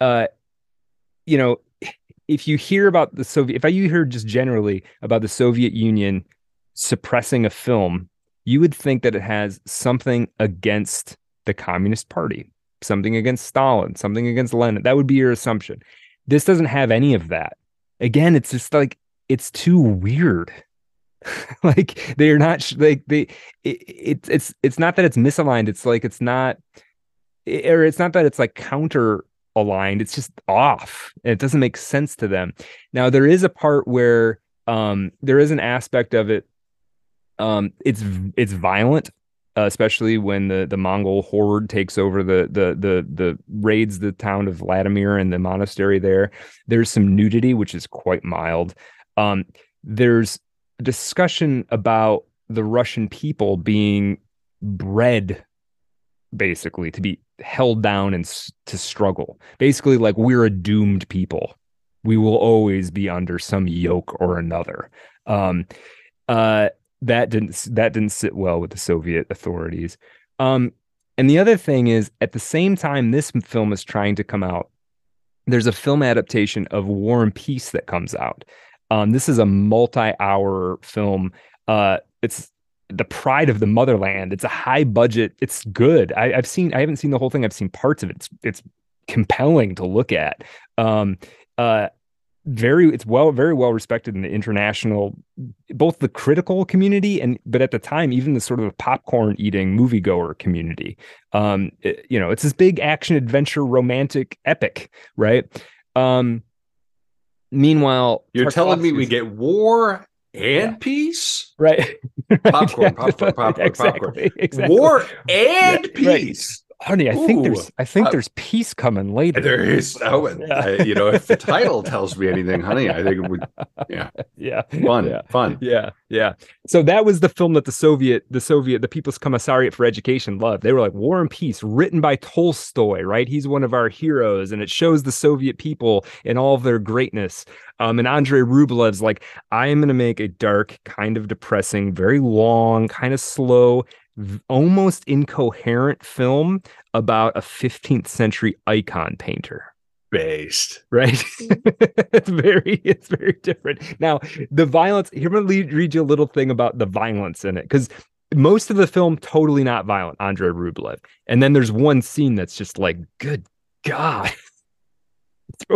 uh, you know, if you hear about the Soviet, if you hear just generally about the Soviet Union suppressing a film, you would think that it has something against the Communist Party, something against Stalin, something against Lenin. That would be your assumption. This doesn't have any of that. Again, it's just like, it's too weird. Like they're not like they, it, it, it's, it's not that it's misaligned. It's like, it's not, or it's not that it's like counter aligned. It's just off and it doesn't make sense to them. Now there is a part where um, there is an aspect of it. Um, it's, it's violent. Uh, especially when the, the Mongol horde takes over the, the the the raids the town of Vladimir and the monastery there. There's some nudity, which is quite mild. Um, there's a discussion about the Russian people being bred, basically, to be held down and s- to struggle. Basically, like, we're a doomed people. We will always be under some yoke or another. Um, uh, That didn't that didn't sit well with the Soviet authorities. Um, and the other thing is, at the same time this film is trying to come out, there's a film adaptation of War and Peace that comes out. Um, this is a multi-hour film. Uh, it's the pride of the motherland. It's a high budget. It's good. I, I've seen. I haven't seen the whole thing. I've seen parts of it. It's it's compelling to look at. Um, uh, Very, it's well, very well respected in the international, both the critical community and, but at the time, even the sort of popcorn eating moviegoer community. Um, it, you know, it's this big action adventure romantic epic, right? Um, meanwhile, you're Tarkovsky telling me we is, get war and yeah. peace, right? Popcorn, popcorn, popcorn, exactly, popcorn. Exactly. War and yeah, peace. Right. Honey, I Ooh, think there's I think uh, there's peace coming later. There is. Oh, yeah. I, you know, if the title tells me anything, honey, I think it would. Yeah. Yeah. Fun. Yeah. Fun. Yeah. Yeah. So that was the film that the Soviet, the Soviet, the People's Commissariat for Education loved. They were like, War and Peace, written by Tolstoy, right? He's one of our heroes, and it shows the Soviet people in all of their greatness. Um, and Andrei Rublev's like, I am going to make a dark, kind of depressing, very long, kind of slow, almost incoherent film about a fifteenth century icon painter. Based. Right? It's very, it's very different. Now, the violence, here I'm going to read you a little thing about the violence in it, because most of the film, totally not violent, Andrei Rublev. And then there's one scene that's just like, good God.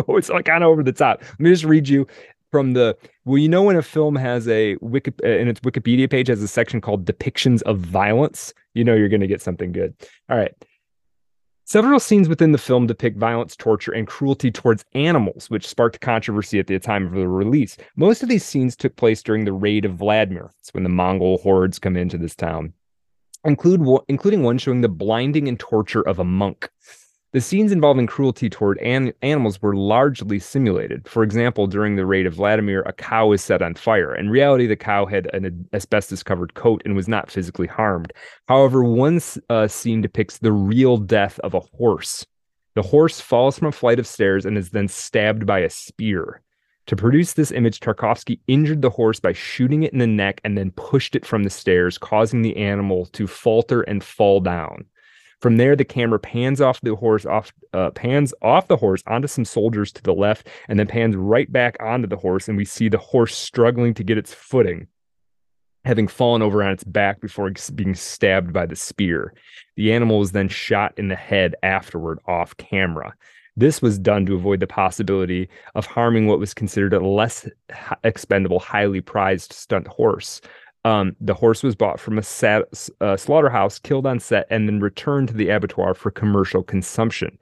It's like kind of over the top. Let me just read you from the, well, you know, when a film has a wiki in its Wikipedia page has a section called depictions of violence, you know, you're going to get something good. All right. Several scenes within the film depict violence, torture, and cruelty towards animals, which sparked controversy at the time of the release. Most of these scenes took place during the raid of Vladimir. It's when the Mongol hordes come into this town, include including one showing the blinding and torture of a monk. The scenes involving cruelty toward an- animals were largely simulated. For example, during the raid of Vladimir, a cow is set on fire. In reality, the cow had an asbestos-covered coat and was not physically harmed. However, one uh, scene depicts the real death of a horse. The horse falls from a flight of stairs and is then stabbed by a spear. To produce this image, Tarkovsky injured the horse by shooting it in the neck and then pushed it from the stairs, causing the animal to falter and fall down. From there, the camera pans off the horse, off uh, pans off the horse onto some soldiers to the left, and then pans right back onto the horse, and we see the horse struggling to get its footing. having fallen over on its back before being stabbed by the spear. The animal was then shot in the head afterward off camera. This was done to avoid the possibility of harming what was considered a less expendable, highly prized stunt horse. Um, the horse was bought from a sat- uh, slaughterhouse, killed on set, and then returned to the abattoir for commercial consumption.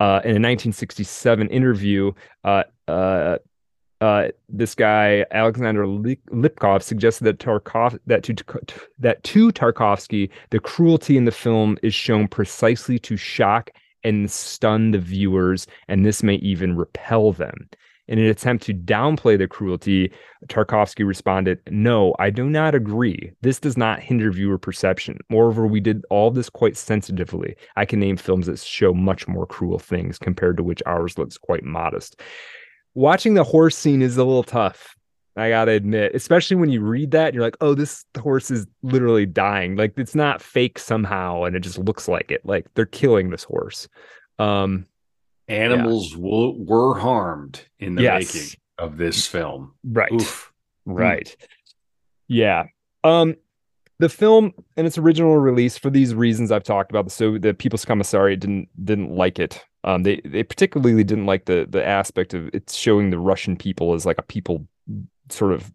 Uh, in a nineteen sixty-seven interview, uh, uh, uh, this guy, Alexander Lipkov, suggested that, Tarkov- that, to, that to Tarkovsky, the cruelty in the film is shown precisely to shock and stun the viewers, and this may even repel them. In an attempt to downplay the cruelty, Tarkovsky responded, "No, I do not agree. This does not hinder viewer perception. Moreover, we did all this quite sensitively. I can name films that show much more cruel things, compared to which ours looks quite modest." Watching the horse scene is a little tough, I gotta admit, especially when you read that and you're like, oh, this horse is literally dying. Like, it's not fake somehow, and it just looks like it. Like, they're killing this horse. Um, Animals yeah. w- were harmed in the yes. making of this film. Right. Oof. Right. Mm. Yeah. Um, the film in its original release, for these reasons I've talked about, so the People's Commissariat didn't didn't like it. Um, they, they particularly didn't like the the aspect of it's showing the Russian people as like a people sort of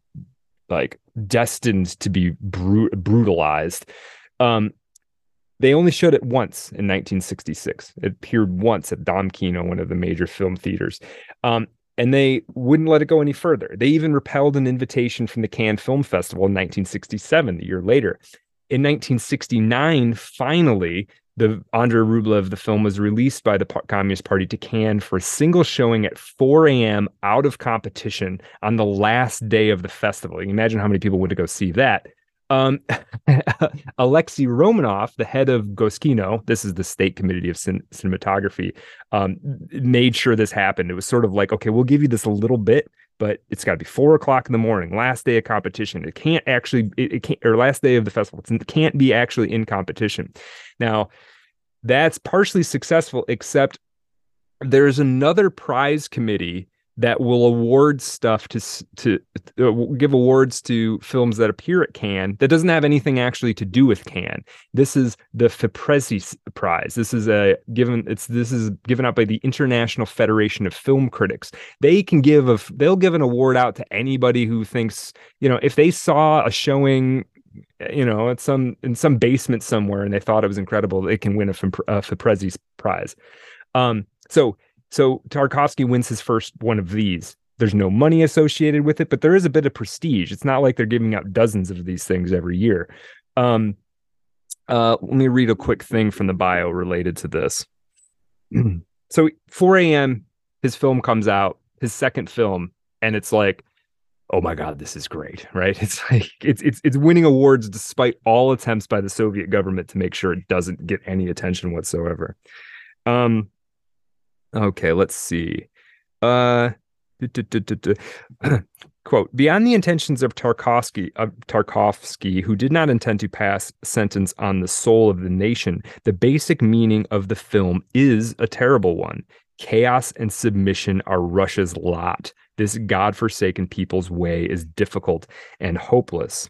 like destined to be bru- brutalized. Um, they only showed it once in nineteen sixty-six. It appeared once at Domkino, one of the major film theaters. Um, and they wouldn't let it go any further. They even repelled an invitation from the Cannes Film Festival in nineteen sixty-seven, the year later. In nineteen sixty-nine, finally, the Andrei Rublev, the film, was released by the Communist Party to Cannes for a single showing at four a.m. out of competition on the last day of the festival. You can imagine how many people went to go see that. Um, Alexei Romanov, the head of Goskino, this is the State Committee of Cin- Cinematography, um, made sure this happened. It was sort of like, okay, we'll give you this a little bit, but it's got to be four o'clock in the morning, last day of competition. It can't actually, it, it can't, or last day of the festival, it can't be actually in competition. Now, that's partially successful, except there's another prize committee that will award stuff to to uh, give awards to films that appear at Cannes that doesn't have anything actually to do with Cannes. This is the Fipresci Prize. This is a given. It's this is given out by the International Federation of Film Critics. They can give a they'll give an award out to anybody who thinks, you know, if they saw a showing, you know, at some in some basement somewhere and they thought it was incredible, they can win a, a Fipresci Prize. Um, so. So Tarkovsky wins his first one of these. There's no money associated with it, but there is a bit of prestige. It's not like they're giving out dozens of these things every year. Um, uh, let me read a quick thing from the bio related to this. So four a.m., his film comes out, his second film, and it's like, oh my God, this is great, right? It's like it's it's it's winning awards despite all attempts by the Soviet government to make sure it doesn't get any attention whatsoever. Um. Okay, let's see. Uh, duh, duh, duh, duh, duh. Quote, beyond the intentions of Tarkovsky, of Tarkovsky, who did not intend to pass sentence on the soul of the nation, the basic meaning of the film is a terrible one. Chaos and submission are Russia's lot. This godforsaken people's way is difficult and hopeless.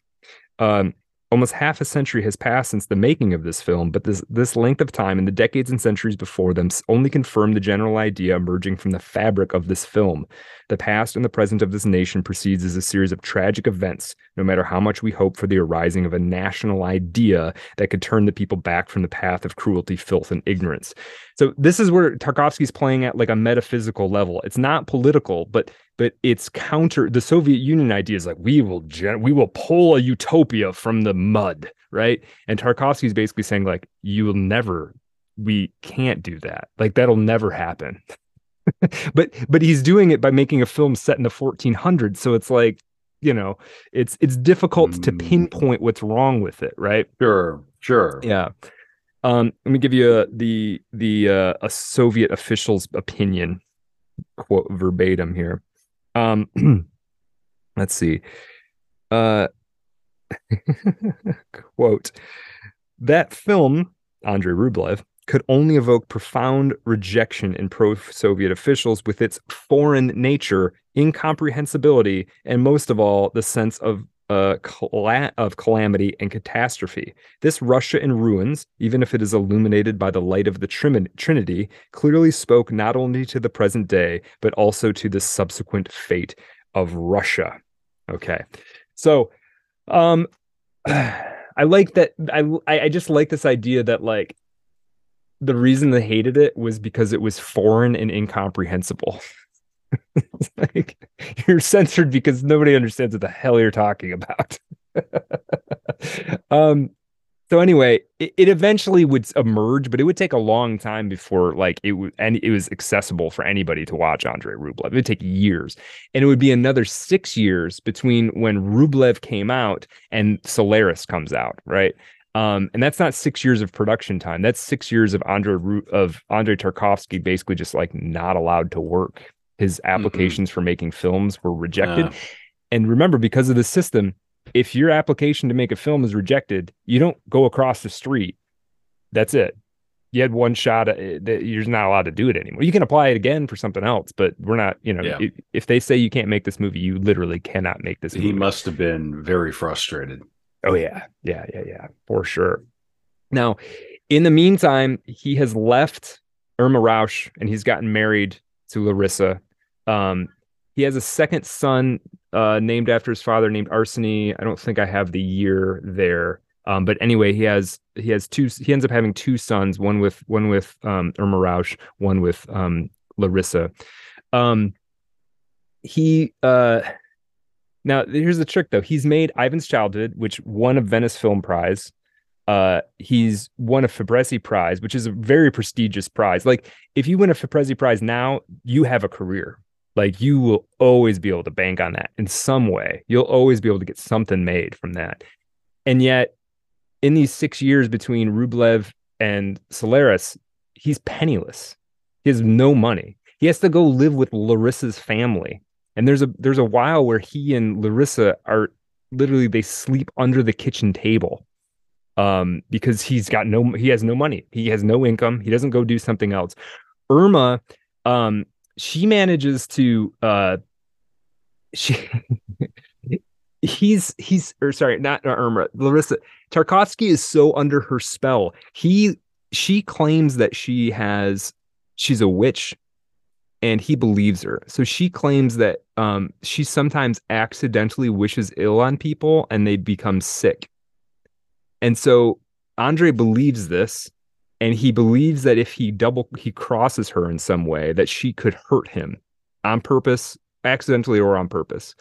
Um, Almost half a century has passed since the making of this film, but this, this length of time and the decades and centuries before them only confirm the general idea emerging from the fabric of this film. The past and the present of this nation proceeds as a series of tragic events, no matter how much we hope for the arising of a national idea that could turn the people back from the path of cruelty, filth, and ignorance. So this is where Tarkovsky's playing at like a metaphysical level. It's not political, but but it's counter the Soviet Union idea is like we will gen- we will pull a utopia from the mud, right? And Tarkovsky's basically saying like you will never, we can't do that. Like that'll never happen. but but he's doing it by making a film set in the fourteen hundreds, so it's like, you know, it's it's difficult mm. to pinpoint what's wrong with it, right? Sure, sure. Yeah. Um, let me give you a, the the uh, a Soviet official's opinion, quote verbatim here. Um, let's see. Uh, quote, that film, Andrei Rublev, could only evoke profound rejection in pro-Soviet officials with its foreign nature, incomprehensibility, and most of all, the sense of uh, cla- of calamity and catastrophe. This Russia in ruins, even if it is illuminated by the light of the trim- Trinity, clearly spoke not only to the present day, but also to the subsequent fate of Russia. Okay. So, um, I like that. I, I just like this idea that, like, the reason they hated it was because it was foreign and incomprehensible. It's like, you're censored because nobody understands what the hell you're talking about. um, so anyway, it, it eventually would emerge, but it would take a long time before, like, it would, and it was accessible for anybody to watch Andrei Rublev. It would take years, and it would be another six years between when Rublev came out and Solaris comes out, right? Um, and that's not six years of production time. That's six years of Andrei of Andrei Tarkovsky basically just, like, not allowed to work. His applications mm-hmm. for making films were rejected. Uh. And remember, because of the system, if your application to make a film is rejected, you don't go across the street. That's it. You had one shot at it. You're not allowed to do it anymore. You can apply it again for something else, but we're not, you know, yeah. if they say you can't make this movie, you literally cannot make this movie. He must have been very frustrated. Oh, yeah. Yeah, yeah, yeah, for sure. Now, in the meantime, he has left Irma Rausch and he's gotten married to Larisa. Um, he has a second son uh, named after his father, named Arseny. I don't think I have the year there, um, but anyway, he has he has two. He ends up having two sons, one with one with um, Irma Rausch, one with um, Larisa. Um, he uh, now here's the trick though. He's made Ivan's Childhood, which won a Venice Film Prize. Uh, he's won a Fipresci Prize, which is a very prestigious prize. Like, if you win a Fipresci Prize now, you have a career. Like, you will always be able to bank on that in some way. You'll always be able to get something made from that. And yet, in these six years between Rublev and Solaris, he's penniless. He has no money. He has to go live with Larisa's family. And there's a there's a while where he and Larisa are literally, they sleep under the kitchen table. Um, because he's got no, he has no money. He has no income. He doesn't go do something else. Irma, um, she manages to, uh, she, he's, he's, or sorry, not, not Irma, Larisa. Tarkovsky is so under her spell. He, she claims that she has, she's a witch and he believes her. So she claims that, um, she sometimes accidentally wishes ill on people and they become sick. And so Andrei believes this, and he believes that if he double he crosses her in some way, that she could hurt him on purpose, accidentally or on purpose.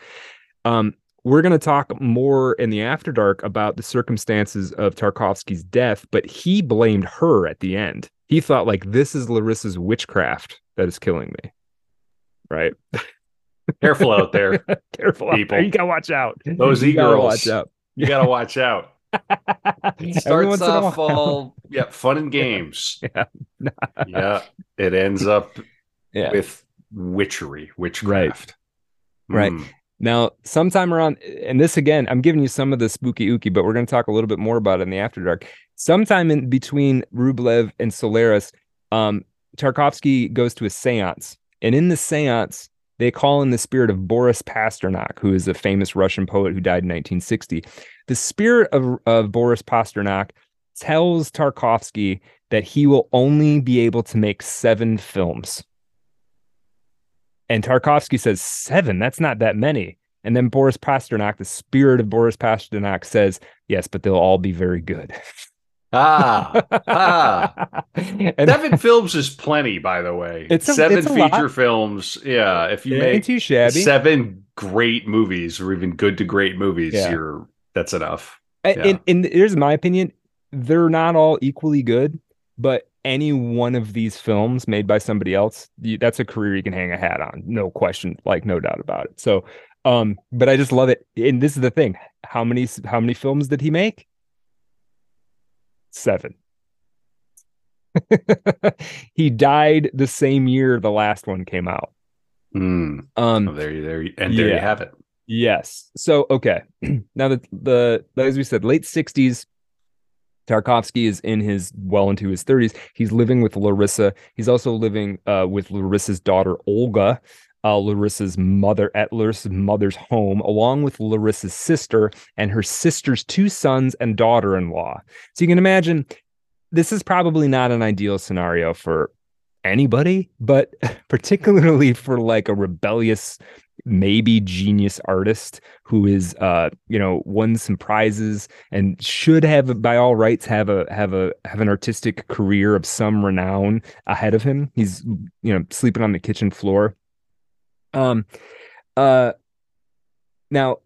Um, we're going to talk more in the After Dark about the circumstances of Tarkovsky's death, but he blamed her at the end. He thought, like, this is Larisa's witchcraft that is killing me, right? Careful out there, careful people. Out there. You got to watch out. Those e-girls. You got to watch out. It starts off all yeah fun and games yeah, yeah. yeah. It ends up yeah. with witchery witchcraft right. Mm. right now sometime around, and this again I'm giving you some of the spooky ooky, but we're going to talk a little bit more about it in the After Dark. Sometime in between Rublev and Solaris, um Tarkovsky goes to a seance, and in the seance they call in the spirit of Boris Pasternak, who is a famous Russian poet who died in nineteen sixty. The spirit of, of Boris Pasternak tells Tarkovsky that he will only be able to make seven films. And Tarkovsky says, seven? That's not that many. And then Boris Pasternak, the spirit of Boris Pasternak, says, yes, but they'll all be very good. ah, ah. Seven films is plenty, by the way. It's a, seven it's a feature lot. films. Yeah, if you it make too shabby. seven great movies, or even good to great movies, yeah. you're that's enough. Yeah. And, and, and here's my opinion: they're not all equally good, but any one of these films made by somebody else, you, that's a career you can hang a hat on, no question, like no doubt about it. So, um, but I just love it. And this is the thing: how many how many films did he make? Seven. He died the same year the last one came out. Mm. Um, oh, there you there you, and there yeah. you have it. Yes. So okay. Now that the, the as we said, late sixties, Tarkovsky is in his well into his thirties. He's living with Larisa. He's also living uh, with Larisa's daughter Olga. uh, Larisa's mother at Larisa's mother's home, along with Larisa's sister and her sister's two sons and daughter-in-law. So you can imagine this is probably not an ideal scenario for anybody, but particularly for like a rebellious, maybe genius artist who is, uh, you know, won some prizes and should have, by all rights, have a have a have an artistic career of some renown ahead of him. He's, you know, sleeping on the kitchen floor. Um, uh, now,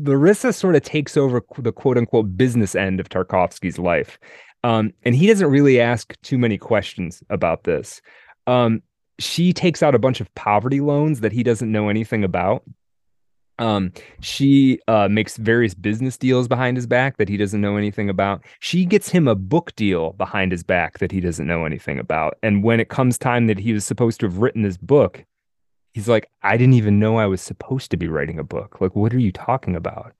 Larisa sort of takes over the quote unquote business end of Tarkovsky's life, um, and he doesn't really ask too many questions about this. Um, She takes out a bunch of poverty loans that he doesn't know anything about. Um, she uh, makes various business deals behind his back that he doesn't know anything about. She gets him a book deal behind his back that he doesn't know anything about. And when it comes time that he was supposed to have written this book, he's like, I didn't even know I was supposed to be writing a book. Like, what are you talking about?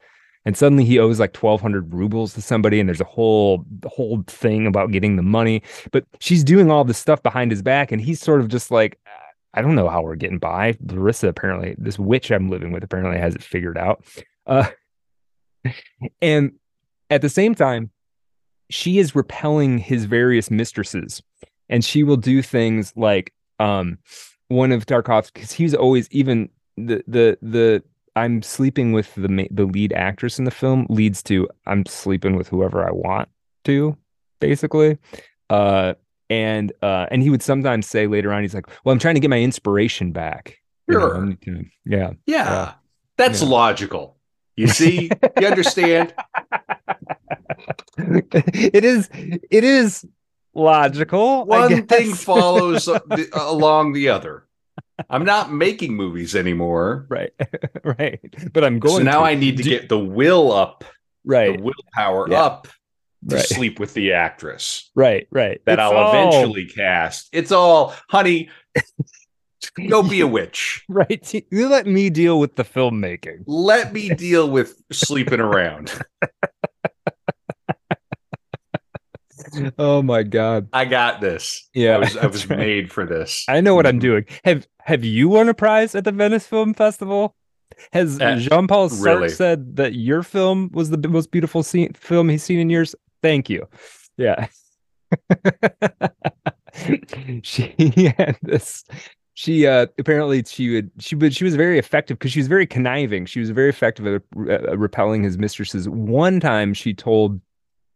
And suddenly he owes like twelve hundred rubles to somebody, and there's a whole whole thing about getting the money. But she's doing all this stuff behind his back, and he's sort of just like, I don't know how we're getting by. Larisa, apparently, this witch I'm living with, apparently has it figured out. Uh, and at the same time, she is repelling his various mistresses, and she will do things like um, one of Tarkovsky's, because he's always even the the the. I'm sleeping with the the lead actress in the film leads to I'm sleeping with whoever I want to, basically. Uh, and uh, and he would sometimes say later on, he's like, well, I'm trying to get my inspiration back. Sure. You know, yeah. Yeah. Uh, That's yeah. logical. You see, you understand. It is. It is logical. One thing follows along the other. I'm not making movies anymore. Right. Right. But I'm going. So now to. I need to Do, get the will up. Right. The willpower yeah. up to right. sleep with the actress. Right. Right. That it's I'll all... eventually cast. It's all, honey, go be a witch. Right. You let me deal with the filmmaking. Let me deal with sleeping around. Oh my God! I got this. Yeah, I was, I was right. made for this. I know what I'm doing. Have Have you won a prize at the Venice Film Festival? Has uh, Jean-Paul Sartre really? said that your film was the most beautiful scene, film he's seen in years? Thank you. Yeah. She had this. She uh, apparently she would she would she was very effective because she was very conniving. She was very effective at uh, repelling his mistresses. One time, she told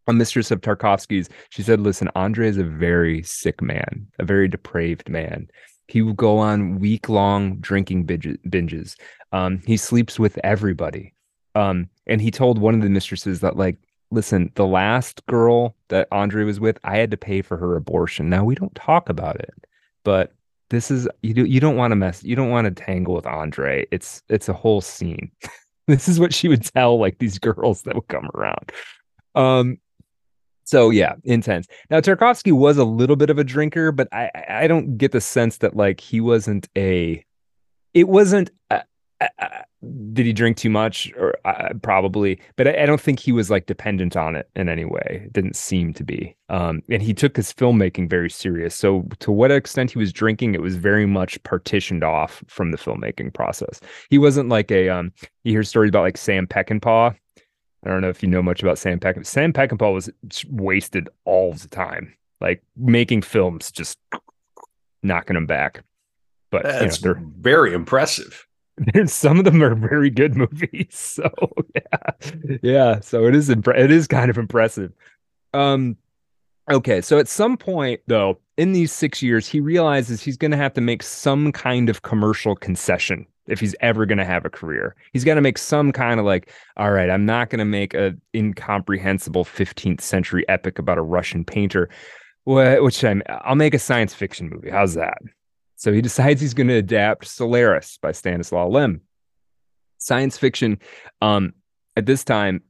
a mistress of Tarkovsky's, she said, listen, Andrei is a very sick man, a very depraved man. He will go on week-long drinking binges. Um, he sleeps with everybody. Um, and he told one of the mistresses that, like, listen, the last girl that Andrei was with, I had to pay for her abortion. Now, we don't talk about it, but this is, you do, you don't want to mess, you don't want to tangle with Andrei. It's, it's a whole scene. This is what she would tell, like, these girls that would come around. Um, So yeah, intense. Now Tarkovsky was a little bit of a drinker, but I I don't get the sense that like he wasn't a, it wasn't. A, a, a, did he drink too much? Or uh, probably, but I, I don't think he was like dependent on it in any way. It didn't seem to be. Um, and he took his filmmaking very serious. So to what extent he was drinking, it was very much partitioned off from the filmmaking process. He wasn't like a. Um, you hear stories about like Sam Peckinpah. I don't know if you know much about Sam Peckinpah. Sam Peckinpah was wasted all the time, like making films, just knocking them back. But that's you know, they're very impressive. Some of them are very good movies. So yeah, yeah. So it is impre- it is kind of impressive. Um, okay. So at some point, though, in these six years, he realizes he's going to have to make some kind of commercial concession. If he's ever going to have a career, he's got to make some kind of like, all right, I'm not going to make an incomprehensible fifteenth century epic about a Russian painter, which I'm, I'll make a science fiction movie. How's that? So he decides he's going to adapt Solaris by Stanislaw Lem. Science fiction um, at this time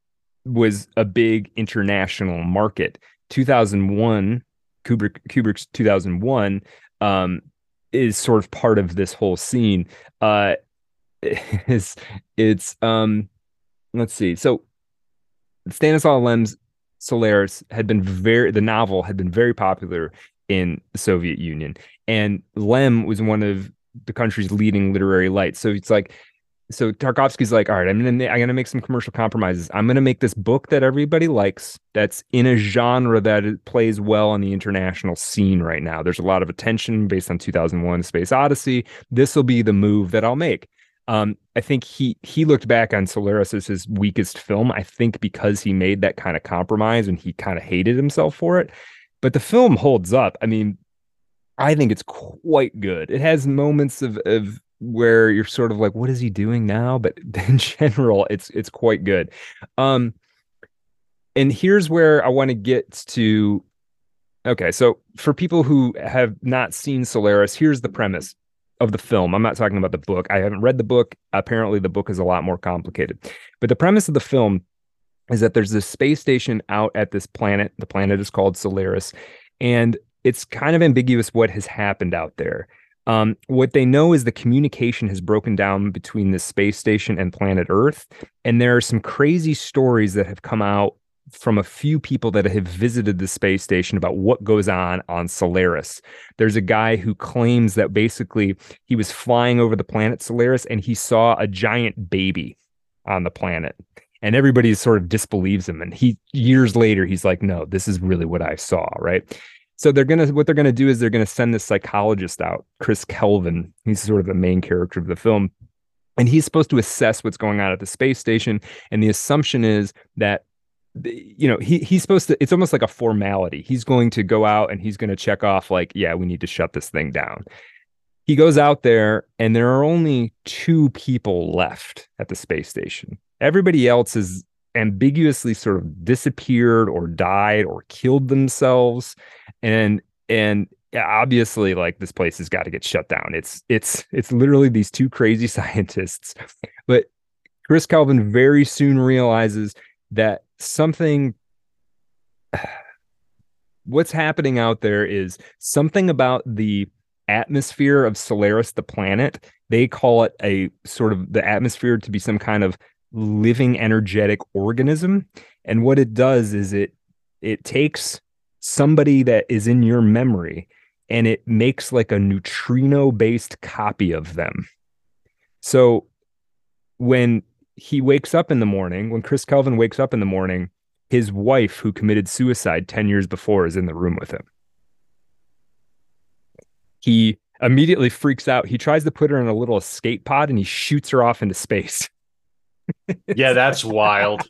was a big international market. two thousand one, Kubrick, Kubrick's two thousand one, um, is sort of part of this whole scene. Uh, it's, it's um, let's see. So Stanislaw Lem's Solaris had been very, the novel had been very popular in the Soviet Union. And Lem was one of the country's leading literary light. So it's like, so Tarkovsky's like, all right, I'm gonna I'm gonna make some commercial compromises. I'm gonna make this book that everybody likes, that's in a genre that it plays well on the international scene right now. There's a lot of attention based on two thousand one: Space Odyssey. This will be the move that I'll make. Um, I think he he looked back on Solaris as his weakest film, I think, because he made that kind of compromise and he kind of hated himself for it. But the film holds up. I mean, I think it's quite good. It has moments of of where you're sort of like, what is he doing now? But in general, it's it's quite good. Um, and here's where I want to get to. Okay, so for people who have not seen Solaris, here's the premise of the film. I'm not talking about the book. I haven't read the book. Apparently the book is a lot more complicated. But the premise of the film is that there's this space station out at this planet. The planet is called Solaris. And it's kind of ambiguous what has happened out there. Um, what they know is the communication has broken down between the space station and planet Earth. And there are some crazy stories that have come out from a few people that have visited the space station about what goes on on Solaris. There's a guy who claims that basically he was flying over the planet Solaris and he saw a giant baby on the planet. And everybody sort of disbelieves him. And he years later, he's like, no, this is really what I saw, right? So they're gonna what they're gonna do is they're gonna send this psychologist out, Chris Kelvin. He's sort of the main character of the film. And he's supposed to assess what's going on at the space station. And the assumption is that, you know, he he's supposed to, it's almost like a formality. He's going to go out and he's going to check off like, yeah, we need to shut this thing down. He goes out there and there are only two people left at the space station. Everybody else has ambiguously sort of disappeared or died or killed themselves. And, and obviously like this place has got to get shut down. It's, it's, it's literally these two crazy scientists, but Chris Kelvin very soon realizes that something, what's happening out there is something about the atmosphere of Solaris, the planet. They call it a sort of the atmosphere to be some kind of living energetic organism. And what it does is it, it takes somebody that is in your memory and it makes like a neutrino based copy of them. So when he wakes up in the morning, when Chris Kelvin wakes up in the morning, his wife, who committed suicide ten years before, is in the room with him. He immediately freaks out. He tries to put her in a little escape pod and he shoots her off into space. Yeah, that's wild.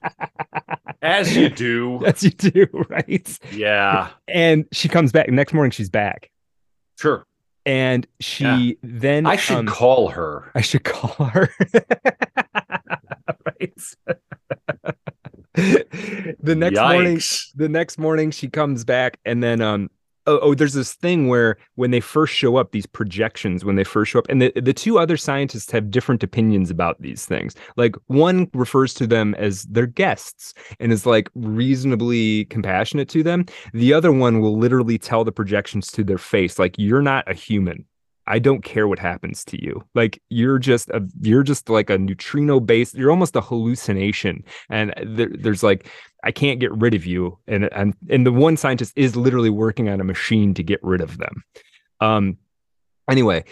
As you do. As you do, right? Yeah. And she comes back. Next morning, she's back. Sure. And she yeah. then... I should um, call her. I should call her. the next Yikes. morning, the next morning she comes back, and then um oh, oh there's this thing where when they first show up, these projections when they first show up, and the, the two other scientists have different opinions about these things. Like one refers to them as their guests and is like reasonably compassionate to them. The other one will literally tell the projections to their face, like, you're not a human. I don't care what happens to you. Like you're just a, you're just like a neutrino based, you're almost a hallucination. And there, there's like, I can't get rid of you. And, and, and the one scientist is literally working on a machine to get rid of them. Um, anyway,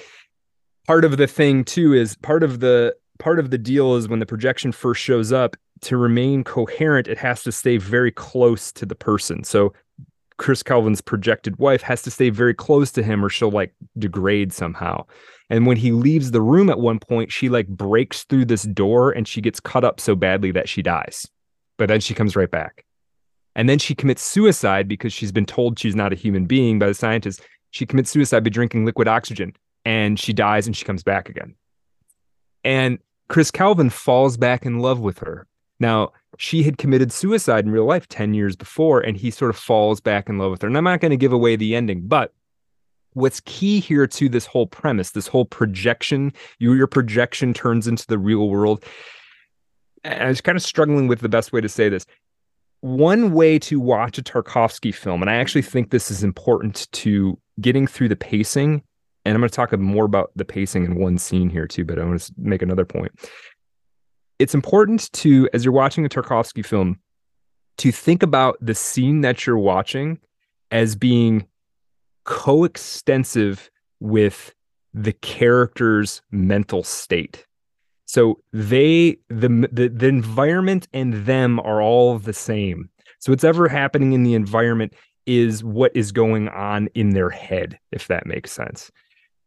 part of the thing too is part of the, part of the deal is when the projection first shows up, to remain coherent, it has to stay very close to the person. So Chris Kelvin's projected wife has to stay very close to him or she'll like degrade somehow. And when he leaves the room at one point, she like breaks through this door and she gets cut up so badly that she dies. But then she comes right back. And then she commits suicide because she's been told she's not a human being by the scientists. She commits suicide by drinking liquid oxygen and she dies and she comes back again. And Chris Kelvin falls back in love with her. Now, she had committed suicide in real life ten years before, and he sort of falls back in love with her. And I'm not going to give away the ending, but what's key here to this whole premise, this whole projection, you, your projection turns into the real world. And I was kind of struggling with the best way to say this. One way to watch a Tarkovsky film, and I actually think this is important to getting through the pacing, and I'm going to talk more about the pacing in one scene here too, but I want to make another point. It's important to, as you're watching a Tarkovsky film, to think about the scene that you're watching as being coextensive with the character's mental state. So they, the, the, the environment and them are all the same. So what's ever happening in the environment is what is going on in their head, if that makes sense.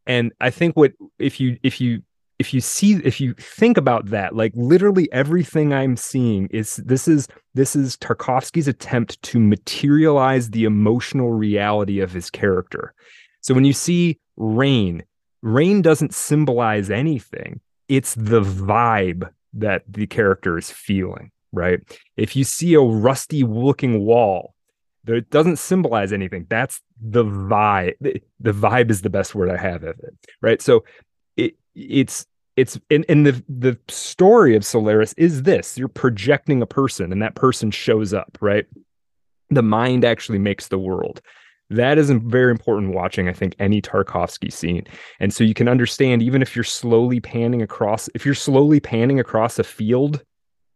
And I think what, if you, if you, if you see, if you think about that, like literally everything I'm seeing is, this is, this is Tarkovsky's attempt to materialize the emotional reality of his character. So when you see rain, rain doesn't symbolize anything. It's the vibe that the character is feeling, right? If you see a rusty looking wall, it doesn't symbolize anything. That's the vibe. The vibe is the best word I have of it, right? So it, it's, it's, and, and the, the story of Solaris is this: you're projecting a person and that person shows up, right? The mind actually makes the world. That is very important watching, I think, any Tarkovsky scene. And so you can understand, even if you're slowly panning across, if you're slowly panning across a field,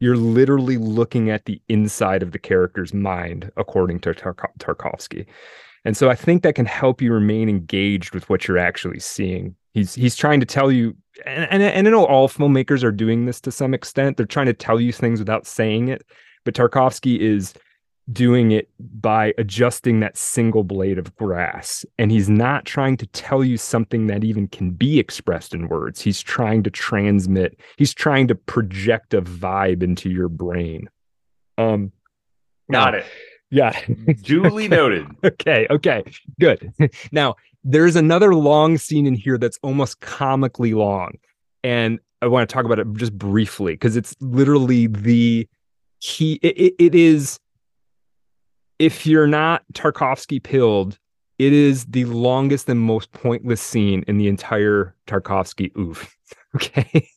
you're literally looking at the inside of the character's mind, according to Tark- Tarkovsky. And so I think that can help you remain engaged with what you're actually seeing. He's he's trying to tell you, and, and, and I know all filmmakers are doing this to some extent. They're trying to tell you things without saying it. But Tarkovsky is doing it by adjusting that single blade of grass. And he's not trying to tell you something that even can be expressed in words. He's trying to transmit, he's trying to project a vibe into your brain. Um, Got it. Yeah. Duly noted. Okay. Okay. Good. Now, there's another long scene in here that's almost comically long. And I want to talk about it just briefly, because it's literally the key. It, it, it is... If you're not Tarkovsky pilled, it is the longest and most pointless scene in the entire Tarkovsky oof. Okay.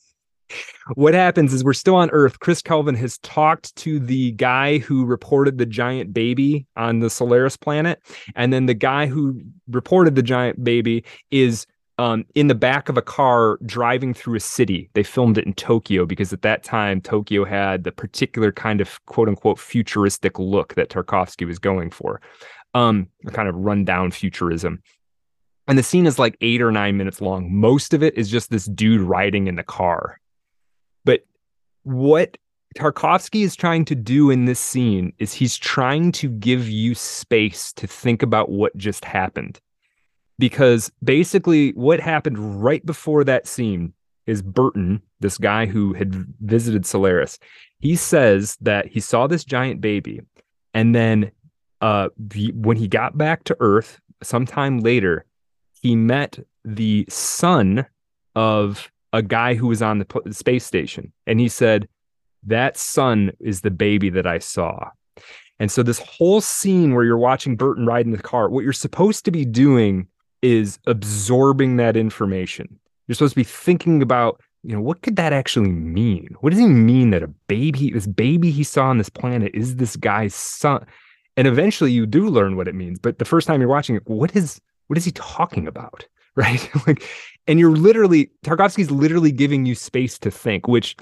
What happens is, we're still on Earth. Chris Kelvin has talked to the guy who reported the giant baby on the Solaris planet. And then the guy who reported the giant baby is um, in the back of a car driving through a city. They filmed it in Tokyo because at that time, Tokyo had the particular kind of quote unquote futuristic look that Tarkovsky was going for, um, a kind of rundown futurism. And the scene is like eight or nine minutes long. Most of it is just this dude riding in the car. But what Tarkovsky is trying to do in this scene is he's trying to give you space to think about what just happened. Because basically what happened right before that scene is Burton, this guy who had visited Solaris, he says that he saw this giant baby. And then uh, when he got back to Earth sometime later, he met the son of a guy who was on the space station. And he said, that son is the baby that I saw. And so this whole scene where you're watching Burton ride in the car, what you're supposed to be doing is absorbing that information. You're supposed to be thinking about, you know, what could that actually mean? What does he mean that a baby, this baby he saw on this planet is this guy's son? And eventually you do learn what it means. But the first time you're watching it, what is, what is he talking about? Right? Like, and you're literally, Tarkovsky's literally giving you space to think, which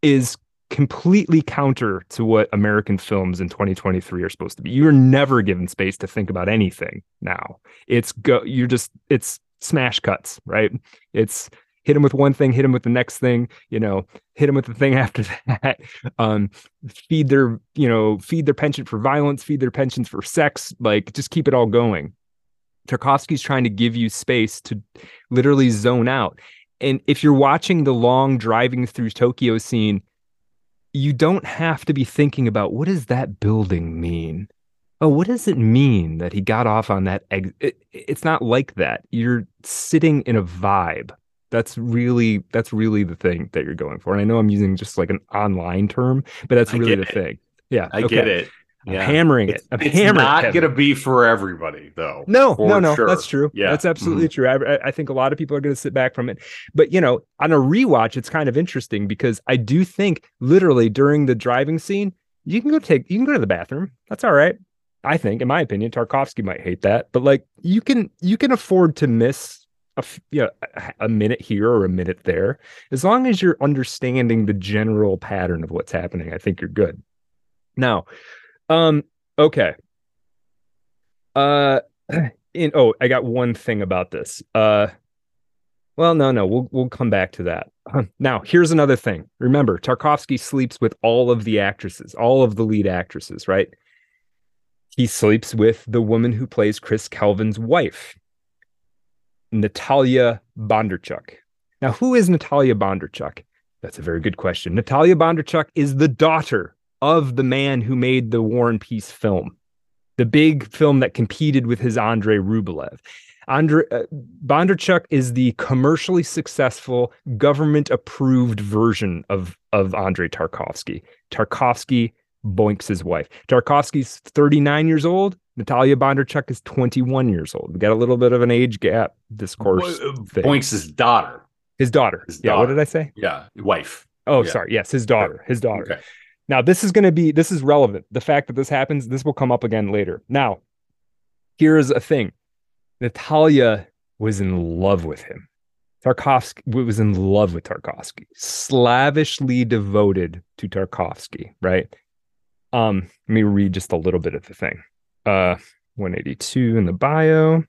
is completely counter to what American films in twenty twenty-three are supposed to be. You're never given space to think about anything now. It's go, you're just, it's smash cuts, right? It's hit him with one thing, hit him with the next thing, you know, hit him with the thing after that. Um, feed their, you know, feed their penchant for violence, feed their penchant for sex, like just keep it all going. Tarkovsky's trying to give you space to literally zone out. And if you're watching the long driving through Tokyo scene, you don't have to be thinking about, what does that building mean? Oh, what does it mean that he got off on that exit? It, it's not like that. You're sitting in a vibe. That's really, that's really the thing that you're going for. And I know I'm using just like an online term, but that's really the it. thing. Yeah. I okay. get it. Yeah. I'm hammering it's, it. I'm it's hammering not it. going to be for everybody, though. No, no, no. Sure. That's true. Yeah. That's absolutely mm-hmm. true. I, I think a lot of people are going to sit back from it. But, you know, on a rewatch, it's kind of interesting because I do think literally during the driving scene, you can go take, you can go to the bathroom. That's all right. I think, in my opinion, Tarkovsky might hate that. But like you can you can afford to miss a, you know, a minute here or a minute there. As long as you're understanding the general pattern of what's happening, I think you're good. Now, Um, okay. Uh, in, oh, I got one thing about this. Uh, Well, no, no, we'll we'll come back to that. Now, here's another thing. Remember, Tarkovsky sleeps with all of the actresses, all of the lead actresses, right? He sleeps with the woman who plays Chris Kelvin's wife, Natalia Bondarchuk. Now, who is Natalia Bondarchuk? That's a very good question. Natalia Bondarchuk is the daughter of the man who made the War and Peace film, the big film that competed with his Andrei Rublev. Andrei, uh, Bondarchuk is the commercially successful, government-approved version of, of Andrei Tarkovsky. Tarkovsky boinks his wife. Tarkovsky's thirty-nine years old. Natalia Bondarchuk is twenty-one years old. We got a little bit of an age gap. This course thing. Boinks his daughter. His daughter. His yeah. Daughter. What did I say? Yeah. Wife. Oh, yeah. Sorry. Yes. His daughter. His daughter. Okay. Now, this is going to be, this is relevant. The fact that this happens, this will come up again later. Now, here's a thing. Natalia was in love with him. Tarkovsky was in love with Tarkovsky, slavishly devoted to Tarkovsky, right? Um, let me read just a little bit of the thing. Uh, one eighty-two in the bio.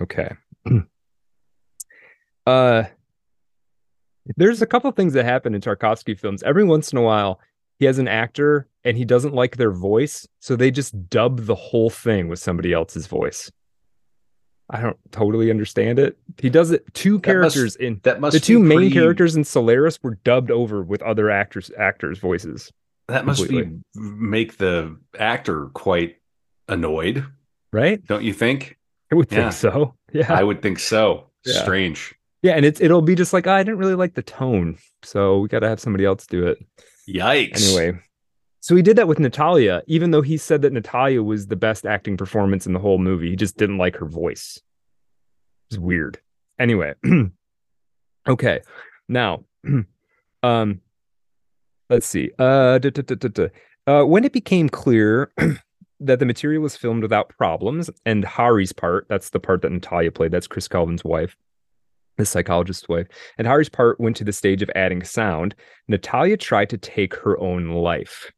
Okay. uh, there's a couple of things that happen in Tarkovsky films. Every once in a while, he has an actor and he doesn't like their voice, so they just dub the whole thing with somebody else's voice. I don't totally understand it. He does it. Two that characters must, in that must the two main pretty... characters in Solaris were dubbed over with other actors actors' voices. That must be, make the actor quite annoyed, right? Don't you think? I would think yeah. so. Yeah, I would think so. Yeah. Strange. Yeah, and it's it'll be just like, oh, I didn't really like the tone, so we got to have somebody else do it. Yikes. Anyway, so he did that with Natalia, even though he said that Natalia was the best acting performance in the whole movie. He just didn't like her voice. It's weird. Anyway, okay. Now, um. Let's see. Uh, da, da, da, da. Uh, when it became clear that the material was filmed without problems, and Hari's part, that's the part that Natalia played, that's Chris Kelvin's wife, the psychologist's wife, and Hari's part went to the stage of adding sound, Natalia tried to take her own life.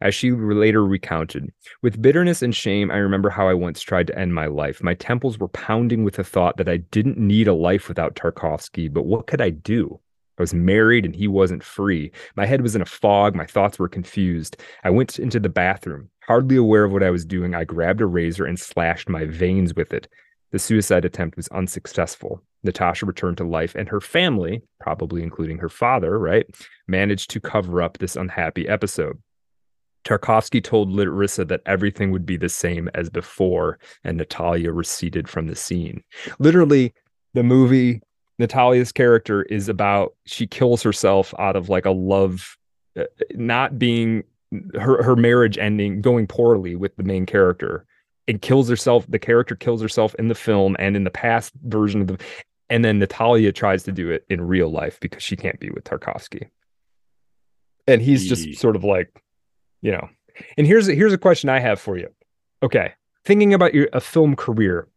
As she later recounted, with bitterness and shame, I remember how I once tried to end my life. My temples were pounding with the thought that I didn't need a life without Tarkovsky, but what could I do? I was married and he wasn't free. My head was in a fog. My thoughts were confused. I went into the bathroom. Hardly aware of what I was doing, I grabbed a razor and slashed my veins with it. The suicide attempt was unsuccessful. Natasha returned to life, and her family, probably including her father, right, managed to cover up this unhappy episode. Tarkovsky told Larisa that everything would be the same as before, and Natalia receded from the scene. Literally, the movie... Natalia's character is about, she kills herself out of like a love, uh, not being, her, her marriage ending, going poorly with the main character. It kills herself, the character kills herself in the film and in the past version of the, and then Natalia tries to do it in real life because she can't be with Tarkovsky. And he's just sort of like, you know, and here's, here's a question I have for you. Okay. Thinking about your a film career.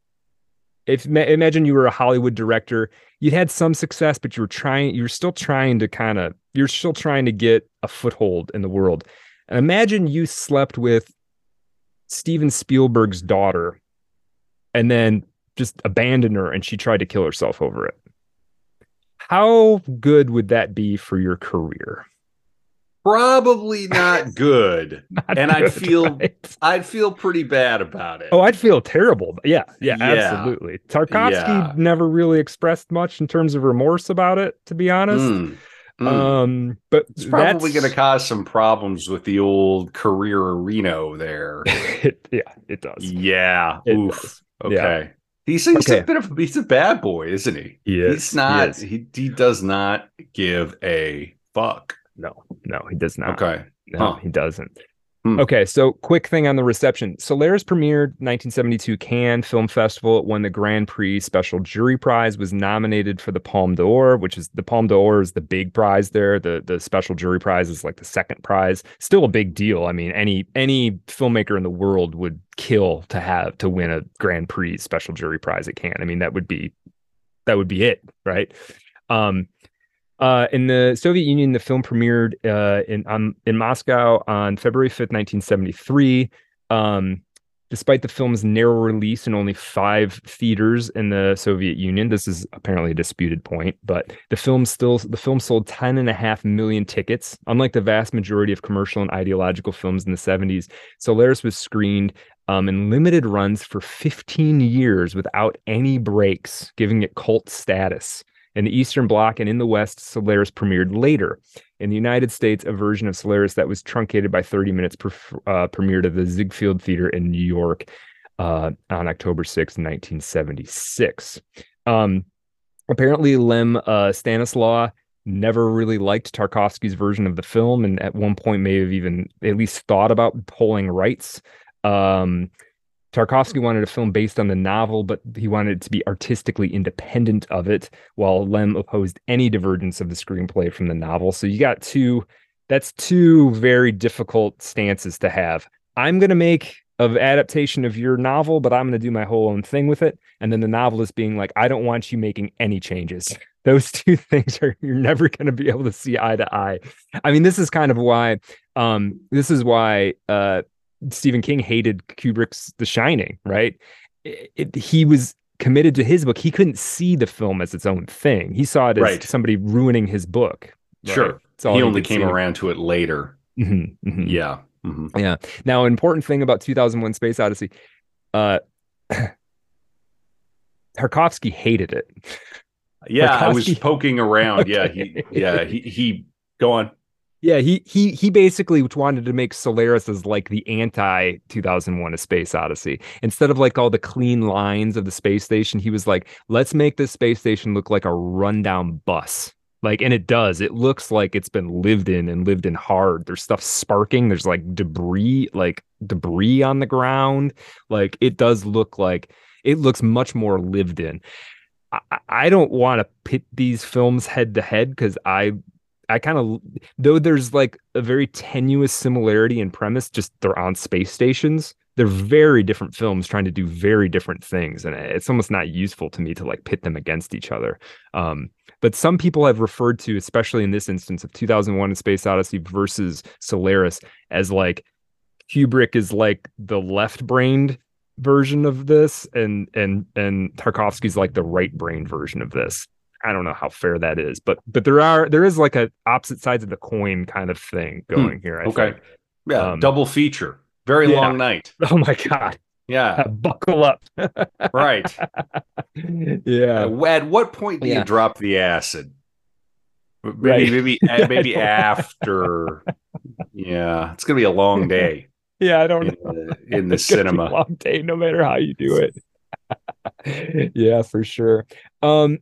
If imagine you were a Hollywood director, you'd had some success, but you were trying, you're still trying to kind of, you're still trying to get a foothold in the world. And imagine you slept with Steven Spielberg's daughter and then just abandoned her and she tried to kill herself over it. How good would that be for your career? Probably not good. not and good, I'd feel right? I'd feel pretty bad about it. Oh, I'd feel terrible. Yeah, yeah, yeah. absolutely. Tarkovsky yeah. never really expressed much in terms of remorse about it, to be honest. Mm. Mm. Um, but it's probably going to cause some problems with the old career Reno there. it, yeah, it does. Yeah. It Oof. Does. Okay. Yeah. He's, he's okay. a bit of he's a bad boy, isn't he? He is. He's not he, is. he he does not give a fuck. No, no, he does not. Okay. No, huh. he doesn't. Hmm. Okay, so quick thing on the reception. Solaris premiered nineteen seventy-two Cannes Film Festival. It won the Grand Prix Special Jury Prize, was nominated for the Palme d'Or, which is the Palme d'Or is the big prize there. The the Special Jury Prize is like the second prize. Still a big deal. I mean, any any filmmaker in the world would kill to have to win a Grand Prix Special Jury Prize at Cannes. I mean, that would be that would be it, right? Um Uh, in the Soviet Union, the film premiered uh, in um, in Moscow on February fifth, nineteen seventy-three. Um, Despite the film's narrow release in only five theaters in the Soviet Union, this is apparently a disputed point, but the film still the film sold ten and a half million tickets. Unlike the vast majority of commercial and ideological films in the seventies, Solaris was screened um, in limited runs for fifteen years without any breaks, giving it cult status. In the Eastern Bloc and in the West, Solaris premiered later. In the United States, a version of Solaris that was truncated by thirty minutes per, uh, premiered at the Ziegfeld Theater in New York uh, on October sixth, nineteen seventy-six. Um, apparently, Lem uh, Stanislaw never really liked Tarkovsky's version of the film, and at one point may have even at least thought about pulling rights. Um, Tarkovsky wanted a film based on the novel, but he wanted it to be artistically independent of it, while Lem opposed any divergence of the screenplay from the novel. So you got two, that's two very difficult stances to have. I'm going to make an adaptation of your novel, but I'm going to do my whole own thing with it. And then the novelist being like, I don't want you making any changes. Those two things are, you're never going to be able to see eye to eye. I mean, this is kind of why, um, this is why, uh, Stephen King hated Kubrick's The Shining, right? It, it, he was committed to his book. He couldn't see the film as its own thing. He saw it as right. somebody ruining his book. Right? Sure. He, he only came around to it later. Mm-hmm, mm-hmm. Yeah. Mm-hmm. Yeah. Now, an important thing about two thousand one Space Odyssey, uh, Tarkovsky hated it. Yeah, Tarkovsky... I was poking around. Okay. Yeah, he, yeah, he, he, go on. Yeah, he he he basically wanted to make Solaris as like the anti two thousand one A Space Odyssey. Instead of like all the clean lines of the space station, he was like, let's make this space station look like a rundown bus. Like, and it does. It looks like it's been lived in and lived in hard. There's stuff sparking. There's like debris, like debris on the ground. Like, it does look like it looks much more lived in. I, I don't want to pit these films head to head because I... I kind of, though there's like a very tenuous similarity in premise, just they're on space stations. They're very different films trying to do very different things. And it's almost not useful to me to like pit them against each other. Um, but some people have referred to, especially in this instance of two thousand one A Space Odyssey versus Solaris, as like Kubrick is like the left-brained version of this and and and Tarkovsky's like the right-brained version of this. I don't know how fair that is, but but there are there is like a opposite sides of the coin kind of thing going hmm. here. I okay, think. yeah, um, double feature, very yeah. long night. Oh my god, yeah, buckle up, right? Yeah. Uh, at what point do yeah. you drop the acid? Maybe right. maybe maybe after. Yeah, it's gonna be a long day. Yeah, I don't in know the, in the it's cinema. Gonna be a long day, no matter how you do it. Yeah, for sure. Um.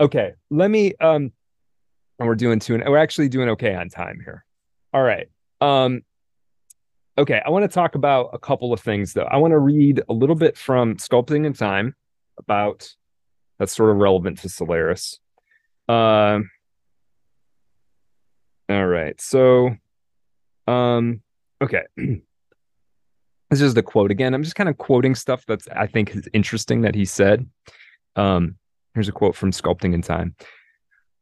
Okay, let me, um, and we're doing two, and we're actually doing okay on time here. All right. Um, okay, I want to talk about a couple of things, though. I want to read a little bit from Sculpting in Time about, that's sort of relevant to Solaris. Uh, all right, so, um, okay. This is the quote again. I'm just kind of quoting stuff that's, I think, is interesting that he said. Um, Here's a quote from Sculpting in Time.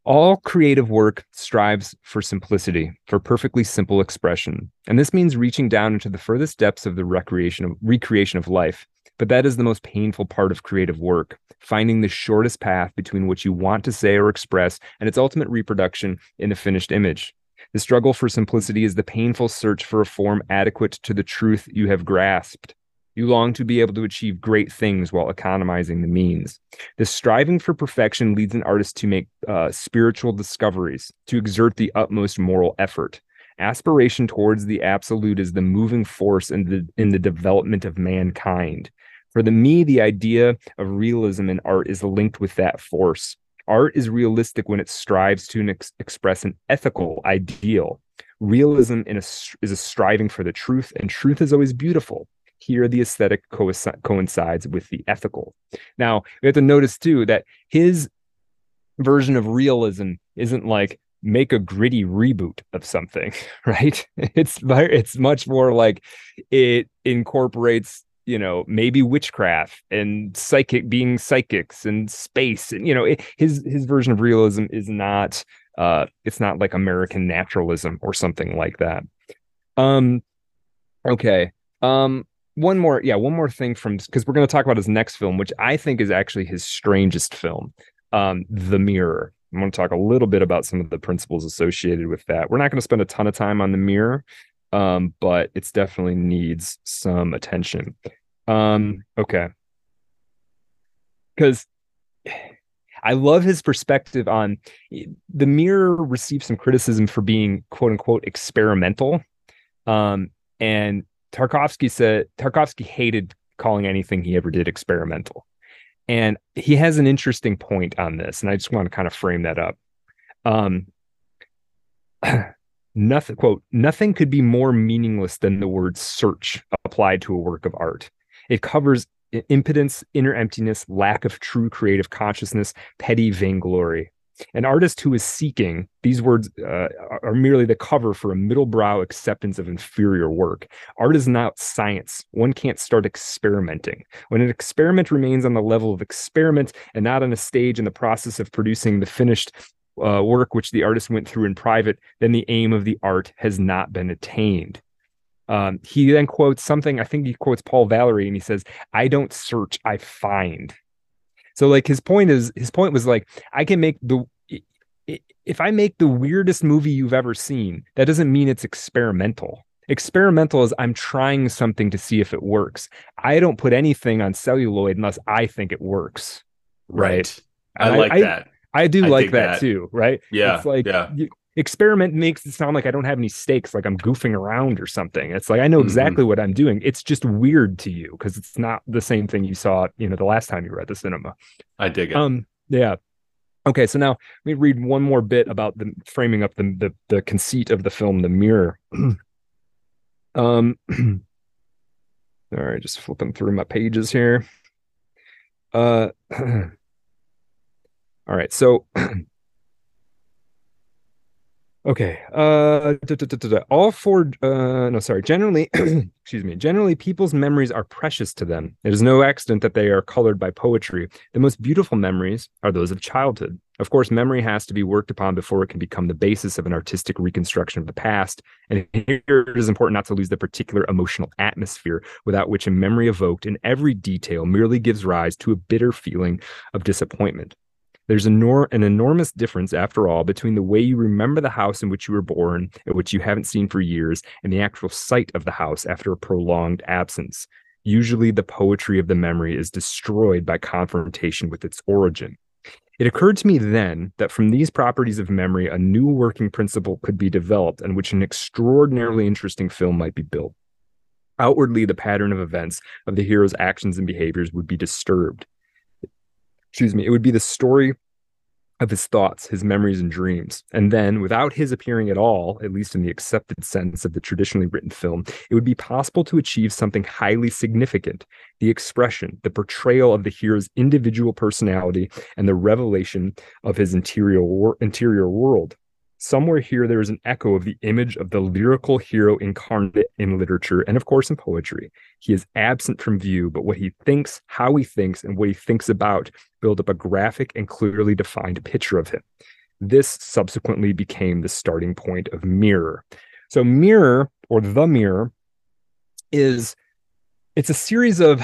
All creative work strives for simplicity, for perfectly simple expression. And this means reaching down into the furthest depths of the recreation of, recreation of life. But that is the most painful part of creative work, finding the shortest path between what you want to say or express and its ultimate reproduction in a finished image. The struggle for simplicity is the painful search for a form adequate to the truth you have grasped. You long to be able to achieve great things while economizing the means. This striving for perfection leads an artist to make uh, spiritual discoveries, to exert the utmost moral effort. Aspiration towards the absolute is the moving force in the, in the development of mankind. For the me, the idea of realism in art is linked with that force. Art is realistic when it strives to ex- express an ethical ideal. Realism in a, is a striving for the truth, and truth is always beautiful. Here, the aesthetic co- coincides with the ethical. Now, we have to notice, too, that his version of realism isn't like make a gritty reboot of something, right? It's it's much more like it incorporates, you know, maybe witchcraft and psychic being psychics and space. And, you know, it, his his version of realism is not uh, it's not like American naturalism or something like that. Um, okay. Um. one more, yeah, one more thing from, because we're going to talk about his next film, which I think is actually his strangest film, um, The Mirror. I'm going to talk a little bit about some of the principles associated with that. We're not going to spend a ton of time on The Mirror, um, but it definitely needs some attention. Um, okay. Because I love his perspective on The Mirror. Received some criticism for being quote unquote experimental. Um, and Tarkovsky said Tarkovsky hated calling anything he ever did experimental. And he has an interesting point on this, and I just want to kind of frame that up. Um, nothing, quote, nothing could be more meaningless than the word search applied to a work of art. It covers impotence, inner emptiness, lack of true creative consciousness, petty vainglory. An artist who is seeking, these words uh, are merely the cover for a middle-brow acceptance of inferior work. Art is not science. One can't start experimenting. When an experiment remains on the level of experiment and not on a stage in the process of producing the finished uh, work which the artist went through in private, then the aim of the art has not been attained. Um, he then quotes something, I think he quotes Paul Valery, and he says, I don't search, I find. So like his point is, his point was like, I can make the, if I make the weirdest movie you've ever seen, that doesn't mean it's experimental. Experimental is I'm trying something to see if it works. I don't put anything on celluloid unless I think it works. Right. right. I like I, that. I, I do I like that, that too. Right. Yeah. It's like yeah. You, experiment makes it sound like I don't have any stakes, like I'm goofing around or something. It's like, I know exactly mm-hmm. what I'm doing. It's just weird to you because it's not the same thing you saw, you know, the last time you were at the cinema. I dig it. Um, yeah. Okay. So now let me read one more bit about the framing up the, the, the conceit of the film, The Mirror. um, all right, just flipping through my pages here. Uh, all right. So, Okay, uh, da, da, da, da, da. all four, uh, no, sorry, generally, excuse me, generally people's memories are precious to them. It is no accident that they are colored by poetry. The most beautiful memories are those of childhood. Of course, memory has to be worked upon before it can become the basis of an artistic reconstruction of the past. And here it is important not to lose the particular emotional atmosphere without which a memory evoked in every detail merely gives rise to a bitter feeling of disappointment. There's an enormous difference, after all, between the way you remember the house in which you were born and which you haven't seen for years and the actual sight of the house after a prolonged absence. Usually the poetry of the memory is destroyed by confrontation with its origin. It occurred to me then that from these properties of memory, a new working principle could be developed on which an extraordinarily interesting film might be built. Outwardly, the pattern of events of the hero's actions and behaviors would be disturbed. Excuse me, it would be the story of his thoughts, his memories and dreams. And then, without his appearing at all, at least in the accepted sense of the traditionally written film, it would be possible to achieve something highly significant, the expression, the portrayal of the hero's individual personality and the revelation of his interior, wor- interior world. Somewhere here, there is an echo of the image of the lyrical hero incarnate in literature and, of course, in poetry. He is absent from view, but what he thinks, how he thinks, and what he thinks about build up a graphic and clearly defined picture of him. This subsequently became the starting point of Mirror. So Mirror, or The Mirror, is it's a series of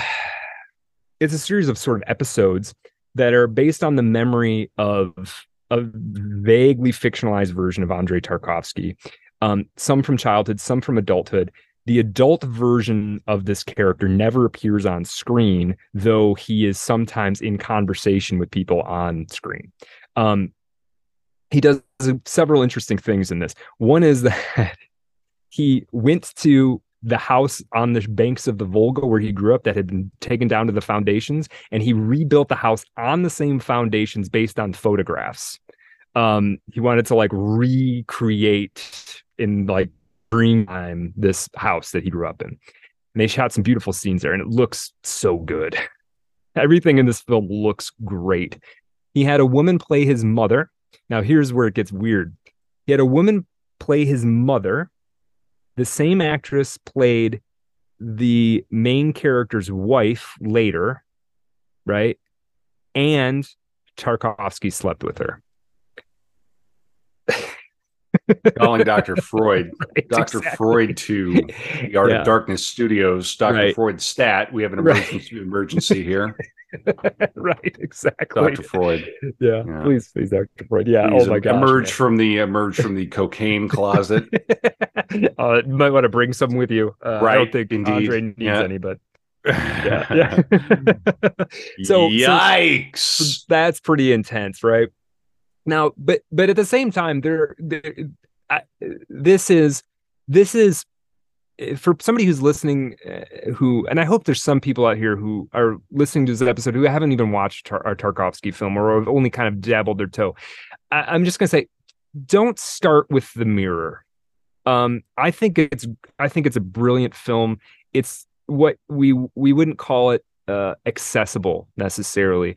it's a series of sort of episodes that are based on the memory of a vaguely fictionalized version of Andrei Tarkovsky, um, some from childhood, some from adulthood. The adult version of this character never appears on screen, though he is sometimes in conversation with people on screen. Um, he does several interesting things in this. One is that he went to the house on the banks of the Volga where he grew up that had been taken down to the foundations, and he rebuilt the house on the same foundations based on photographs. Um, he wanted to like recreate in like dream time this house that he grew up in. And they shot some beautiful scenes there, and it looks so good. Everything in this film looks great. He had a woman play his mother. Now here's where it gets weird. He had a woman play his mother. The same actress played the main character's wife later, right? And Tarkovsky slept with her. calling Doctor Freud, right, Doctor Exactly. Freud to the Art yeah. of Darkness Studios, Doctor Right. Freud stat. We have an emergency, right. emergency here. Right, exactly. Doctor Freud. Yeah, yeah. Please, please, Doctor Freud. Yeah. Please, oh my gosh. Emerge man. from the emerge from the cocaine closet. Uh, you might want to bring some with you. Uh, right. I don't think Indeed. Andre needs yeah. any, but. Yeah. yeah. so yikes! So that's pretty intense, right? Now, but but at the same time, there, there I, this is this is for somebody who's listening, uh, who, and I hope there's some people out here who are listening to this episode who haven't even watched tar- our Tarkovsky film or have only kind of dabbled their toe. I, I'm just gonna say, don't start with The Mirror. Um, I think it's I think it's a brilliant film. It's what we we wouldn't call it uh, accessible necessarily.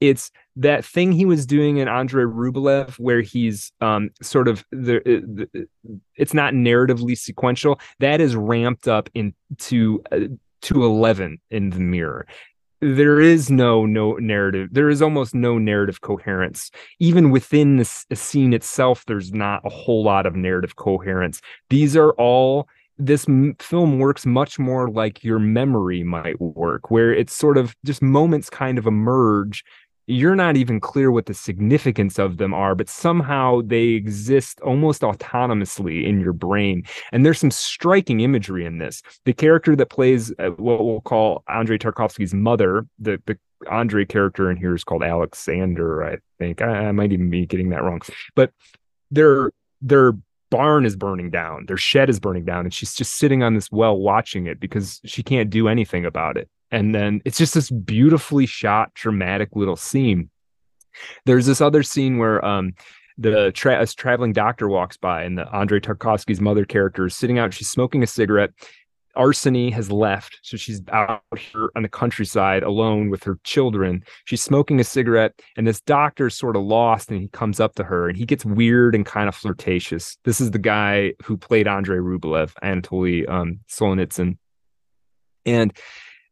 It's that thing he was doing in Andrei Rublev, where he's um, sort of the, the it's not narratively sequential. That is ramped up into uh, to eleven in The Mirror. There is no no narrative. There is almost no narrative coherence. Even within the scene itself, there's not a whole lot of narrative coherence. These are all. This m- film works much more like your memory might work, where it's sort of just moments kind of emerge. You're not even clear what the significance of them are, but somehow they exist almost autonomously in your brain. And there's some striking imagery in this. The character that plays what we'll call Andrei Tarkovsky's mother, the, the Andrei character in here is called Alexander, I think. I, I might even be getting that wrong. But they're they're... barn is burning down, their shed is burning down, and she's just sitting on this well watching it because she can't do anything about it. And then it's just this beautifully shot, dramatic little scene. There's this other scene where um the tra- traveling doctor walks by, and the Andrei Tarkovsky's mother character is sitting out. She's smoking a cigarette. Arseny has left, so she's out here on the countryside alone with her children. She's smoking a cigarette, and this doctor's sort of lost, and he comes up to her, and he gets weird and kind of flirtatious. This is the guy who played Andrei Rublev, Anatoly um, Solonitsyn. And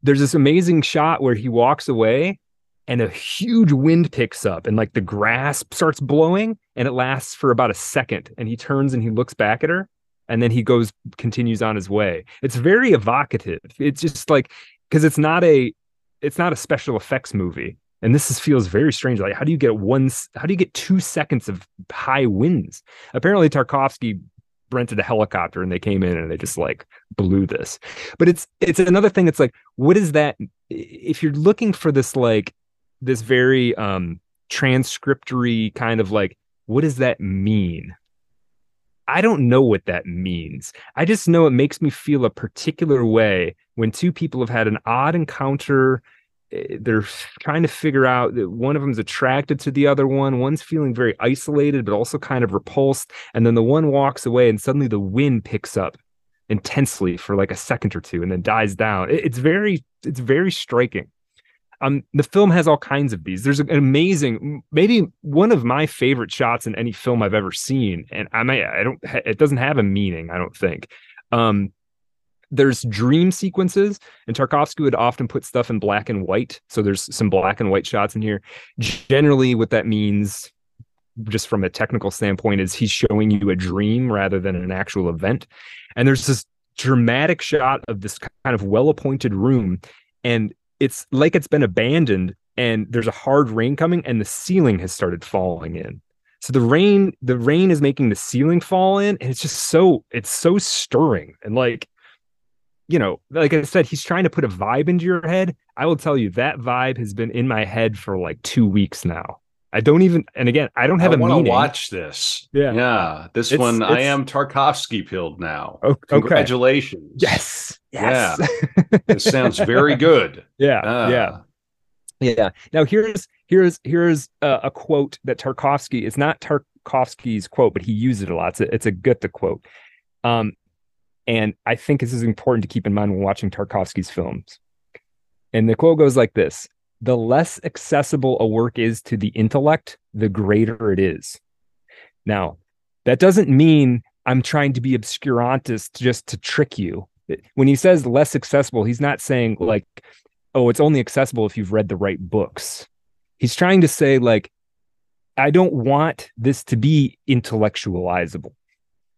there's this amazing shot where he walks away, and a huge wind picks up, and like the grass starts blowing, and it lasts for about a second, and he turns and he looks back at her. And then he goes, continues on his way. It's very evocative. It's just like, because it's not a, it's not a special effects movie. And this is, feels very strange. Like, how do you get one, how do you get two seconds of high winds? Apparently Tarkovsky rented a helicopter and they came in and they just like blew this. But it's, it's another thing. It's like, what is that? If you're looking for this, like this very um, transcriptory kind of like, what does that mean? I don't know what that means. I just know it makes me feel a particular way when two people have had an odd encounter. They're trying to figure out that one of them is attracted to the other one. One's feeling very isolated, but also kind of repulsed. And then the one walks away, and suddenly the wind picks up intensely for like a second or two and then dies down. It's very, it's very striking. Um, the film has all kinds of these. There's an amazing, maybe one of my favorite shots in any film I've ever seen, and I may, I don't, it doesn't have a meaning, I don't think. Um, there's dream sequences, and Tarkovsky would often put stuff in black and white, so there's some black and white shots in here. Generally, what that means, just from a technical standpoint, is he's showing you a dream rather than an actual event. And there's this dramatic shot of this kind of well-appointed room, and it's like it's been abandoned, and there's a hard rain coming, and the ceiling has started falling in. So the rain, the rain is making the ceiling fall in, and it's just so, it's so stirring. And like, you know, like I said, he's trying to put a vibe into your head. I will tell you that vibe has been in my head for like two weeks now. I don't even, and again, I don't have I a meaning. I want to watch this. Yeah. Yeah. This it's, one, it's, I am Tarkovsky pilled now. Okay. Congratulations. Yes. Yes. Yeah. This sounds very good. Yeah. Uh. Yeah. Yeah. Now here's, here's, here's a, a quote that Tarkovsky, it's not Tarkovsky's quote, but he used it a lot. It's a, it's a Goethe quote. Um, and I think this is important to keep in mind when watching Tarkovsky's films. And the quote goes like this. The less accessible a work is to the intellect, the greater it is. Now, that doesn't mean I'm trying to be obscurantist just to trick you. When he says less accessible, he's not saying like, oh, it's only accessible if you've read the right books. He's trying to say like, I don't want this to be intellectualizable.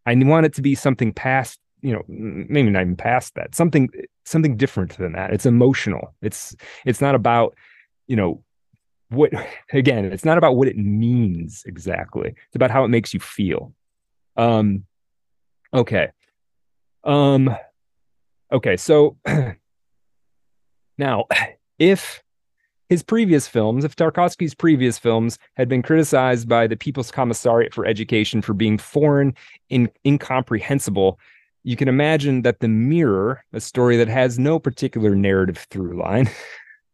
I want it to be something past, you know, maybe not even past that, something, something different than that. It's emotional. It's, it's not about, you know, what, again, it's not about what it means exactly. It's about how it makes you feel. Um, okay. Um, okay. So now if his previous films, if Tarkovsky's previous films had been criticized by the People's Commissariat for Education for being foreign and incomprehensible, you can imagine that The Mirror, a story that has no particular narrative through line,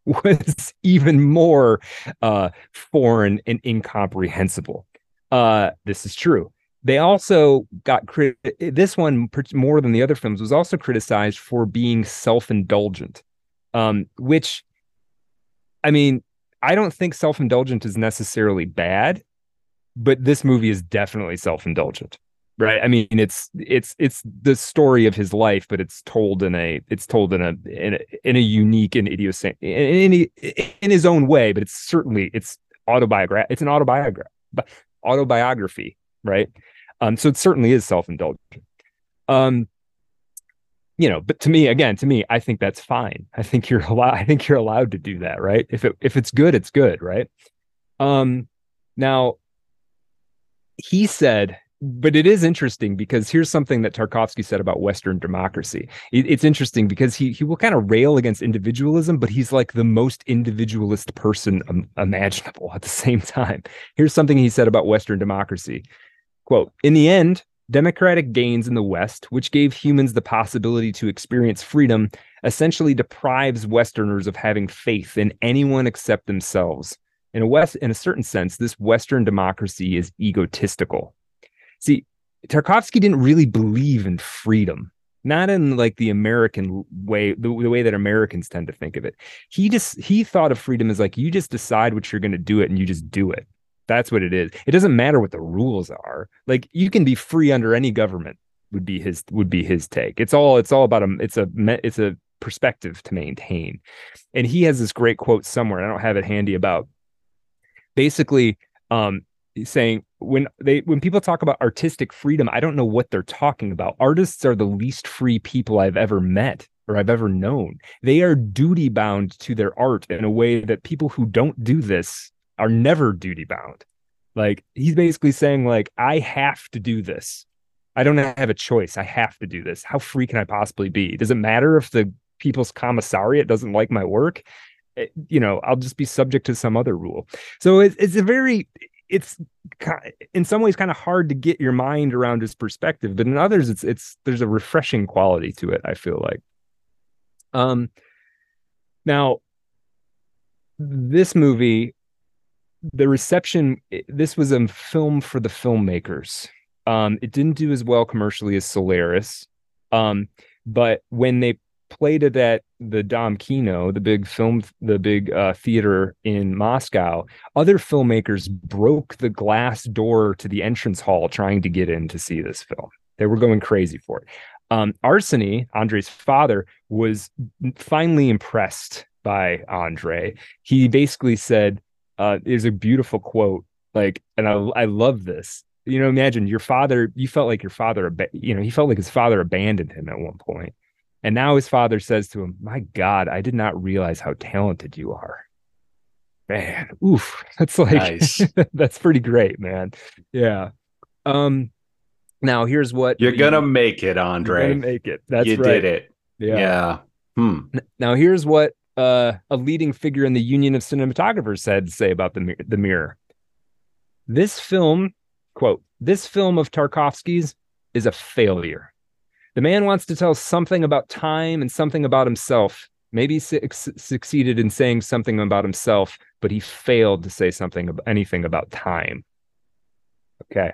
was even more uh, foreign and incomprehensible. Uh, this is true. They also got, crit- this one more than the other films was also criticized for being self-indulgent, um, which, I mean, I don't think self-indulgent is necessarily bad, but this movie is definitely self-indulgent, right? I mean, it's it's it's the story of his life, but it's told in a it's told in a in a, in a unique and idiosyncratic in, in, in his own way, but it's certainly it's autobiograph it's an autobiograph autobiography, right? Um, so it certainly is self-indulgent. Um, You know, but to me, again, to me, I think that's fine. I think you're allowed. I think you're allowed to do that, right? If it if it's good, it's good, right? Um, now, he said, but it is interesting because here's something that Tarkovsky said about Western democracy. It, it's interesting because he he will kind of rail against individualism, but he's like the most individualist person um, imaginable at the same time. Here's something he said about Western democracy: "Quote, in the end, democratic gains in the West, which gave humans the possibility to experience freedom, essentially deprives Westerners of having faith in anyone except themselves. In a West, in a certain sense, this Western democracy is egotistical." See, Tarkovsky didn't really believe in freedom, not in like the American way, the, the way that Americans tend to think of it. He just he thought of freedom as like you just decide what you're going to do it and you just do it. That's what it is. It doesn't matter what the rules are. Like you can be free under any government would be his would be his take. It's all it's all about a it's a it's a perspective to maintain. And he has this great quote somewhere, and I don't have it handy about. Basically, um, saying when they when people talk about artistic freedom, I don't know what they're talking about. Artists are the least free people I've ever met or I've ever known. They are duty bound to their art in a way that people who don't do this are never duty bound. Like he's basically saying like, I have to do this. I don't have a choice. I have to do this. How free can I possibly be? Does it matter if the People's Commissariat doesn't like my work? It, you know, I'll just be subject to some other rule. So it's, it's a very, it's in some ways kind of hard to get your mind around his perspective, but in others it's, it's, there's a refreshing quality to it. I feel like, um, now this movie, the reception, this was a film for the filmmakers. Um, it didn't do as well commercially as Solaris. Um, but when they played it at the Dom Kino, the big film, the big uh, theater in Moscow, other filmmakers broke the glass door to the entrance hall trying to get in to see this film. They were going crazy for it. Um, Arseny, Andrei's father, was finally impressed by Andrei. He basically said, Uh, is a beautiful quote, like, and I I love this. You know, imagine your father. You felt like your father, you know, he felt like his father abandoned him at one point, and now his father says to him, "My God, I did not realize how talented you are." Man, oof, that's like nice. That's pretty great, man. Yeah. Um. Now here's what you're we, gonna make it, Andrei. You're gonna make it. That's you right. You did it. Yeah. Yeah. Hmm. Now here's what Uh, a leading figure in the Union of Cinematographers had to say about the, the Mirror. This film, quote, "This film of Tarkovsky's is a failure. The man wants to tell something about time and something about himself. Maybe su- succeeded in saying something about himself, but he failed to say something about anything about time." Okay.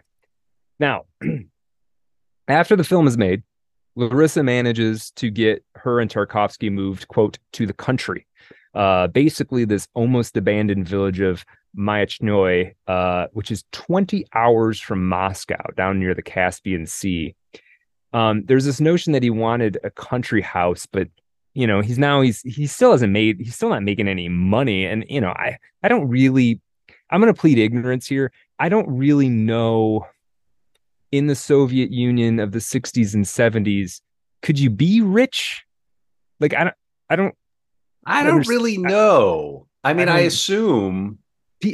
Now, after the film is made, Larisa manages to get her and Tarkovsky moved, quote, "to the country." Uh, basically, this almost abandoned village of Myasnoy, uh, which is twenty hours from Moscow, down near the Caspian Sea. Um, there's this notion that he wanted a country house, but, you know, he's now he's he still hasn't made he's still not making any money. And, you know, I, I don't really I'm going to plead ignorance here. I don't really know in the Soviet Union of the sixties and seventies, could you be rich? Like, I don't, I don't, I don't understand. really know. I mean, I, I assume,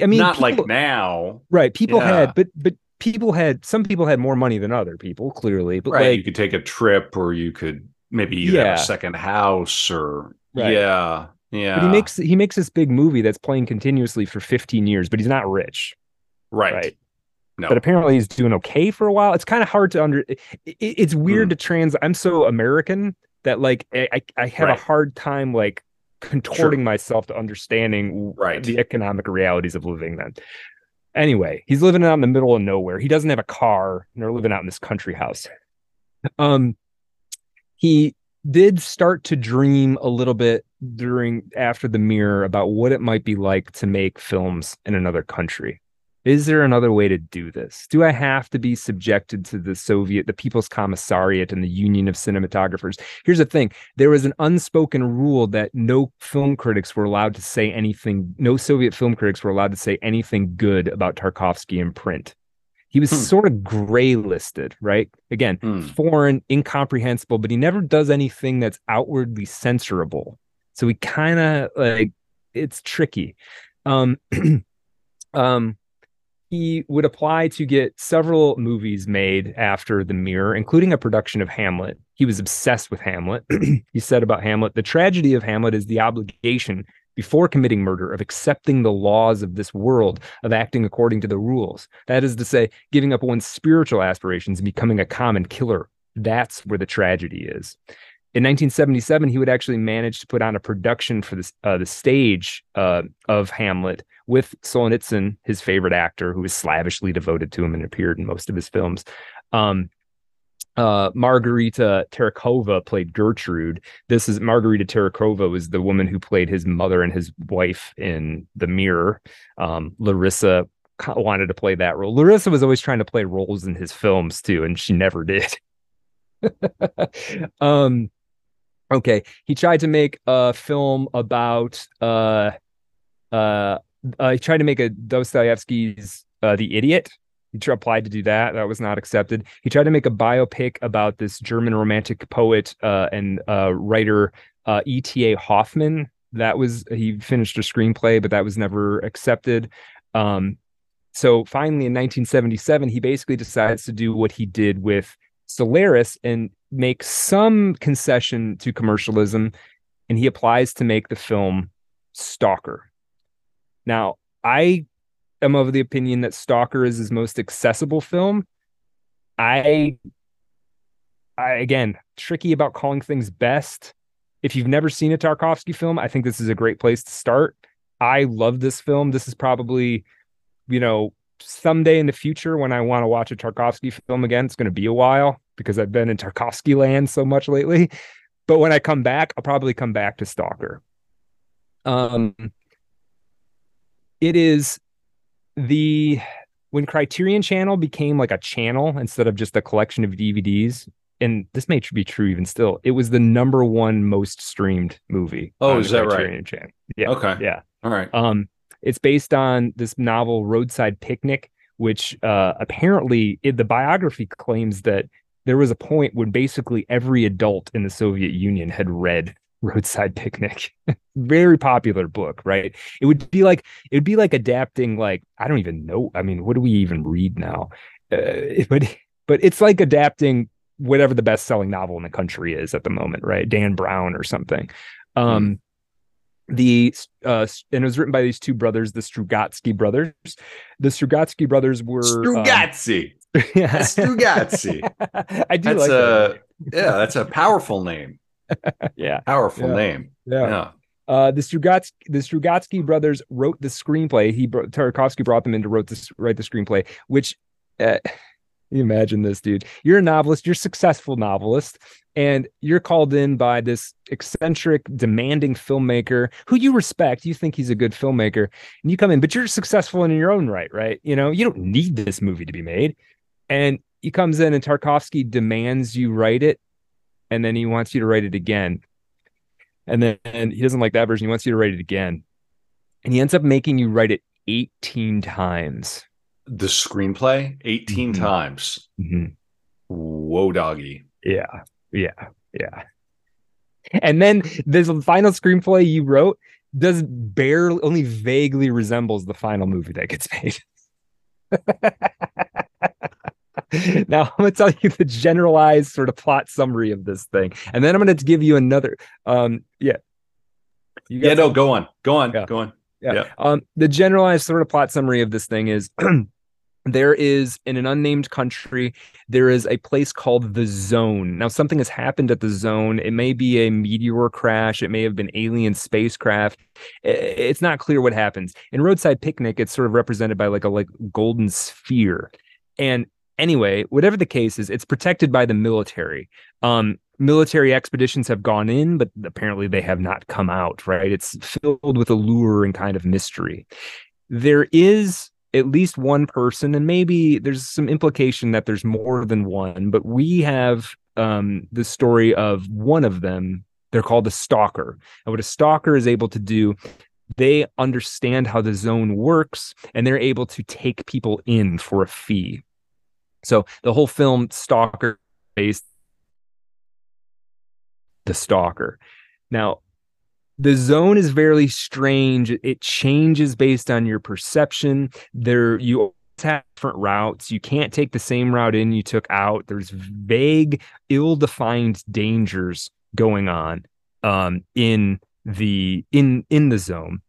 I mean, not people, like now, right? People yeah. had, but, but people had, some people had more money than other people, clearly, but right. like, you could take a trip, or you could maybe you yeah. have a second house, or right. yeah. Yeah. But he makes, he makes this big movie that's playing continuously for fifteen years, but he's not rich. Right. Right. No. But apparently he's doing okay for a while. It's kind of hard to under. It, it, it's weird mm. to trans. I'm so American that like I, I have right. a hard time like contorting sure. myself to understanding right. the economic realities of living then. Anyway, he's living out in the middle of nowhere. He doesn't have a car, and they're living out in this country house. Um, he did start to dream a little bit during after The Mirror about what it might be like to make films in another country. Is there another way to do this? Do I have to be subjected to the Soviet, the People's Commissariat and the Union of Cinematographers? Here's the thing. There was an unspoken rule that no film critics were allowed to say anything. No Soviet film critics were allowed to say anything good about Tarkovsky in print. He was hmm. sort of gray listed, right? Again, hmm. foreign, incomprehensible, but he never does anything that's outwardly censorable. So he kind of like, it's tricky. Um, um, He would apply to get several movies made after The Mirror, including a production of Hamlet. He was obsessed with Hamlet. He said about Hamlet, "The tragedy of Hamlet is the obligation, before committing murder, of accepting the laws of this world, of acting according to the rules. That is to say, giving up one's spiritual aspirations and becoming a common killer. That's where the tragedy is." In nineteen seventy-seven, he would actually manage to put on a production for this, uh, the stage uh, of Hamlet with Solonitsyn, his favorite actor, who was slavishly devoted to him and appeared in most of his films. Um, uh, Margarita Terekova played Gertrude. This is Margarita Terekova was the woman who played his mother and his wife in The Mirror. Um, Larisa wanted to play that role. Larisa was always trying to play roles in his films too, and she never did. um, Okay, he tried to make a film about, uh, uh, uh, he tried to make a Dostoevsky's uh, The Idiot. He tried, applied to do that. That was not accepted. He tried to make a biopic about this German romantic poet uh, and uh, writer, uh, E T A Hoffman. That was, he finished a screenplay, but that was never accepted. Um, so finally in nineteen seventy-seven, he basically decides to do what he did with Solaris and make some concession to commercialism, and he applies to make the film Stalker. Now, I am of the opinion that Stalker is his most accessible film. I, I again, tricky about calling things best. If you've never seen a Tarkovsky film, I think this is a great place to start. I love this film. This is probably, you know, someday in the future when I want to watch a Tarkovsky film again, it's going to be a while because I've been in Tarkovsky land so much lately. But when I come back, I'll probably come back to Stalker. Um, it is the, when Criterion Channel became like a channel instead of just a collection of D V Ds, and this may be true even still, it was the number one most streamed movie. Oh, is that Criterion right? Channel. Yeah. Okay. Yeah. All right. Um, It's based on this novel, Roadside Picnic, which uh, apparently it, the biography claims that there was a point when basically every adult in the Soviet Union had read Roadside Picnic. Very popular book, right? It would be like it would be like adapting like, I don't even know. I mean, what do we even read now? Uh, but but it's like adapting whatever the best-selling novel in the country is at the moment, right? Dan Brown or something. Um mm-hmm. The uh, and it was written by these two brothers, the Strugatsky brothers. The Strugatsky brothers were Strugatsky. Um, yeah, Strugatsky. I do that's like a, that. Yeah, that's a powerful name. yeah, powerful yeah. name. Yeah. yeah. Uh, the Strugatsky the Strugatsky brothers wrote the screenplay. He brought, Tarkovsky brought them in to wrote this write the screenplay. Which, uh, you imagine this, dude. You're a novelist. You're a successful novelist. And you're called in by this eccentric, demanding filmmaker who you respect. You think he's a good filmmaker. And you come in, but you're successful in your own right, right? You know, you don't need this movie to be made. And he comes in and Tarkovsky demands you write it. And then he wants you to write it again. And then and he doesn't like that version. He wants you to write it again. And he ends up making you write it eighteen times. the screenplay eighteen mm-hmm. times. Mm-hmm. Whoa, doggy. Yeah, yeah, yeah. And then this final screenplay you wrote does barely, only vaguely resembles the final movie that gets made. Now I'm going to tell you the generalized sort of plot summary of this thing, and then I'm going to give you another. Um, yeah, you yeah. No, go on, go on, yeah. go on. Yeah. yeah. Um, the generalized sort of plot summary of this thing is: there is, in an unnamed country, there is a place called the Zone. Now, something has happened at the Zone. It may be a meteor crash. It may have been alien spacecraft. It's not clear what happens. In Roadside Picnic, it's sort of represented by like a like golden sphere. And anyway, whatever the case is, it's protected by the military. Um, military expeditions have gone in, but apparently they have not come out, right? It's filled with allure and kind of mystery. There is at least one person, and maybe there's some implication that there's more than one, but we have um, the story of one of them. They're called a stalker. And what a stalker is able to do, they understand how the Zone works, and they're able to take people in for a fee. So the whole film, Stalker, based the stalker. Now, the Zone is very strange. It changes based on your perception. There, you always have different routes. You can't take the same route in you took out. There's vague, ill-defined dangers going on um, in the in in the Zone.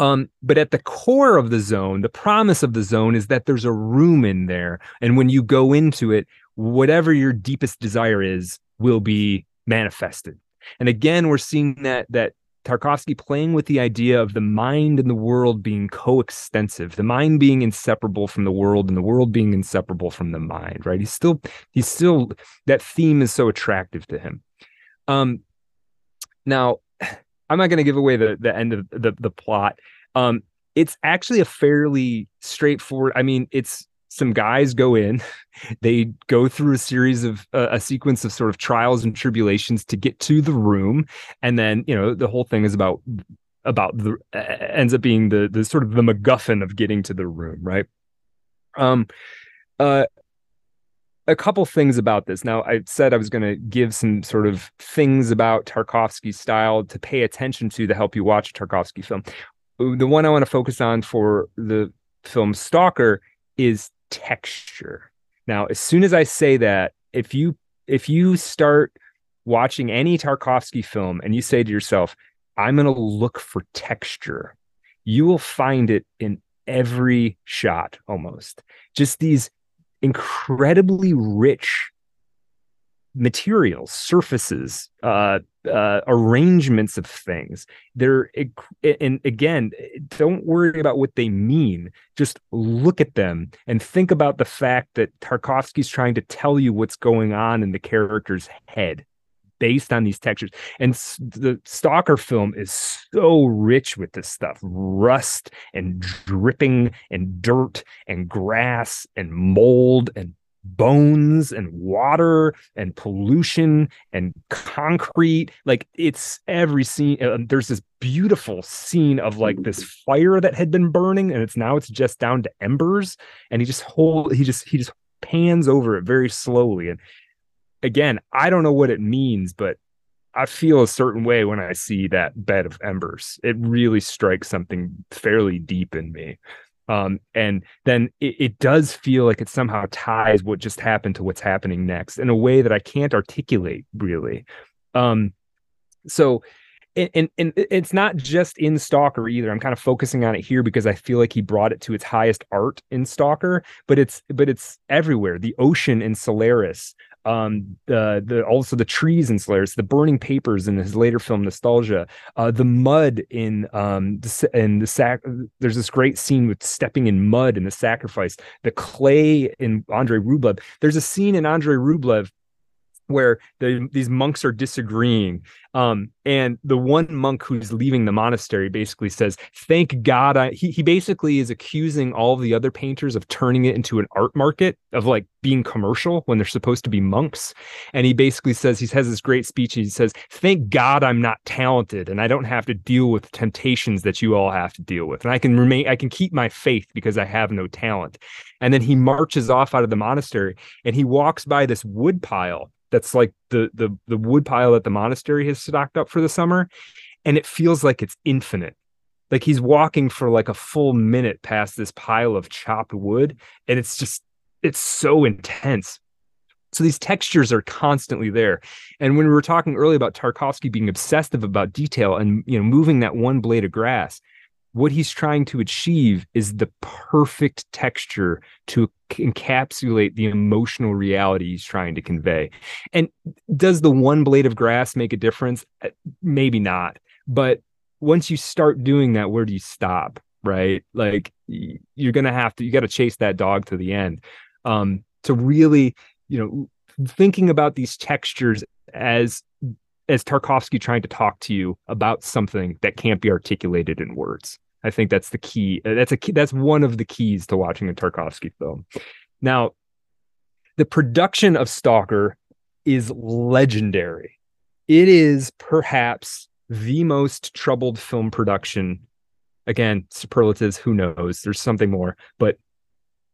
Um, but at the core of the Zone, the promise of the Zone is that there's a room in there, and when you go into it, whatever your deepest desire is will be manifested. And again, we're seeing that that Tarkovsky playing with the idea of the mind and the world being coextensive, the mind being inseparable from the world and the world being inseparable from the mind, right? He's still, he's still, that theme is so attractive to him. Um, now, I'm not going to give away the, the end of the, the plot. Um, it's actually a fairly straightforward, I mean, it's, some guys go in, they go through a series of uh, a sequence of sort of trials and tribulations to get to the room. And then, you know, the whole thing is about, about the, uh, ends up being the, the sort of the MacGuffin of getting to the room. Right. Um, uh, a couple things about this. Now, I said I was going to give some sort of things about Tarkovsky's style to pay attention to, to help you watch a Tarkovsky film. The one I want to focus on for the film Stalker is texture. Now, as soon as I say that, if you if you start watching any Tarkovsky film and you say to yourself, I'm going to look for texture, you will find it in every shot almost. Just these incredibly rich materials, surfaces, uh, uh, arrangements of things. They're, and again, don't worry about what they mean. Just look at them and think about the fact that Tarkovsky's trying to tell you what's going on in the character's head based on these textures. And the Stalker film is so rich with this stuff, rust and dripping and dirt and grass and mold and bones and water and pollution and concrete. Like, it's every scene. Uh, there's this beautiful scene of like this fire that had been burning, and it's now it's just down to embers, and he just hold he just he just pans over it very slowly. And again, I don't know what it means, but I feel a certain way when I see that bed of embers. It really strikes something fairly deep in me. Um, and then it, it does feel like it somehow ties what just happened to what's happening next in a way that I can't articulate really. Um, so, and, and it's not just in Stalker either. I'm kind of focusing on it here because I feel like he brought it to its highest art in Stalker, but it's, but it's everywhere. The ocean in Solaris, um, the, the, also the trees in Solaris, the burning papers in his later film, Nostalgia, uh, the mud in, um, the, in the sac, there's this great scene with stepping in mud and the sacrifice, the clay in Andrei Rublev. There's a scene in Andrei Rublev where the, these monks are disagreeing. Um, and the one monk who's leaving the monastery basically says, thank God. I, he, he basically is accusing all of the other painters of turning it into an art market, of like being commercial when they're supposed to be monks. And he basically says, he has this great speech. He says, thank God I'm not talented and I don't have to deal with temptations that you all have to deal with. And I can remain, I can keep my faith because I have no talent. And then he marches off out of the monastery and he walks by this wood pile. That's like the the the wood pile that the monastery has stocked up for the summer. And it feels like it's infinite. Like he's walking for like a full minute past this pile of chopped wood. And it's just, it's so intense. So these textures are constantly there. And when we were talking earlier about Tarkovsky being obsessive about detail and, you know, moving that one blade of grass, what he's trying to achieve is the perfect texture to encapsulate the emotional reality he's trying to convey. And does the one blade of grass make a difference? Maybe not. But once you start doing that, where do you stop, right? Like you're going to have to, you got to chase that dog to the end. Um, to really, you know, thinking about these textures as as Tarkovsky trying to talk to you about something that can't be articulated in words. I think that's the key. That's a key, that's one of the keys to watching a Tarkovsky film. Now, the production of Stalker is legendary. It is perhaps the most troubled film production. Again, superlatives, who knows? There's something more, but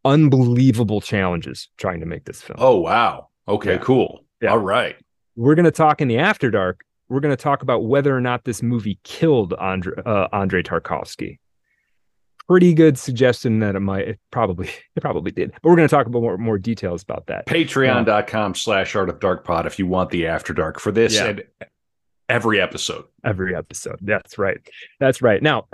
unbelievable challenges trying to make this film. Oh, wow. Okay, yeah. Cool. Yeah. All right. We're going to talk in the After Dark. We're going to talk about whether or not this movie killed Andre, uh, Andrei Tarkovsky. Pretty good suggestion that it might. It probably, it probably did. But we're going to talk about more, more details about that. Patreon dot com slash Art of Dark Pod if you want the After Dark for this, yeah. And every episode. Every episode. That's right. That's right. Now,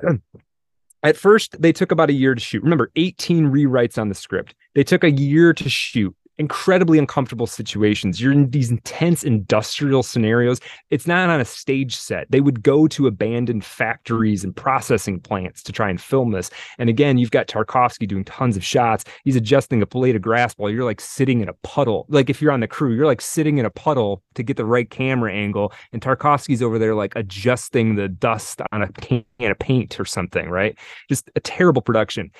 at first, they took about a year to shoot. Remember, eighteen rewrites on the script. They took a year to shoot. Incredibly uncomfortable situations. You're in these intense industrial scenarios. It's not on a stage set. They would go to abandoned factories and processing plants to try and film this. And again, you've got Tarkovsky doing tons of shots. He's adjusting a blade of grass while you're like sitting in a puddle. Like if you're on the crew, you're like sitting in a puddle to get the right camera angle. And Tarkovsky's over there like adjusting the dust on a can of paint or something, right? Just a terrible production.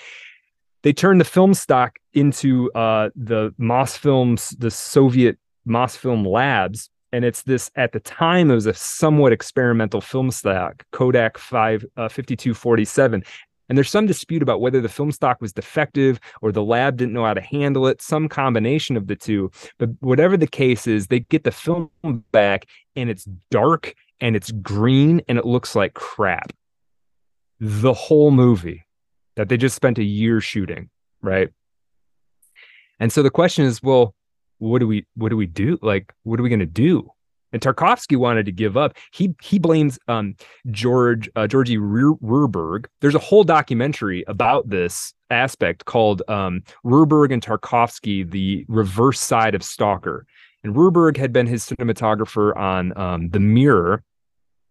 They turned the film stock into uh, the Mosfilm's, the Soviet Mosfilm labs. And it's this, at the time, it was a somewhat experimental film stock, Kodak five, fifty-two forty-seven. And there's some dispute about whether the film stock was defective or the lab didn't know how to handle it, some combination of the two. But whatever the case is, they get the film back and it's dark and it's green and it looks like crap. The whole movie that they just spent a year shooting, right? And so the question is, well, what do we what do we do? Like, what are we going to do? And Tarkovsky wanted to give up. He he blames um, George uh, Georgy Rerberg. There's a whole documentary about this aspect called um, Rerberg and Tarkovsky: The Reverse Side of Stalker. And Rerberg had been his cinematographer on um, The Mirror.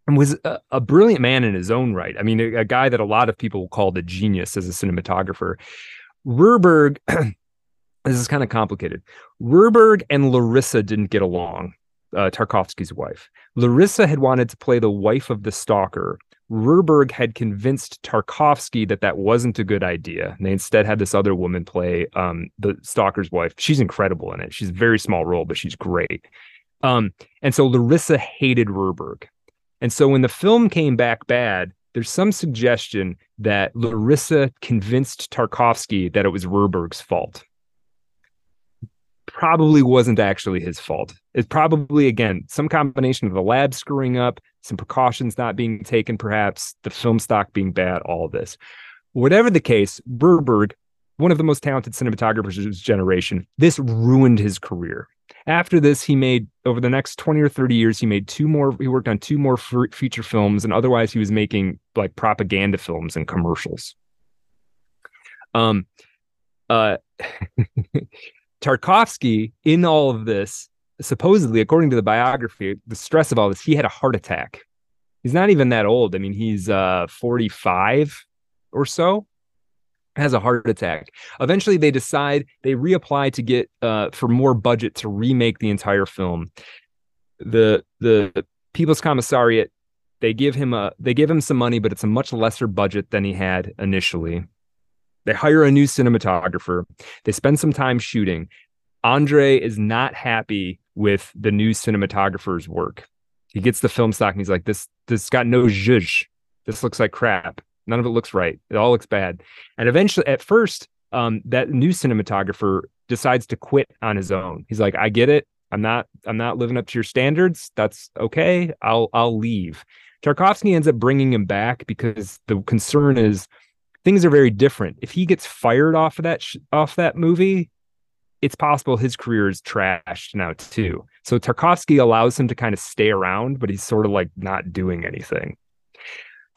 And was a, a brilliant man in his own right. I mean, a, a guy that a lot of people called a genius as a cinematographer. Rerberg, this is kind of complicated. Rerberg and Larisa didn't get along, uh, Tarkovsky's wife. Larisa had wanted to play the wife of the stalker. Rerberg had convinced Tarkovsky that that wasn't a good idea. And they instead had this other woman play um, the stalker's wife. She's incredible in it. She's a very small role, but she's great. Um, and so Larisa hated Rerberg. And so when the film came back bad, there's some suggestion that Larisa convinced Tarkovsky that it was Rerberg's fault. Probably wasn't actually his fault. It's probably, again, some combination of the lab screwing up, some precautions not being taken, perhaps, the film stock being bad, all this. Whatever the case, Rerberg, one of the most talented cinematographers of his generation, this ruined his career. After this, he made, over the next twenty or thirty years, he made two more, he worked on two more f- feature films, and otherwise he was making like propaganda films and commercials. Um, uh, Tarkovsky, in all of this, supposedly, according to the biography, the stress of all this, he had a heart attack. He's not even that old. I mean, he's uh, forty-five or so. has a heart attack. Eventually, they decide they reapply to get uh, for more budget to remake the entire film. The the People's Commissariat, they give him a they give him some money, but it's a much lesser budget than he had initially. They hire a new cinematographer. They spend some time shooting. Andrei is not happy with the new cinematographer's work. He gets the film stock and he's like, this this got no zhuzh. This looks like crap. None of it looks right. It all looks bad. And eventually, at first, um, that new cinematographer decides to quit on his own. He's like, I get it. I'm not I'm not living up to your standards. That's okay. I'll I'll leave. Tarkovsky ends up bringing him back because the concern is things are very different. If he gets fired off of that sh- off that movie, it's possible his career is trashed now too. So Tarkovsky allows him to kind of stay around, but he's sort of like not doing anything.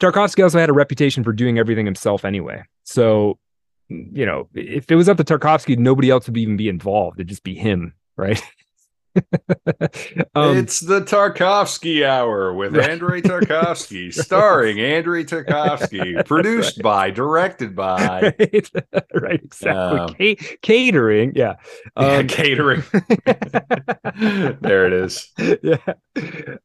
Tarkovsky also had a reputation for doing everything himself anyway. So, you know, if it was up to Tarkovsky, nobody else would even be involved. It'd just be him, right? um, it's the Tarkovsky Hour with Andrei Tarkovsky, starring Andrei Tarkovsky, produced right. by, directed by, right, right exactly, um, C- catering, yeah, um, yeah catering. There it is. Yeah.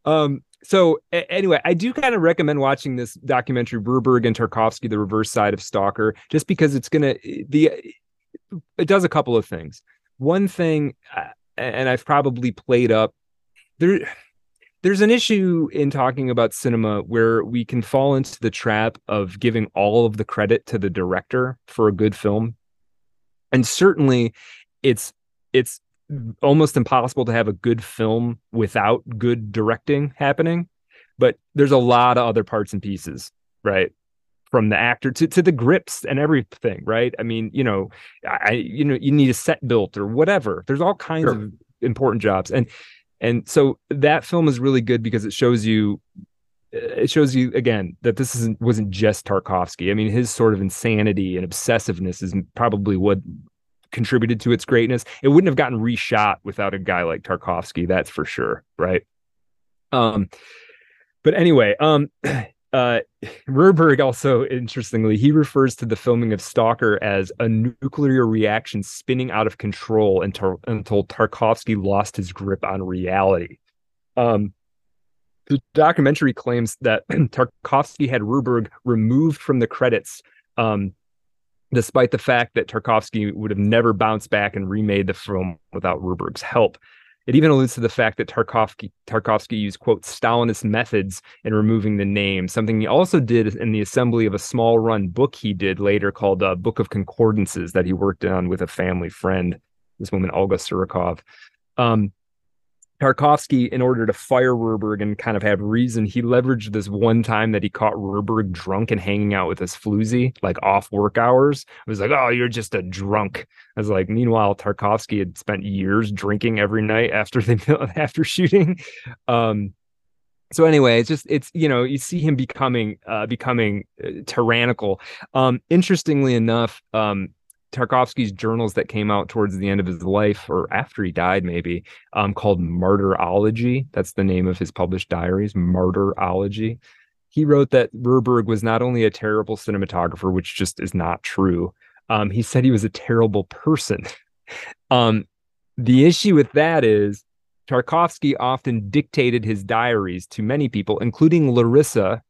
Um. So a- anyway, I do kind of recommend watching this documentary, Rerberg and Tarkovsky: The Reverse Side of Stalker, just because it's gonna the it does a couple of things. One thing. Uh, And I've probably played up there. There's an issue in talking about cinema where we can fall into the trap of giving all of the credit to the director for a good film. And certainly it's, it's almost impossible to have a good film without good directing happening, but there's a lot of other parts and pieces, right? From the actor to, to the grips and everything, right? I mean, you know, I you know you need a set built or whatever. There's all kinds sure. of important jobs, and and so that film is really good because it shows you, it shows you again that this isn't wasn't just Tarkovsky. I mean, his sort of insanity and obsessiveness is probably what contributed to its greatness. It wouldn't have gotten reshot without a guy like Tarkovsky, that's for sure, right? Um, but anyway, um. Uh, Rerberg also, interestingly, he refers to the filming of Stalker as a nuclear reaction spinning out of control until, until Tarkovsky lost his grip on reality. Um, the documentary claims that Tarkovsky had Rerberg removed from the credits, um, despite the fact that Tarkovsky would have never bounced back and remade the film without Rerberg's help. It even alludes to the fact that Tarkovsky, Tarkovsky used, quote, Stalinist methods in removing the name, something he also did in the assembly of a small run book he did later called uh, Book of Concordances that he worked on with a family friend, this woman, Olga Surikov. Um, Tarkovsky, in order to fire Rerberg and kind of have reason, he leveraged this one time that he caught Rerberg drunk and hanging out with his floozy, like off work hours. It was like, oh, you're just a drunk. I was like, meanwhile, Tarkovsky had spent years drinking every night after the after shooting. Um, so anyway, it's just it's you know you see him becoming uh, becoming tyrannical. Um, interestingly enough, um, Tarkovsky's journals that came out towards the end of his life or after he died, maybe um, called Martyrology. That's the name of his published diaries, Martyrology. He wrote that Rerberg was not only a terrible cinematographer, which just is not true. Um, he said he was a terrible person. um, the issue with that is Tarkovsky often dictated his diaries to many people, including Larisa,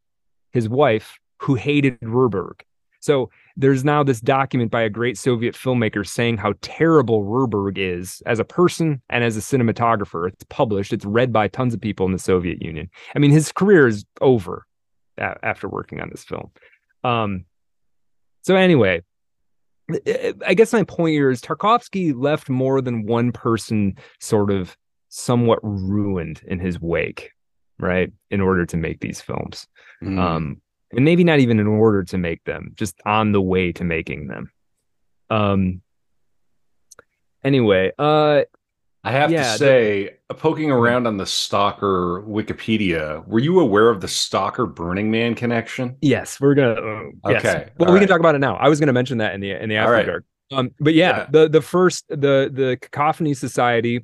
his wife, who hated Rerberg. So there's now this document by a great Soviet filmmaker saying how terrible Rerberg is as a person and as a cinematographer. It's published. It's read by tons of people in the Soviet Union. I mean, his career is over after working on this film. Um, so anyway, I guess my point here is Tarkovsky left more than one person sort of somewhat ruined in his wake, right, in order to make these films. Mm. Um And maybe not even in order to make them, just on the way to making them. Um. Anyway, uh, I have yeah, to say, the... poking around on the Stalker Wikipedia, were you aware of the Stalker Burning Man connection? Yes, we're gonna. Uh, yes. Okay, well, All we right. can talk about it now. I was gonna mention that in the in the after right. dark. Um, but yeah, yeah, the the first the the Cacophony Society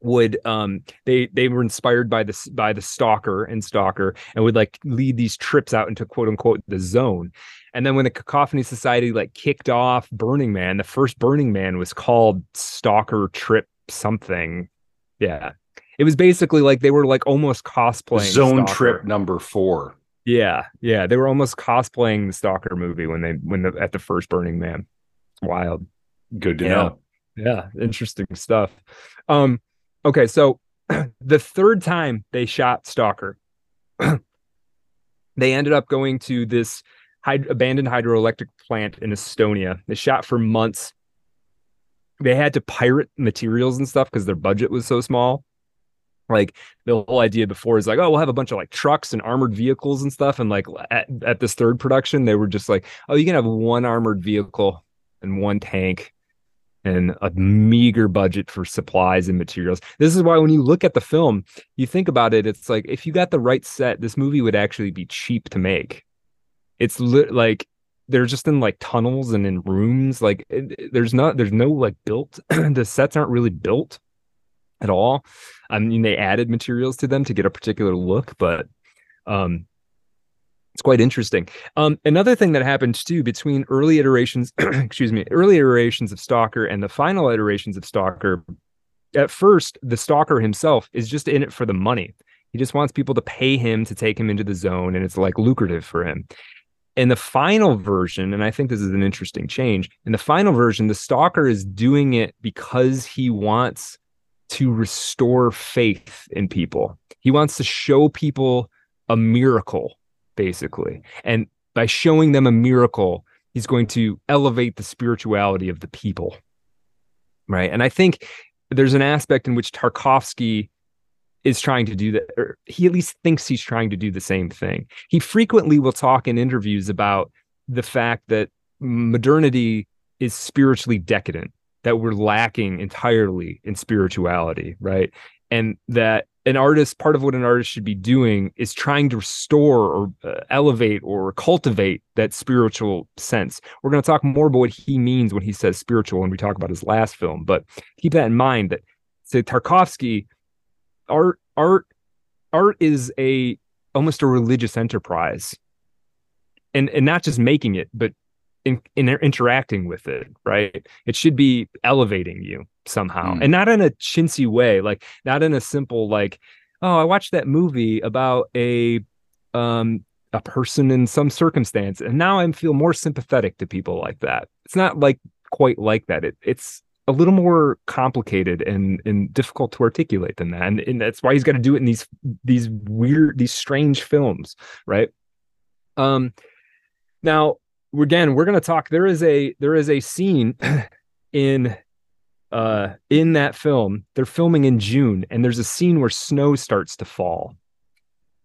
would um they they were inspired by this by the stalker and stalker and would like lead these trips out into quote unquote the zone. And then when the Cacophony Society like kicked off Burning Man, the first Burning Man was called Stalker Trip something. Yeah, it was basically like they were like almost cosplaying Zone Stalker. Trip number four. Yeah, yeah, they were almost cosplaying the Stalker movie when they when the, at the first Burning Man. Wild. Good to yeah. know. Yeah, interesting stuff. Um, okay, so the third time they shot Stalker, they ended up going to this hyd- abandoned hydroelectric plant in Estonia. They shot for months. They had to pirate materials and stuff because their budget was so small. Like the whole idea before is like, oh, we'll have a bunch of like trucks and armored vehicles and stuff. And like at, at this third production, they were just like, oh, you can have one armored vehicle and one tank and a meager budget for supplies and materials. This is why when you look at the film, you think about it. It's like, if you got the right set, this movie would actually be cheap to make. It's li- like, they're just in like tunnels and in rooms. Like it, there's not, there's no like built, the sets aren't really built at all. I mean, they added materials to them to get a particular look, but um, it's quite interesting. Um, another thing that happened too between early iterations, excuse me, early iterations of Stalker and the final iterations of Stalker. At first, the Stalker himself is just in it for the money. He just wants people to pay him to take him into the zone, and it's like lucrative for him. In the final version, and I think this is an interesting change, in the final version, the Stalker is doing it because he wants to restore faith in people. He wants to show people a miracle, basically. And by showing them a miracle, he's going to elevate the spirituality of the people, right? And I think there's an aspect in which Tarkovsky is trying to do that, or he at least thinks he's trying to do the same thing. He frequently will talk in interviews about the fact that modernity is spiritually decadent, that we're lacking entirely in spirituality, right? And that an artist, part of what an artist should be doing is trying to restore or uh, elevate or cultivate that spiritual sense. We're going to talk more about what he means when he says spiritual when we talk about his last film, but keep that in mind that to Tarkovsky, art, art, art is a almost a religious enterprise, and and not just making it, but In, in interacting with it, right? It should be elevating you somehow, mm. and not in a chintzy way, like not in a simple like, oh, I watched that movie about a um a person in some circumstance, and now I feel more sympathetic to people like that. It's not like quite like that. It it's a little more complicated and and difficult to articulate than that, and, and that's why he's got to do it in these these weird, these strange films, right? Um, now. Again, we're going to talk. There is a there is a scene in uh, in that film. They're filming in June, and there's a scene where snow starts to fall,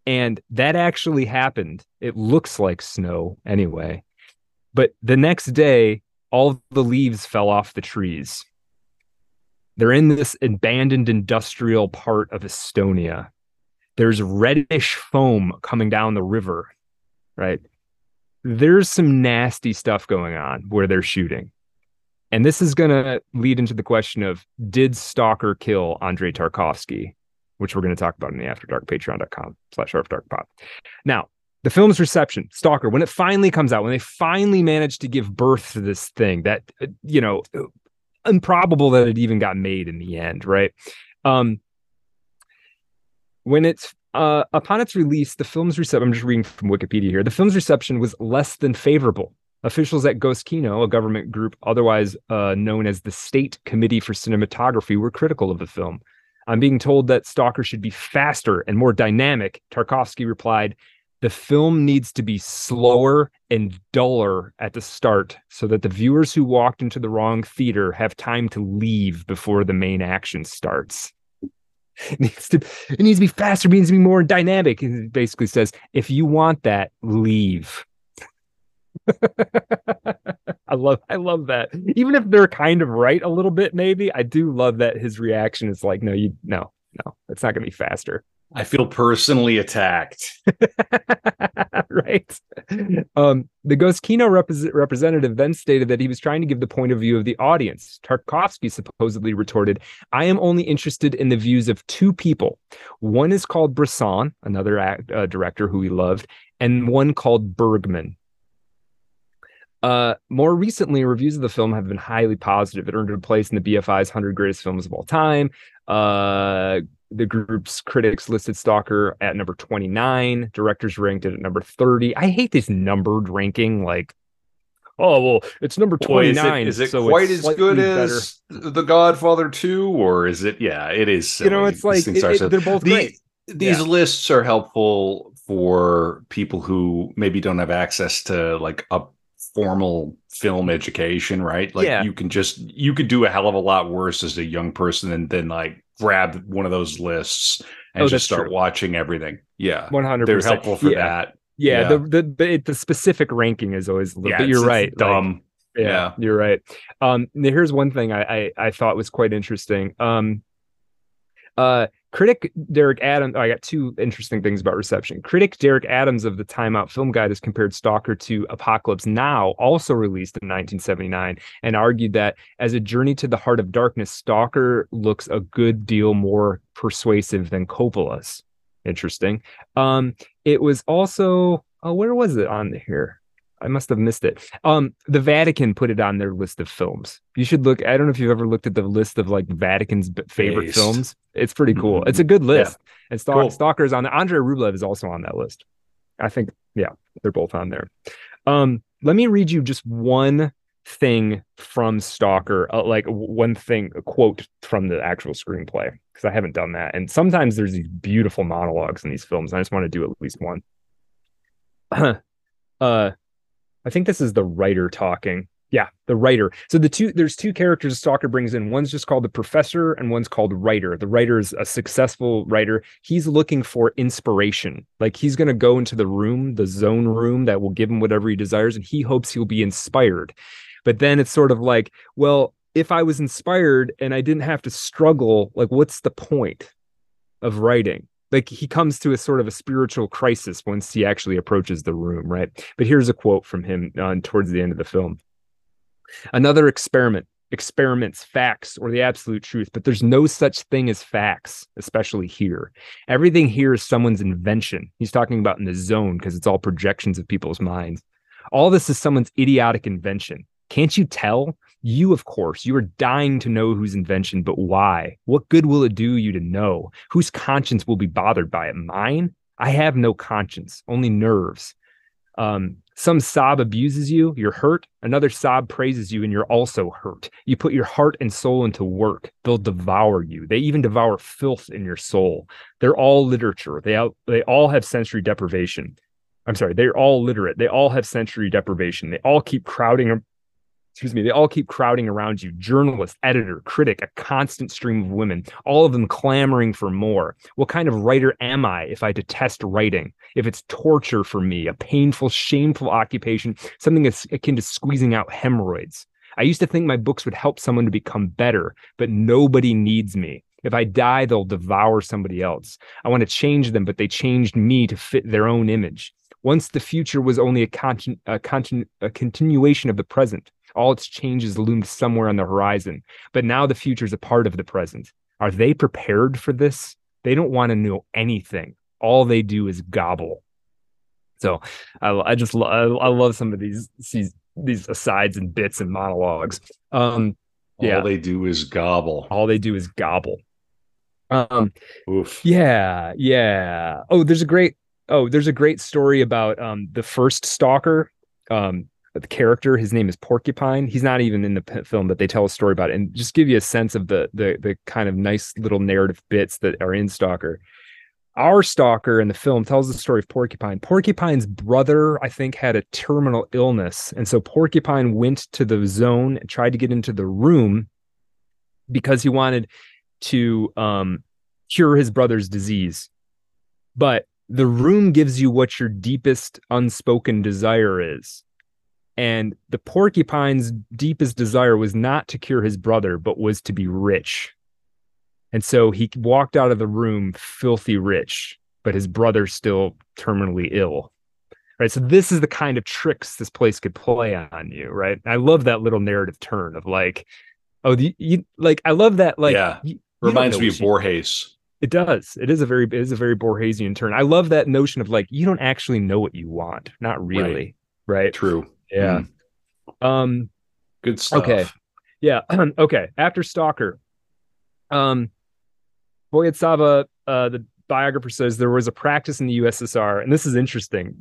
and that actually happened. It looks like snow anyway, but the next day, all the leaves fell off the trees. They're in this abandoned industrial part of Estonia. There's reddish foam coming down the river, right? There's some nasty stuff going on where they're shooting. And this is going to lead into the question of, did Stalker kill Andrei Tarkovsky? Which we're going to talk about in the After Dark, patreon.com slash afterdarkpod. Now, the film's reception, Stalker, when it finally comes out, when they finally manage to give birth to this thing that, you know, improbable that it even got made in the end, right? Um, when it's Uh, upon its release, the film's reception, I'm just reading from Wikipedia here, the film's reception was less than favorable. Officials at Goskino, a government group otherwise uh, known as the State Committee for Cinematography, were critical of the film. I'm being told that Stalker should be faster and more dynamic. Tarkovsky replied, the film needs to be slower and duller at the start so that the viewers who walked into the wrong theater have time to leave before the main action starts. It needs to, it needs to be faster, means to be more dynamic. It basically says, if you want that, leave. I love, I love that. Even if they're kind of right a little bit, maybe, I do love that his reaction is like, no, you, no, no, it's not going to be faster. I feel personally attacked. right? Um, the Goskino rep- representative then stated that he was trying to give the point of view of the audience. Tarkovsky supposedly retorted, "I am only interested in the views of two people. One is called Bresson, another act, uh, director who he loved, and one called Bergman." Uh, more recently, reviews of the film have been highly positive. It earned a place in the B F I's one hundred Greatest Films of All Time. Uh, the group's critics listed Stalker at number twenty-nine. Directors ranked it at number thirty. I hate this numbered ranking. Like, oh, well, it's number twenty-nine. Well, is it, is it so quite as good as better. The Godfather two? Or is it? Yeah, it is. Silly. You know, it's like it, it, they're both the, great. These yeah. lists are helpful for people who maybe don't have access to like a formal film education, right? Like yeah. you can just you could do a hell of a lot worse as a young person and then like grab one of those lists and oh, just start true. watching everything. Yeah, one hundred percent. They're helpful for yeah. that. Yeah, yeah. The, the the specific ranking is always a little yeah, bit. You're it's, right. It's dumb. Like, yeah, yeah, you're right. Um, here's one thing I, I I thought was quite interesting. Um, uh, critic Derek Adams. Oh, I got two interesting things about reception. Critic Derek Adams of the Time Out Film Guide has compared Stalker to Apocalypse Now, also released in nineteen seventy-nine, and argued that as a journey to the heart of darkness, Stalker looks a good deal more persuasive than Coppola's. Interesting. Um, it was also, oh, where was it on here? I must have missed it. Um, the Vatican put it on their list of films. You should look. I don't know if you've ever looked at the list of like Vatican's favorite Based. films. It's pretty cool. Mm-hmm. It's a good list. Yeah. And Stalk, cool. Stalker's on there. Andrei Rublev is also on that list. I think, yeah, they're both on there. Um, let me read you just one thing from Stalker, uh, like one thing, a quote from the actual screenplay, because I haven't done that. And sometimes there's these beautiful monologues in these films. I just want to do at least one. uh, I think this is the writer talking. Yeah, the writer. So the two, there's two characters Stalker brings in. One's just called the professor and one's called writer. The writer is a successful writer. He's looking for inspiration. Like he's going to go into the room, the zone room that will give him whatever he desires. And he hopes he'll be inspired. But then it's sort of like, well, if I was inspired and I didn't have to struggle, like what's the point of writing? Like he comes to a sort of a spiritual crisis once he actually approaches the room, right? But here's a quote from him on towards the end of the film. Another experiment, experiments, facts, or the absolute truth, but there's no such thing as facts, especially here. Everything here is someone's invention. He's talking about in the zone because it's all projections of people's minds. All this is someone's idiotic invention. Can't you tell? You, of course, you are dying to know whose invention, but why? What good will it do you to know? Whose conscience will be bothered by it? Mine? I have no conscience, only nerves. Um, some sob abuses you, you're hurt. Another sob praises you, and you're also hurt. You put your heart and soul into work. They'll devour you. They even devour filth in your soul. They're all literature. They, out, they all have sensory deprivation. I'm sorry, they're all literate. They all have sensory deprivation. They all keep crowding... Excuse me, they all keep crowding around you. Journalist, editor, critic, a constant stream of women, all of them clamoring for more. What kind of writer am I if I detest writing? If it's torture for me, a painful, shameful occupation, something that's akin to squeezing out hemorrhoids. I used to think my books would help someone to become better, but nobody needs me. If I die, they'll devour somebody else. I want to change them, but they changed me to fit their own image. Once the future was only a, con- a, con- a continuation of the present. All its changes loomed somewhere on the horizon. But now the future is a part of the present. Are they prepared for this? They don't want to know anything. All they do is gobble. So I, I just lo- I, I love some of these, these these asides and bits and monologues. Um, yeah. All they do is gobble. All they do is gobble. Um, Oof. Yeah, yeah. Oh, there's a great oh, there's a great story about um, the first Stalker. Um, the character, his name is Porcupine. He's not even in the film, but they tell a story about it and just give you a sense of the the the kind of nice little narrative bits that are in Stalker. Our Stalker in the film tells the story of Porcupine. Porcupine's brother, I think, had a terminal illness. And so Porcupine went to the zone and tried to get into the room because he wanted to um, cure his brother's disease. But the room gives you what your deepest unspoken desire is. And the Porcupine's deepest desire was not to cure his brother, but was to be rich. And so he walked out of the room filthy rich, but his brother still terminally ill. right? So this is the kind of tricks this place could play on you, right? I love that little narrative turn of like, oh, the, you like, I love that. Like, yeah, you, you reminds me of Borges. It does. It is a very, it is a very Borgesian turn. I love that notion of like, you don't actually know what you want. Not really. Right. right? True. Yeah. Mm. Um, Good stuff. Okay. Yeah. Okay. After Stalker, um, Voyetsava, uh, the biographer, says there was a practice in the U S S R, and this is interesting.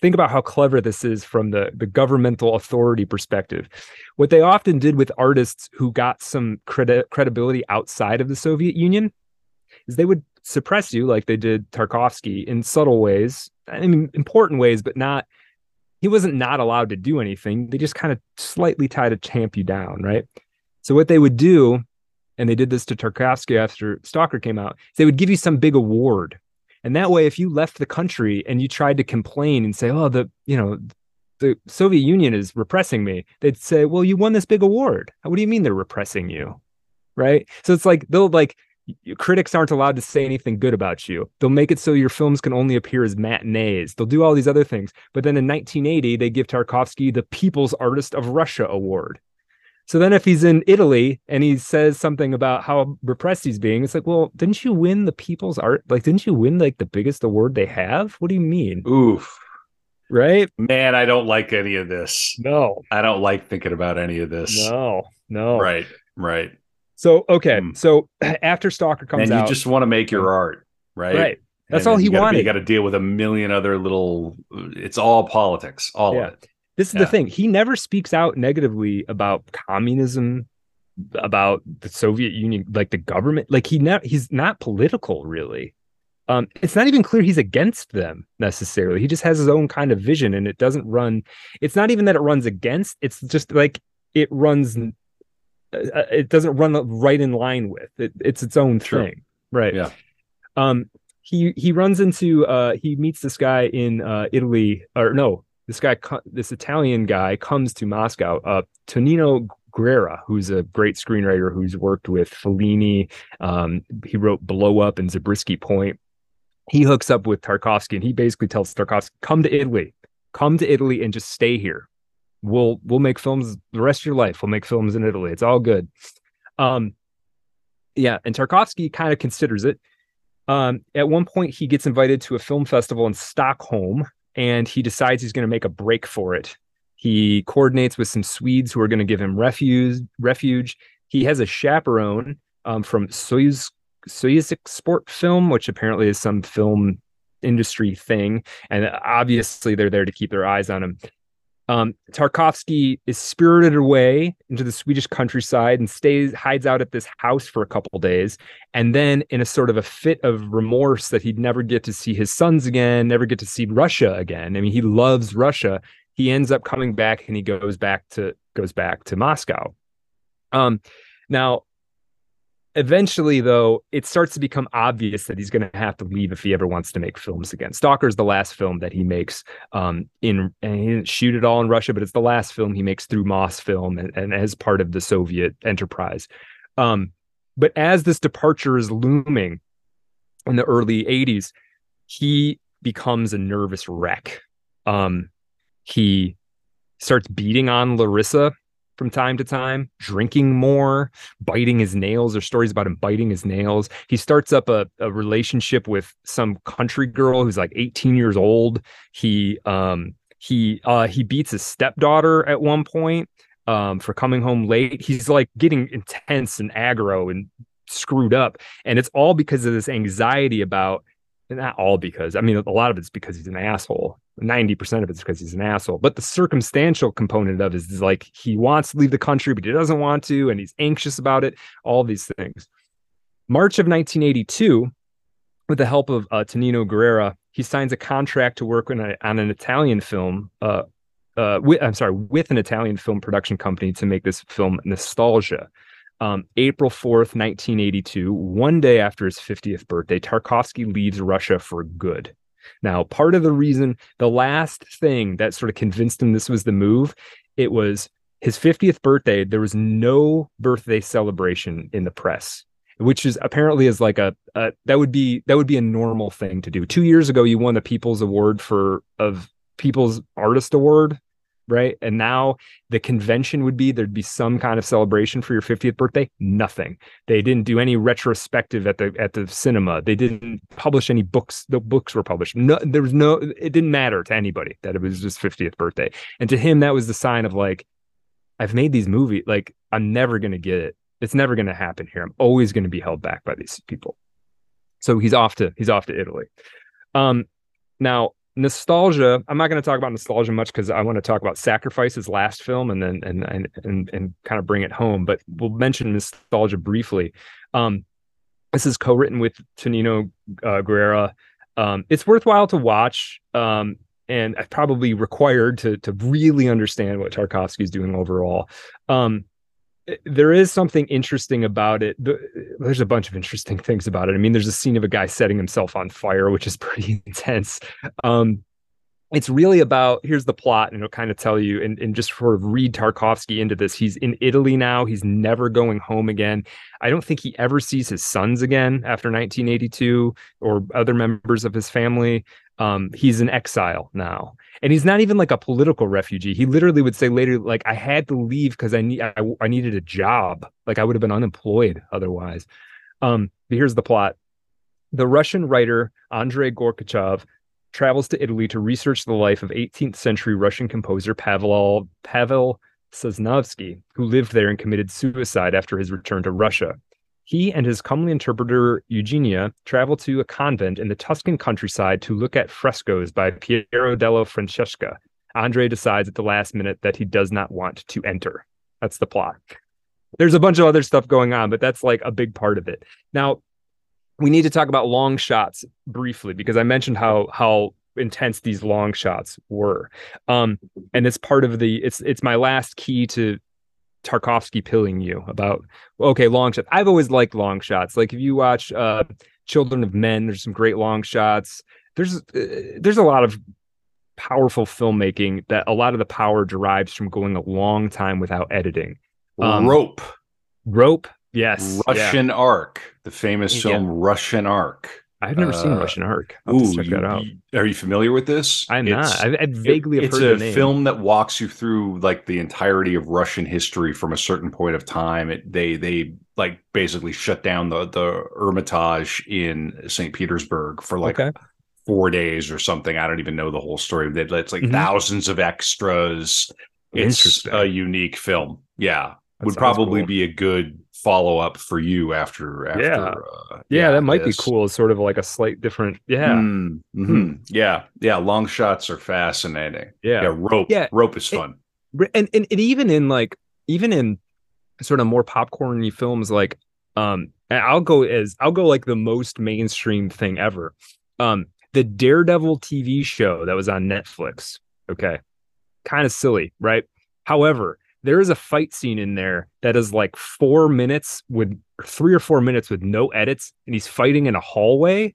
Think about how clever this is from the, the governmental authority perspective. What they often did with artists who got some credi- credibility outside of the Soviet Union is they would suppress you, like they did Tarkovsky, in subtle ways. I mean, important ways, but not, he wasn't not allowed to do anything. They just kind of slightly tried to tamp you down, right? So what they would do, and they did this to Tarkovsky after Stalker came out, is they would give you some big award. And that way, if you left the country and you tried to complain and say, oh, the, you know, the Soviet Union is repressing me, they'd say, well, you won this big award. What do you mean they're repressing you, right? So it's like, they'll like, critics aren't allowed to say anything good about you. They'll make it so your films can only appear as matinees. They'll do all these other things. But then in nineteen eighty, they give Tarkovsky the People's Artist of Russia Award. So then if he's in Italy and he says something about how repressed he's being, it's like, well, didn't you win the People's Art? Like, didn't you win like the biggest award they have? What do you mean? Oof. Right? Man, I don't like any of this. No. I don't like thinking about any of this. No, no. Right, right. So, okay. Mm. So after Stalker comes out. And you out, just want to make your art, right? Right. That's and all he you gotta, wanted. You got to deal with a million other little, it's all politics, all yeah. of it. This is yeah. the thing. He never speaks out negatively about communism, about the Soviet Union, like the government. Like he ne- he's not political, really. Um, it's not even clear he's against them necessarily. He just has his own kind of vision, and it doesn't run. It's not even that it runs against. It's just like it runs. Uh, it doesn't run right in line with it. It's its own sure. thing, right? Yeah. Um, he he runs into uh, he meets this guy in uh, Italy, or no. This guy, this Italian guy comes to Moscow, uh, Tonino Guerra, who's a great screenwriter who's worked with Fellini. Um, he wrote Blow Up and Zabriskie Point. He hooks up with Tarkovsky and he basically tells Tarkovsky, come to Italy, come to Italy and just stay here. We'll we'll make films the rest of your life. We'll make films in Italy. It's all good. Um, yeah, and Tarkovsky kind of considers it. Um, at one point, he gets invited to a film festival in Stockholm. And he decides he's going to make a break for it. He coordinates with some Swedes who are going to give him refuge. Refuge. He has a chaperone um, from Soyuz Soyuz Export Film, which apparently is some film industry thing. And obviously, they're there to keep their eyes on him. Um, Tarkovsky is spirited away into the Swedish countryside and stays, hides out at this house for a couple days. And then in a sort of a fit of remorse that he'd never get to see his sons again, never get to see Russia again. I mean, he loves Russia. He ends up coming back and he goes back to, goes back to Moscow. Um, now, eventually, though, it starts to become obvious that he's going to have to leave if he ever wants to make films again. Stalker is the last film that he makes um, in, and he didn't shoot it all in Russia, but it's the last film he makes through Mosfilm and, and as part of the Soviet enterprise. Um, but as this departure is looming in the early eighties, he becomes a nervous wreck. Um, he starts beating on Larisa from time to time, drinking more, biting his nails. There's stories about him biting his nails. He starts up a, a relationship with some country girl who's like eighteen years old. He um, he uh, he beats his stepdaughter at one point um, for coming home late. He's like getting intense and aggro and screwed up, and it's all because of this anxiety about. Not all because, I mean, a lot of it's because he's an asshole. ninety percent of it's because he's an asshole. But the circumstantial component of it is, is like he wants to leave the country, but he doesn't want to, and he's anxious about it, all these things. March of nineteen eighty-two, with the help of uh, Tonino Guerra, he signs a contract to work on, a, on an Italian film, uh, uh, with, I'm sorry, with an Italian film production company to make this film Nostalgia. Um, April fourth, nineteen eighty-two, one day after his fiftieth birthday, Tarkovsky leaves Russia for good. Now, part of the reason, the last thing that sort of convinced him this was the move, it was his fiftieth birthday. There was no birthday celebration in the press, which is apparently is like a, a that would be that would be a normal thing to do. Two years ago, you won the People's Award for of People's Artist Award, right? And now the convention would be there'd be some kind of celebration for your fiftieth birthday. Nothing. They didn't do any retrospective at the at the cinema. They didn't publish any books. The books were published. No, there was no. It didn't matter to anybody that it was just fiftieth birthday. And to him, that was the sign of like, I've made these movies. Like, I'm never gonna get it. It's never gonna happen here. I'm always gonna be held back by these people. So he's off to he's off to Italy. Um, now. Nostalgia. I'm not going to talk about nostalgia much because I want to talk about Sacrifice's last film and then and and and, and kind of bring it home. But we'll mention nostalgia briefly. Um, this is co-written with Tonino uh, Guerra. Um, it's worthwhile to watch, um, and probably required to to really understand what Tarkovsky's doing overall. Um, there is something interesting about it. There's a bunch of interesting things about it. I mean, there's a scene of a guy setting himself on fire, which is pretty intense. Um, it's really about, here's the plot, and it'll kind of tell you, and, and just sort of read Tarkovsky into this. He's in Italy now. He's never going home again. I don't think he ever sees his sons again after nineteen eighty-two or other members of his family. Um, he's in exile now, and he's not even like a political refugee. He literally would say later, like, I had to leave because I need I, I needed a job. Like, I would have been unemployed otherwise. Um, but here's the plot: the Russian writer Andrei Gorkachev travels to Italy to research the life of eighteenth century Russian composer Pavel Pavel Sosnovsky, who lived there and committed suicide after his return to Russia. He and his comely interpreter, Eugenia, travel to a convent in the Tuscan countryside to look at frescoes by Piero della Francesca. Andrei decides at the last minute that he does not want to enter. That's the plot. There's a bunch of other stuff going on, but that's like a big part of it. Now, we need to talk about long shots briefly, because I mentioned how how intense these long shots were. Um, and it's part of the, it's it's my last key to Tarkovsky pilling you about, okay, long shots. I've always liked long shots. Like, if you watch uh Children of Men, there's some great long shots. There's uh, there's a lot of powerful filmmaking that a lot of the power derives from going a long time without editing. Um, Rope. Rope, yes. Russian yeah. Ark, the famous yeah. film Russian Ark. I've never uh, seen Russian Ark. I'll ooh, check that out. Are you familiar with this? I'm it's, not. I've, I've vaguely it, it's heard a the name. Film that walks you through like the entirety of Russian history from a certain point of time. It, they they like basically shut down the the Hermitage in Saint Petersburg for like okay. four days or something. I don't even know the whole story. It's like mm-hmm. thousands of extras. It's a unique film. Yeah. That would probably cool. be a good follow up for you after. after yeah. Uh, yeah, yeah, that might this. be cool. It's sort of like a slight different. Yeah. Mm-hmm. Mm-hmm. Yeah. Yeah. Long shots are fascinating. Yeah. yeah rope. Yeah. Rope is fun. It, and, and and even in like, even in sort of more popcorny films, like, um, I'll go as, I'll go like the most mainstream thing ever. Um, the Daredevil T V show that was on Netflix. Okay. Kind of silly, right? However, there is a fight scene in there that is like four minutes with three or four minutes with no edits, and he's fighting in a hallway,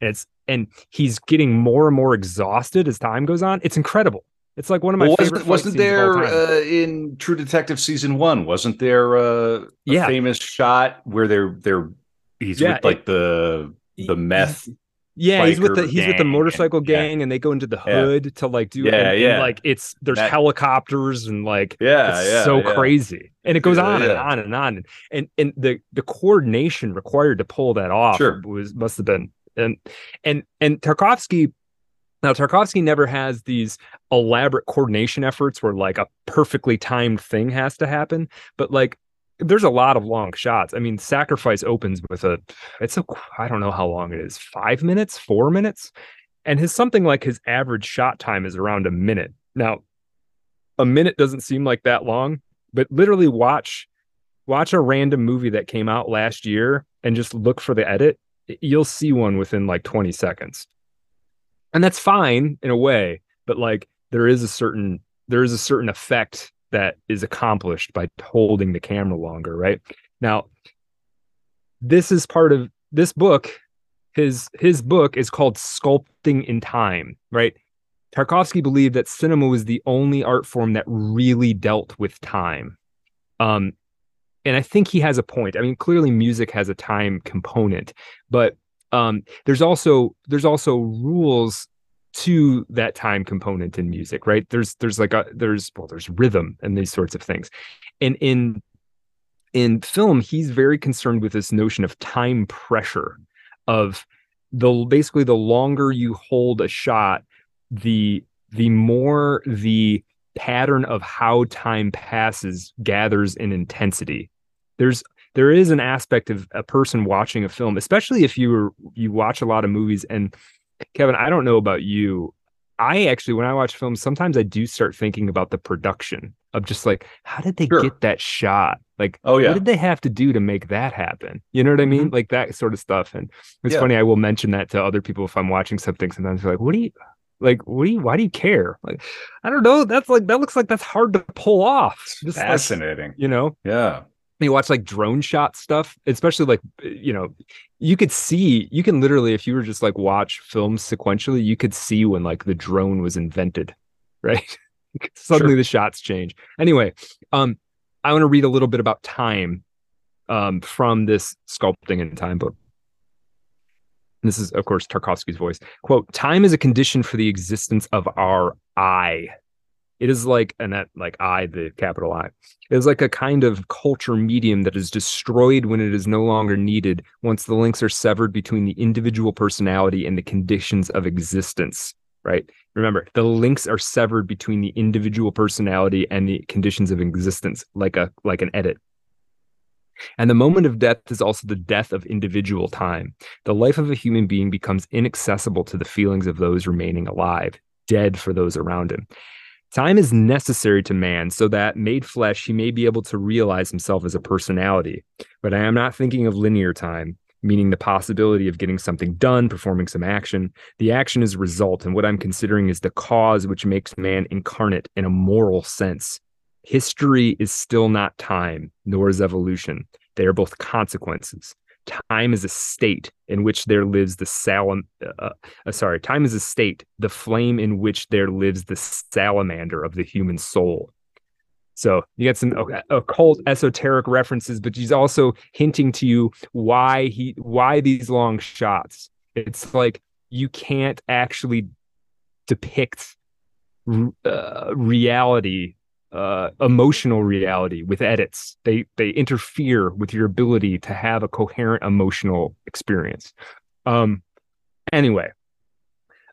and it's and he's getting more and more exhausted as time goes on. It's incredible. It's like one of my well, favorite. Wasn't, fight wasn't scenes there of all time. Uh, in True Detective season one? Wasn't there uh, a yeah. famous shot where they're they're he's yeah, with like it, the the meth. Yeah, he's with the he's gang. with the motorcycle gang, yeah. and they go into the hood yeah. to like do yeah, and, yeah. And, like it's there's that, helicopters and like yeah, it's yeah, so yeah. crazy, and it goes yeah, on yeah. and on and on, and and the the coordination required to pull that off sure. was must have been and and and Tarkovsky. Now, Tarkovsky never has these elaborate coordination efforts where like a perfectly timed thing has to happen, but like. There's a lot of long shots. I mean, Sacrifice opens with a, it's a, I don't know how long it is, five minutes, four minutes. And his something like his average shot time is around a minute. Now, a minute doesn't seem like that long, but literally watch, watch a random movie that came out last year and just look for the edit. You'll see one within like twenty seconds. And that's fine in a way, but like there is a certain, there is a certain effect that is accomplished by holding the camera longer, right? Now, this is part of this book. His his book is called Sculpting in Time, right? Tarkovsky believed that cinema was the only art form that really dealt with time. Um, and I think he has a point. I mean, clearly music has a time component, but um, there's also there's also rules to that time component in music, right? There's there's like a, there's well there's rhythm and these sorts of things, and in in film he's very concerned with this notion of time pressure, of the basically the longer you hold a shot, the the more the pattern of how time passes gathers in intensity. There's there is an aspect of a person watching a film, especially if you you watch a lot of movies. And Kevin, I don't know about you. I actually, when I watch films, sometimes I do start thinking about the production of just like, how did they sure. get that shot? Like, oh, yeah. what did they have to do to make that happen? You know what I mean? Mm-hmm. Like that sort of stuff. And it's yeah. funny, I will mention that to other people if I'm watching something. Sometimes they're like, what do you, like, what do you, why do you care? Like, I don't know. That's like, that looks like that's hard to pull off. Just fascinating. Like, you know? Yeah. You watch like drone shot stuff, especially like, you know, you could see, you can literally, if you were just like watch films sequentially, you could see when like the drone was invented, right? Suddenly sure. the shots change. Anyway, um, I want to read a little bit about time um, from this Sculpting in Time book. This is, of course, Tarkovsky's voice. Quote, "Time is a condition for the existence of our I. It is like, and that like I, the capital I, it is like a kind of culture medium that is destroyed when it is no longer needed, once the links are severed between the individual personality and the conditions of existence," right? Remember, the links are severed between the individual personality and the conditions of existence, like a like an edit. "And the moment of death is also the death of individual time. The life of a human being becomes inaccessible to the feelings of those remaining alive, dead for those around him. Time is necessary to man so that, made flesh, he may be able to realize himself as a personality. But I am not thinking of linear time, meaning the possibility of getting something done, performing some action. The action is result, and what I'm considering is the cause which makes man incarnate in a moral sense. History is still not time, nor is evolution. They are both consequences. Time is a state in which there lives the salam. Uh, uh, sorry, time is a state, the flame in which there lives the salamander of the human soul." So you got some okay, occult, esoteric references, but he's also hinting to you why he, why these long shots. It's like you can't actually depict uh, reality. Uh, emotional reality with edits. They they interfere with your ability to have a coherent emotional experience. Um, anyway,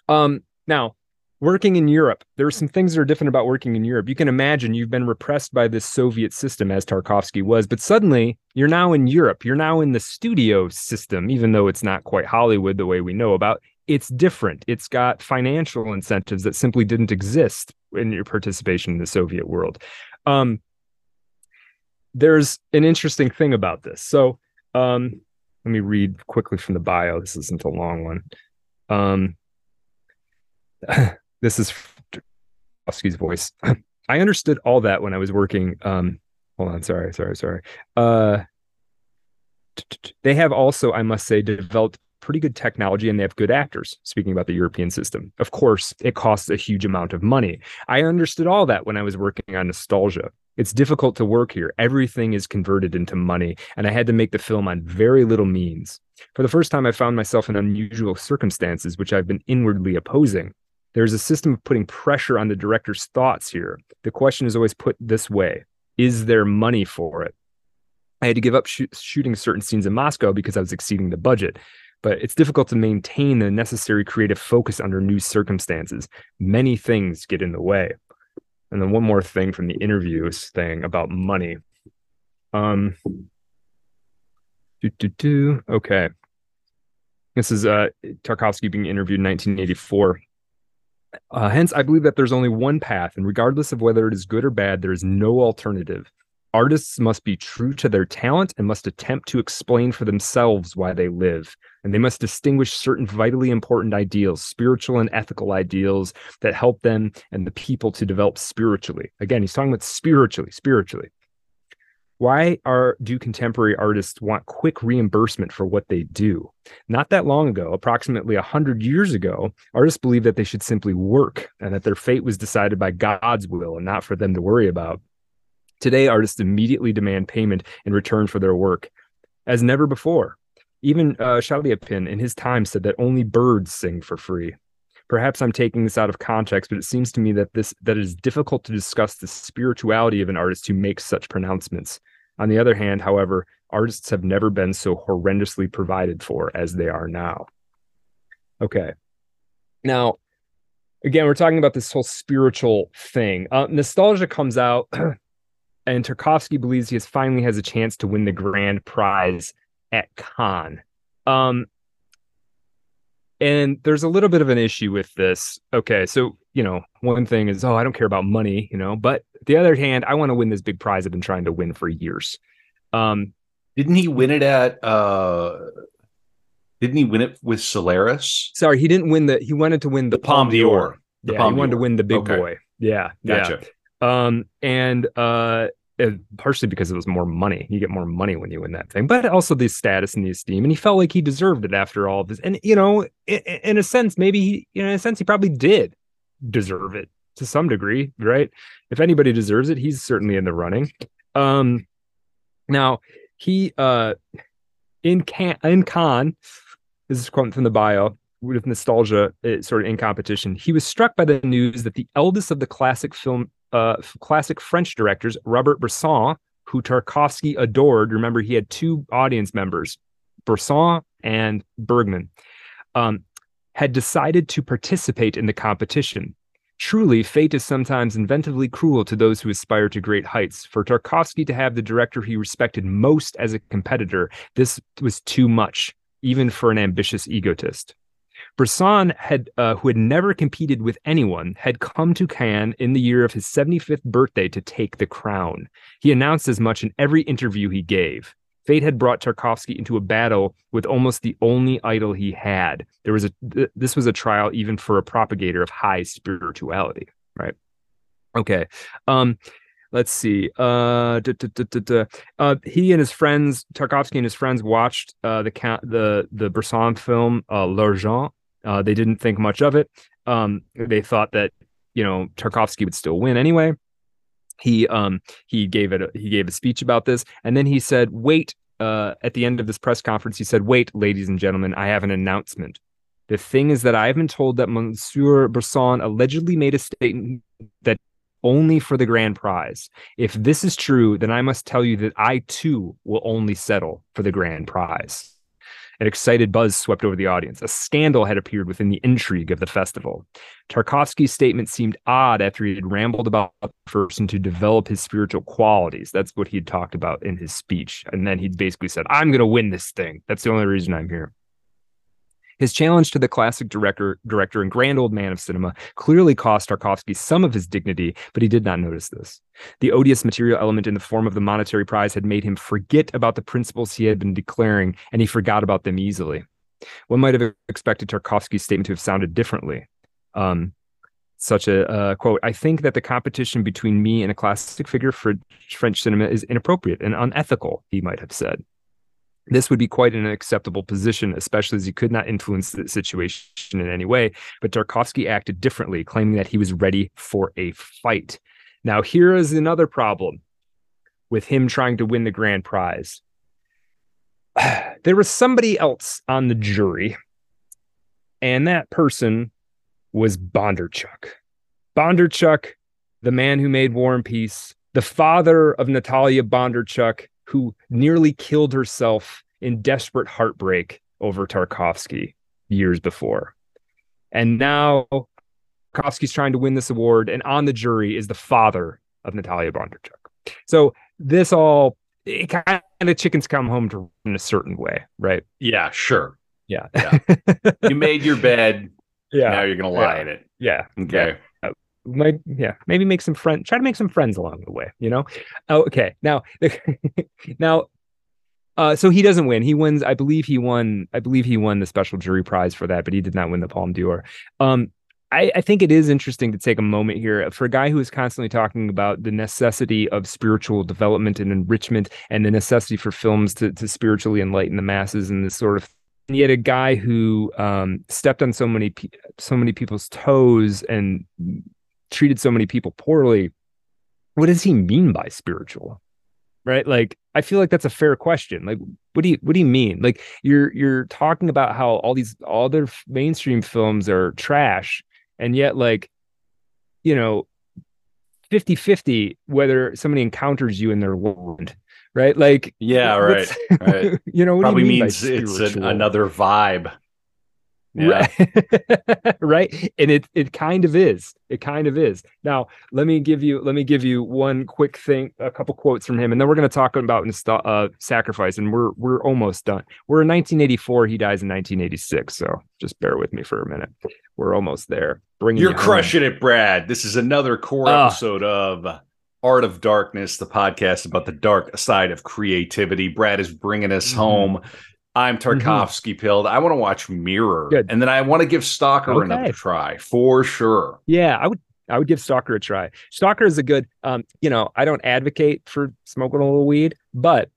um, now working in Europe, there are some things that are different about working in Europe. You can imagine you've been repressed by this Soviet system, as Tarkovsky was, but suddenly you're now in Europe. You're now in the studio system, even though it's not quite Hollywood the way we know about. It's different. It's got financial incentives that simply didn't exist in your participation in the Soviet world. Um, there's an interesting thing about this. So um, let me read quickly from the bio. This isn't a long one. Um, this is Tarkovsky's voice. "I understood all that when I was working." Um, hold on. Sorry, sorry, sorry. Uh, "they have also, I must say, developed pretty good technology, and they have good actors," speaking about the European system. "Of course, it costs a huge amount of money. I understood all that when I was working on Nostalgia. It's difficult to work here. Everything is converted into money, and I had to make the film on very little means. For the first time, I found myself in unusual circumstances, which I've been inwardly opposing. There's a system of putting pressure on the director's thoughts here. The question is always put this way: is there money for it? I had to give up sh- shooting certain scenes in Moscow because I was exceeding the budget. But it's difficult to maintain the necessary creative focus under new circumstances. Many things get in the way." And then one more thing from the interviews thing about money. Um, doo, doo, doo. Okay. This is uh, Tarkovsky being interviewed in nineteen eighty-four. Uh, "hence, I believe that there's only one path, and regardless of whether it is good or bad, there is no alternative. Artists must be true to their talent and must attempt to explain for themselves why they live. And they must distinguish certain vitally important ideals, spiritual and ethical ideals, that help them and the people to develop spiritually." Again, he's talking about spiritually, spiritually. "Why are do contemporary artists want quick reimbursement for what they do? Not that long ago, approximately one hundred years ago, artists believed that they should simply work and that their fate was decided by God's will and not for them to worry about. Today, artists immediately demand payment in return for their work, as never before. Even uh, Chaliapin in his time said that only birds sing for free. Perhaps I'm taking this out of context, but it seems to me that this that it is difficult to discuss the spirituality of an artist who makes such pronouncements. On the other hand, however, artists have never been so horrendously provided for as they are now. Okay. Now, again, we're talking about this whole spiritual thing. Uh, nostalgia comes out, and Tarkovsky believes he has finally has a chance to win the grand prize at Cannes. Um, and there's a little bit of an issue with this. Okay, so, you know, one thing is, oh, I don't care about money, you know, but the other hand, I want to win this big prize I've been trying to win for years. Um, didn't he win it at... Uh... Didn't he win it with Solaris? Sorry, he didn't win the. He wanted to win the, the Palme d'Or. Yeah, Palme he wanted to win the big okay. boy. Yeah, gotcha. Yeah. Um, and uh, it, partially because it was more money. You get more money when you win that thing, but also the status and the esteem. And he felt like he deserved it after all of this. And you know, in, in a sense, maybe he, you know, in a sense, he probably did deserve it to some degree, right? If anybody deserves it, he's certainly in the running. Um, now he uh, in Can in Cannes. This is a quote from the bio, with nostalgia sort of in competition. He was struck by the news that the eldest of the classic film, uh, classic French directors, Robert Bresson, who Tarkovsky adored. Remember, he had two audience members, Bresson and Bergman, um, had decided to participate in the competition. Truly, fate is sometimes inventively cruel to those who aspire to great heights. For Tarkovsky to have the director he respected most as a competitor, this was too much, even for an ambitious egotist. Bresson, had, uh, who had never competed with anyone, had come to Cannes in the year of his seventy-fifth birthday to take the crown. He announced as much in every interview he gave. Fate had brought Tarkovsky into a battle with almost the only idol he had. There was a, th- this was a trial even for a propagator of high spirituality, right? Okay. Um, Let's see. Uh, da, da, da, da, da. Uh, he and his friends, Tarkovsky and his friends, watched uh, the the the Bresson film uh, L'Argent. Uh, they didn't think much of it. Um, they thought that you know Tarkovsky would still win anyway. He um, he gave it a, he gave a speech about this, and then he said, "Wait!" Uh, at the end of this press conference, he said, "Wait, ladies and gentlemen, I have an announcement. The thing is that I have been told that Monsieur Bresson allegedly made a statement that." Only for the grand prize. If this is true, then I must tell you that I too will only settle for the grand prize. An excited buzz swept over the audience. A scandal had appeared within the intrigue of the festival. Tarkovsky's statement seemed odd after he had rambled about the person to develop his spiritual qualities. That's what he had talked about in his speech. And then he basically said, I'm going to win this thing. That's the only reason I'm here. His challenge to the classic director director, and grand old man of cinema clearly cost Tarkovsky some of his dignity, but he did not notice this. The odious material element in the form of the monetary prize had made him forget about the principles he had been declaring, and he forgot about them easily. One might have expected Tarkovsky's statement to have sounded differently. Um, such a uh, quote, I think that the competition between me and a classic figure for French cinema is inappropriate and unethical, he might have said. This would be quite an unacceptable position, especially as he could not influence the situation in any way. But Tarkovsky acted differently, claiming that he was ready for a fight. Now, here is another problem with him trying to win the grand prize. There was somebody else on the jury, and that person was Bondarchuk. Bondarchuk, the man who made War and Peace, the father of Natalia Bondarchuk, who nearly killed herself in desperate heartbreak over Tarkovsky years before. And now Tarkovsky's trying to win this award, and on the jury is the father of Natalia Bondarchuk. So this all, it kind of chickens come home to in a certain way, right? Yeah, sure. Yeah. yeah. You made your bed. Yeah. Now you're going to lie yeah. in it. Yeah. Okay. Yeah. Might, yeah, maybe make some friends, try to make some friends along the way, you know? Oh, okay. Now, now, uh, so he doesn't win. He wins. I believe he won. I believe he won the special jury prize for that, but he did not win the Palme d'Or. Um, I, I think it is interesting to take a moment here for a guy who is constantly talking about the necessity of spiritual development and enrichment and the necessity for films to, to spiritually enlighten the masses and this sort of thing. And yet a guy who, um, stepped on so many, pe- so many people's toes and treated so many people poorly. What does he mean by spiritual? right? Like, I feel like that's a fair question. Like, what do you what do you mean? Like, you're you're talking about how all these all their mainstream films are trash, and yet, like, you know, fifty fifty whether somebody encounters you in their world, right? Like, yeah, right, right. You know, what probably do you mean means it's an, another vibe. Yeah. Right. And it it kind of is. It kind of is. Now, let me give you let me give you one quick thing, a couple quotes from him, and then we're going to talk about uh, Sacrifice, and we're we're almost done. We're in nineteen eighty-four. He dies in nineteen eighty-six. So just bear with me for a minute. We're almost there. Bring You're crushing home. It, Brad. This is another core uh, episode of Art of Darkness, the podcast about the dark side of creativity. Brad is bringing us mm-hmm. home. I'm Tarkovsky mm-hmm. pilled. I want to watch Mirror. Good. And then I want to give Stalker okay. another try for sure. Yeah, I would I would give Stalker a try. Stalker is a good, um, you know, I don't advocate for smoking a little weed, but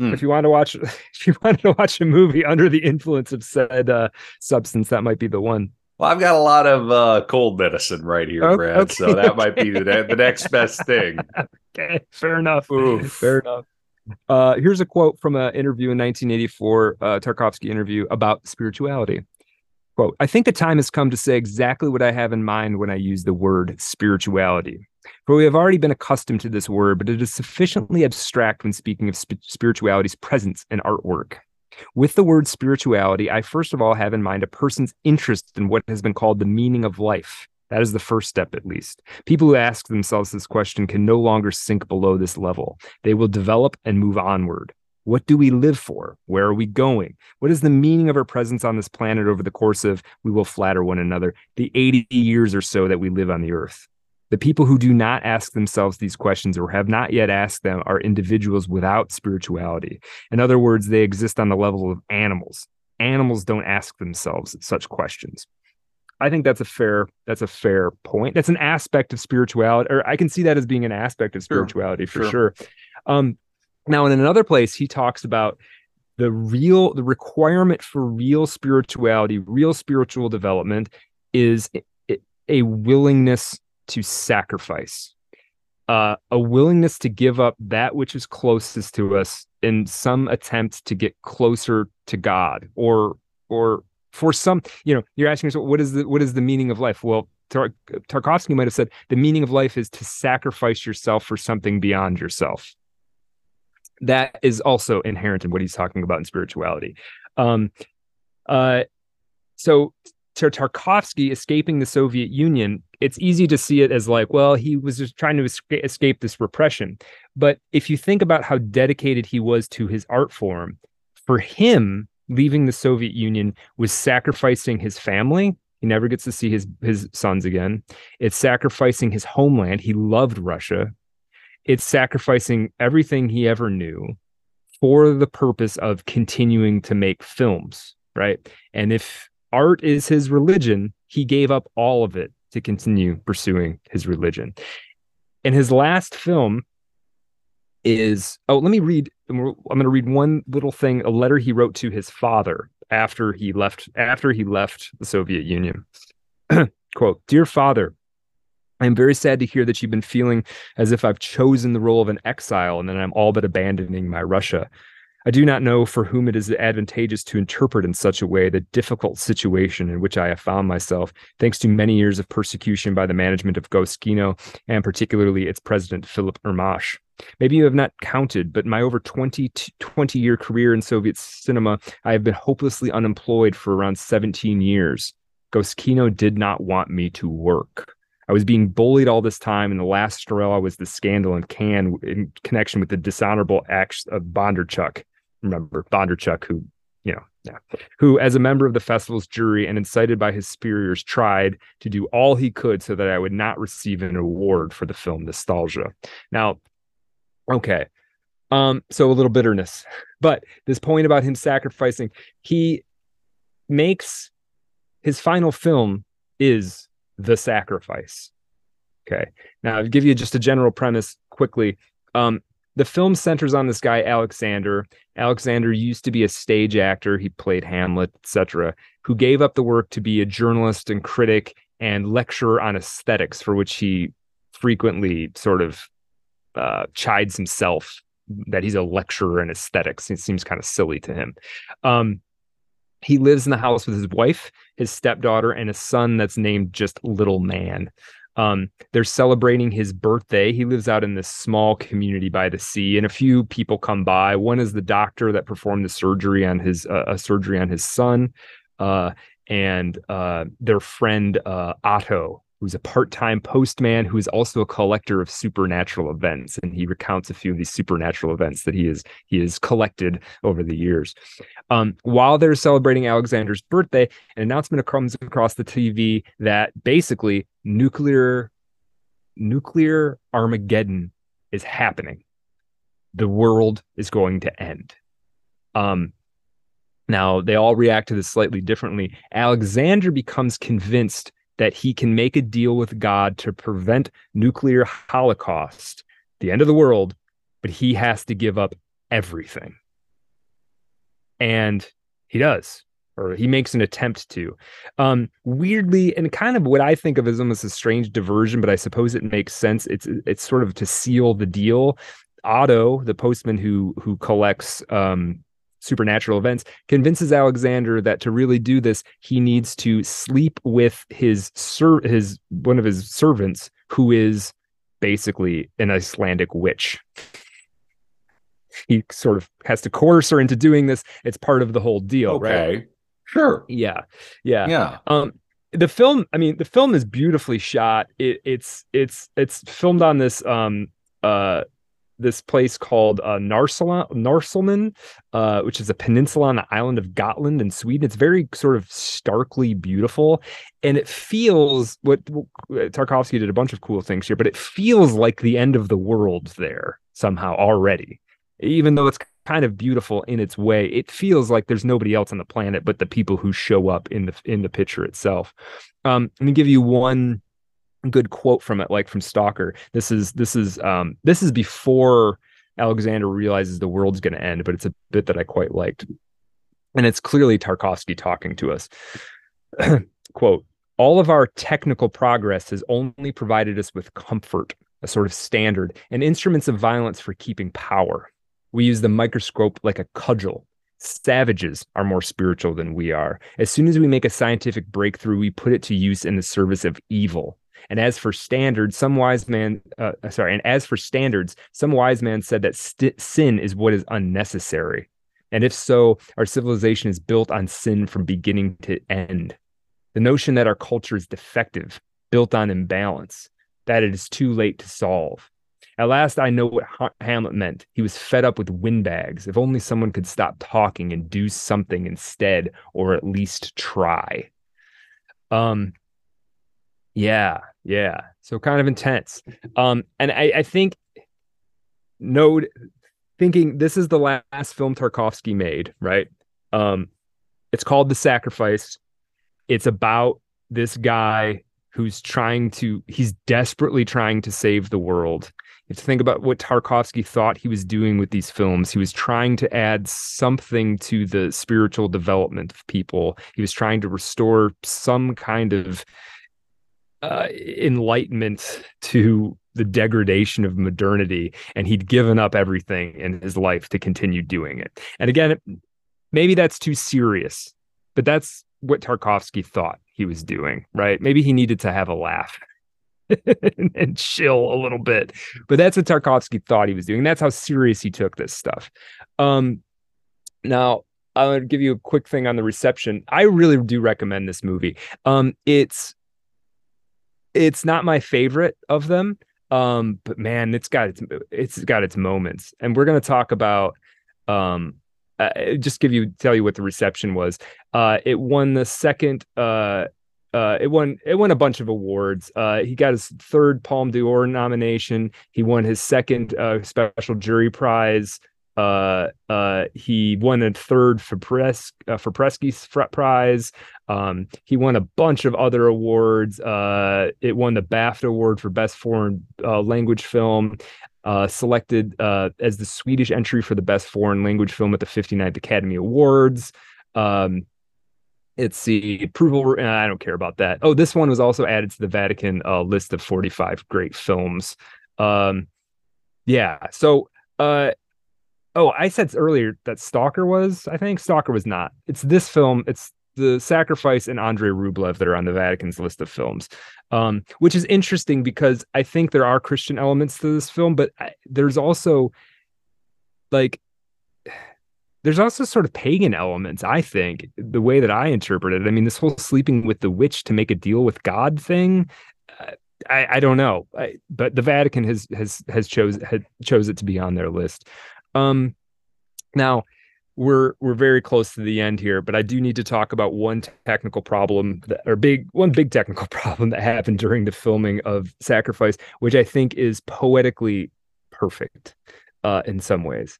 mm. if you want to watch if you wanted to watch a movie under the influence of said uh, substance, that might be the one. Well, I've got a lot of uh, cold medicine right here, okay, Brad. Okay, so that okay. might be the, the next best thing. Okay, fair enough. Oof. Fair enough. Uh, here's a quote from an interview in nineteen eighty-four, uh, Tarkovsky interview about spirituality. Quote, I think the time has come to say exactly what I have in mind when I use the word spirituality. For we have already been accustomed to this word, but it is sufficiently abstract when speaking of sp- spirituality's presence in artwork. With the word spirituality, I first of all have in mind a person's interest in what has been called the meaning of life. That is the first step, at least. People who ask themselves this question can no longer sink below this level. They will develop and move onward. What do we live for? Where are we going? What is the meaning of our presence on this planet over the course of, we will flatter one another, the eighty years or so that we live on the earth? The people who do not ask themselves these questions or have not yet asked them are individuals without spirituality. In other words, they exist on the level of animals. Animals don't ask themselves such questions. I think that's a fair that's a fair point. That's an aspect of spirituality, or I can see that as being an aspect of spirituality sure, for sure. sure. Um, now, in another place, he talks about the real the requirement for real spirituality, real spiritual development is a willingness to sacrifice, uh, a willingness to give up that which is closest to us in some attempt to get closer to God, or or. For some, you know, you're asking yourself, what is the what is the meaning of life? Well, Tar- Tarkovsky might have said the meaning of life is to sacrifice yourself for something beyond yourself. That is also inherent in what he's talking about in spirituality. Um, uh, so, to Tarkovsky escaping the Soviet Union, it's easy to see it as like, well, he was just trying to esca- escape this repression. But if you think about how dedicated he was to his art form, for him, leaving the Soviet Union was sacrificing his family. He never gets to see his, his sons again. It's sacrificing his homeland. He loved Russia. It's sacrificing everything he ever knew for the purpose of continuing to make films, right? And if art is his religion, he gave up all of it to continue pursuing his religion. And his last film is, oh, let me read. I'm going to read one little thing, a letter he wrote to his father after he left, after he left the Soviet Union. Quote, Dear Father, I am very sad to hear that you've been feeling as if I've chosen the role of an exile and that I'm all but abandoning my Russia. I do not know for whom it is advantageous to interpret in such a way the difficult situation in which I have found myself, thanks to many years of persecution by the management of Goskino and particularly its president, Philip Ermash. Maybe you have not counted, but my over twenty-year career in Soviet cinema, I have been hopelessly unemployed for around seventeen years. Goskino did not want me to work. I was being bullied all this time, and the last straw was the scandal in Cannes in connection with the dishonorable acts of Bondarchuk. Remember, Bondarchuk, who, you know, yeah, who, as a member of the festival's jury and incited by his superiors, tried to do all he could so that I would not receive an award for the film Nostalgia. Now, okay, um, so a little bitterness. But this point about him sacrificing, he makes his final film is The Sacrifice. Okay, now I'll give you just a general premise quickly. Um, the film centers on this guy, Alexander. Alexander used to be a stage actor. He played Hamlet, et cetera, who gave up the work to be a journalist and critic and lecturer on aesthetics, for which he frequently sort of Uh, chides himself that he's a lecturer in aesthetics. It seems kind of silly to him. Um, he lives in the house with his wife, his stepdaughter, and a son that's named just Little Man. Um, they're celebrating his birthday. He lives out in this small community by the sea, and a few people come by. One is the doctor that performed the surgery on his uh, a surgery on his son, uh, and uh, their friend uh, Otto, who's a part-time postman who is also a collector of supernatural events, and he recounts a few of these supernatural events that he is he has collected over the years. Um, while they're celebrating Alexander's birthday, an announcement comes across the T V that basically nuclear nuclear Armageddon is happening. The world is going to end. Um, now they all react to this slightly differently. Alexander becomes convinced that he can make a deal with God to prevent nuclear holocaust, the end of the world, but he has to give up everything. And he does, or he makes an attempt to. Um, weirdly, and kind of what I think of as almost a strange diversion, but I suppose it makes sense. It's it's sort of to seal the deal. Otto, the postman who who collects um, supernatural events, convinces Alexander that to really do this, he needs to sleep with his ser- his one of his servants, who is basically an Icelandic witch. He sort of has to coerce her into doing this. It's part of the whole deal, okay. Right? Sure. Yeah. Yeah. Yeah. Um, the film, I mean, the film is beautifully shot. It, it's it's it's filmed on this um uh this place called uh, Narsalman, uh, which is a peninsula on the island of Gotland in Sweden. It's very sort of starkly beautiful. And it feels what Tarkovsky did a bunch of cool things here, but it feels like the end of the world there somehow already, even though it's kind of beautiful in its way. It feels like there's nobody else on the planet but the people who show up in the, in the picture itself. Um, let me give you one good quote from it, like from Stalker. This is this is um this is before Alexander realizes the world's going to end, but it's a bit that I quite liked, and it's clearly Tarkovsky talking to us. Quote, "All of our technical progress has only provided us with comfort, a sort of standard, and instruments of violence for keeping power. We use the microscope like a cudgel. Savages are more spiritual than we are. As soon as we make a scientific breakthrough, we put it to use in the service of evil. And as for standards, some wise man, uh, sorry, and as for standards, some wise man said that st- sin is what is unnecessary. And if so, our civilization is built on sin from beginning to end. The notion that our culture is defective, built on imbalance, that it is too late to solve. At last, I know what ha- Hamlet meant. He was fed up with windbags. If only someone could stop talking and do something instead, or at least try." Um. Yeah, yeah. So kind of intense. Um, and I, I think, no, thinking this is the last film Tarkovsky made, right? Um, it's called The Sacrifice. It's about this guy who's trying to, he's desperately trying to save the world. You have to think about what Tarkovsky thought he was doing with these films. He was trying to add something to the spiritual development of people. He was trying to restore some kind of Uh, enlightenment to the degradation of modernity, and he'd given up everything in his life to continue doing it. And again, maybe that's too serious, but that's what Tarkovsky thought he was doing, right? Maybe he needed to have a laugh and, and chill a little bit, but that's what Tarkovsky thought he was doing. That's how serious he took this stuff. Um, now, I'll give you a quick thing on the reception. I really do recommend this movie. Um, it's It's not my favorite of them, um, but man, it's got its it's got its moments, and we're going to talk about. Um, uh, just give you tell you what the reception was. Uh, it won the second. Uh, uh, it won it won a bunch of awards. Uh, he got his third Palme d'Or nomination. He won his second uh, special jury prize. Uh, uh, he won a third Fipresci uh, Fipresci Prize. Um, he won a bunch of other awards. Uh, it won the BAFTA Award for Best Foreign uh, Language Film, uh, selected uh, as the Swedish entry for the Best Foreign Language Film at the fifty-ninth Academy Awards. Um, it's the approval. Uh, I don't care about that. Oh, this one was also added to the Vatican uh, list of forty-five great films. Um, yeah. So, uh, Oh, I said earlier that Stalker was, I think Stalker was not. It's this film. It's The Sacrifice and Andrei Rublev that are on the Vatican's list of films, um, which is interesting because I think there are Christian elements to this film, but I, there's also like, there's also sort of pagan elements, I think, the way that I interpret it. I mean, this whole sleeping with the witch to make a deal with God thing, uh, I, I don't know, I, but the Vatican has has has chose had chose it to be on their list. Um, now, we're we're very close to the end here, but I do need to talk about one technical problem that, or big one big technical problem that happened during the filming of Sacrifice, which I think is poetically perfect uh, in some ways.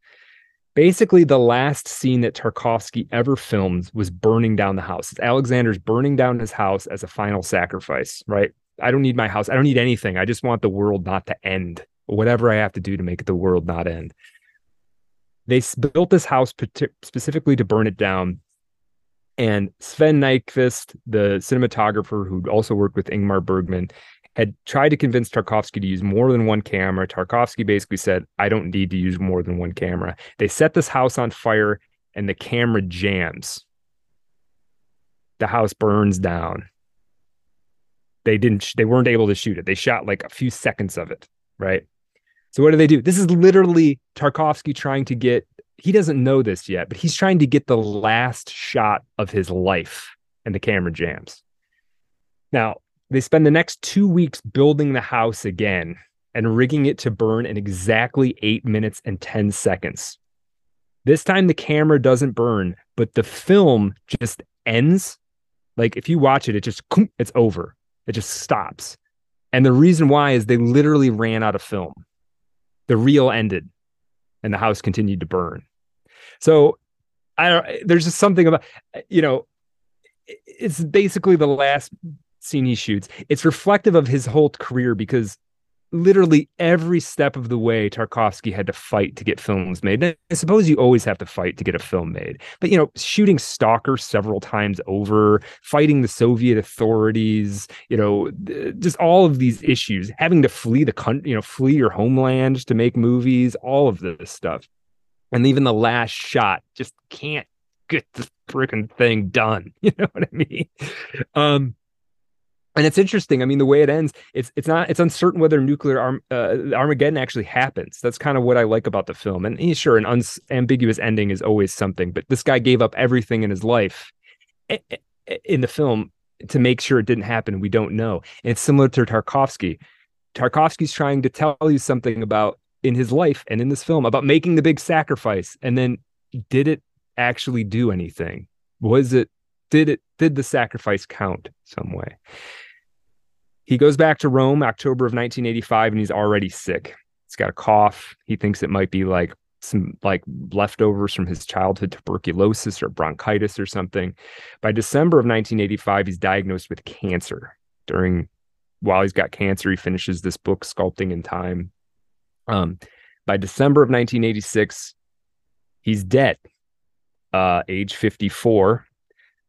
Basically, the last scene that Tarkovsky ever filmed was burning down the house. It's Alexander's burning down his house as a final sacrifice, right? I don't need my house. I don't need anything. I just want the world not to end, whatever I have to do to make the world not end. They built this house specifically to burn it down. And Sven Nykvist, the cinematographer who also worked with Ingmar Bergman, had tried to convince Tarkovsky to use more than one camera. Tarkovsky basically said, I don't need to use more than one camera. They set this house on fire and the camera jams. The house burns down. They didn't, sh- they weren't able to shoot it. They shot like a few seconds of it, right? So what do they do? This is literally Tarkovsky trying to get, he doesn't know this yet, but he's trying to get the last shot of his life and the camera jams. Now, they spend the next two weeks building the house again and rigging it to burn in exactly eight minutes and ten seconds. This time the camera doesn't burn, but the film just ends. Like if you watch it, it just, it's over. It just stops. And the reason why is they literally ran out of film. The reel ended and the house continued to burn. So I don't, there's just something about, you know, it's basically the last scene he shoots. It's reflective of his whole career because literally every step of the way, Tarkovsky had to fight to get films made. And I suppose you always have to fight to get a film made. But, you know, shooting Stalker several times over, fighting the Soviet authorities, you know, just all of these issues, having to flee the country, you know, flee your homeland to make movies, all of this stuff. And even the last shot just can't get this freaking thing done. You know what I mean? Um, And it's interesting. I mean, the way it ends, it's it's not it's uncertain whether nuclear arm, uh, Armageddon actually happens. That's kind of what I like about the film. And sure, an un- ambiguous ending is always something. But this guy gave up everything in his life in the film to make sure it didn't happen. We don't know. And it's similar to Tarkovsky. Tarkovsky's trying to tell you something about in his life and in this film about making the big sacrifice. And then did it actually do anything? Was it? Did it? Did the sacrifice count some way? He goes back to Rome, October of nineteen eighty-five, and he's already sick. He's got a cough. He thinks it might be like some like leftovers from his childhood tuberculosis or bronchitis or something. By December of nineteen eighty-five, he's diagnosed with cancer. During while he's got cancer, he finishes this book, Sculpting in Time. Um, by December of nineteen eighty-six, he's dead, uh, age fifty-four.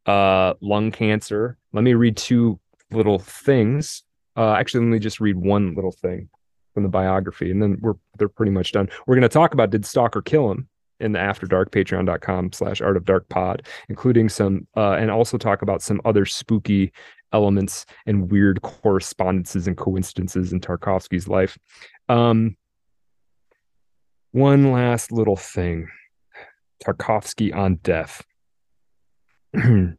Uh, lung cancer. Let me read two little things. Uh, actually, let me just read one little thing from the biography, and then we're they're pretty much done. We're going to talk about did Stalker kill him in the After Dark, patreon dot com slash art of dark pod, including some, uh, and also talk about some other spooky elements and weird correspondences and coincidences in Tarkovsky's life. Um, one last little thing. Tarkovsky on death. um,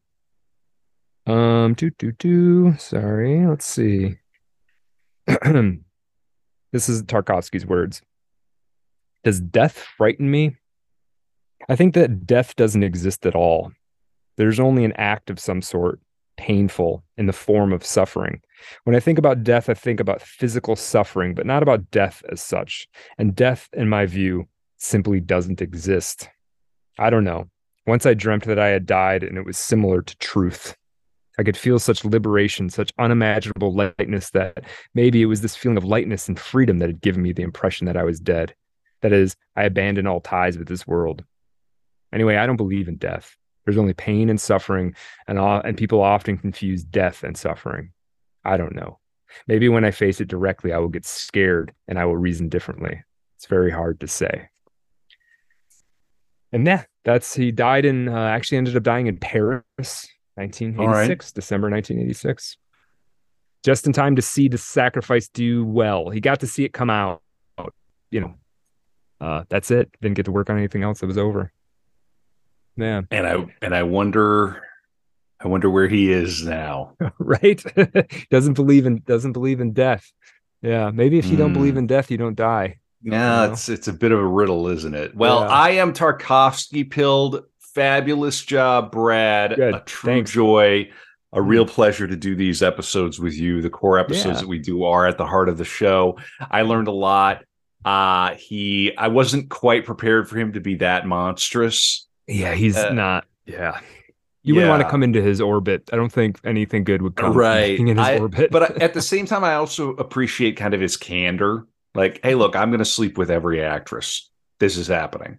do, do, do. Sorry, let's see. This is Tarkovsky's words. Does death frighten me? I think that death doesn't exist at all. There's only an act of some sort, painful, in the form of suffering. When I think about death, I think about physical suffering, but not about death as such. And death, in my view, simply doesn't exist. I don't know. Once I dreamt that I had died, and it was similar to truth. I could feel such liberation, such unimaginable lightness that maybe it was this feeling of lightness and freedom that had given me the impression that I was dead. That is, I abandoned all ties with this world. Anyway, I don't believe in death. There's only pain and suffering, and, all, and people often confuse death and suffering. I don't know. Maybe when I face it directly, I will get scared, and I will reason differently. It's very hard to say. And yeah, that's, he died in, uh, actually ended up dying in Paris, nineteen eighty-six, right. December nineteen eighty-six. Just in time to see The Sacrifice do well. He got to see it come out, you know. Uh, that's it. Didn't get to work on anything else. It was over. Yeah. And I and I wonder, I wonder where he is now. Right? doesn't believe in doesn't believe in death. Yeah. Maybe if you mm. don't believe in death, you don't die. Yeah, you know? it's it's a bit of a riddle, isn't it? Well, yeah. I am Tarkovsky pilled. Fabulous job, Brad. Good. A true Thanks. joy. A real pleasure to do these episodes with you. The core episodes yeah. that we do are at the heart of the show. I learned a lot. Uh, he, I wasn't quite prepared for him to be that monstrous. Yeah, he's uh, not. Yeah. You yeah. wouldn't want to come into his orbit. I don't think anything good would come right. in his I, orbit. But at the same time, I also appreciate kind of his candor. Like, hey, look, I'm going to sleep with every actress. This is happening.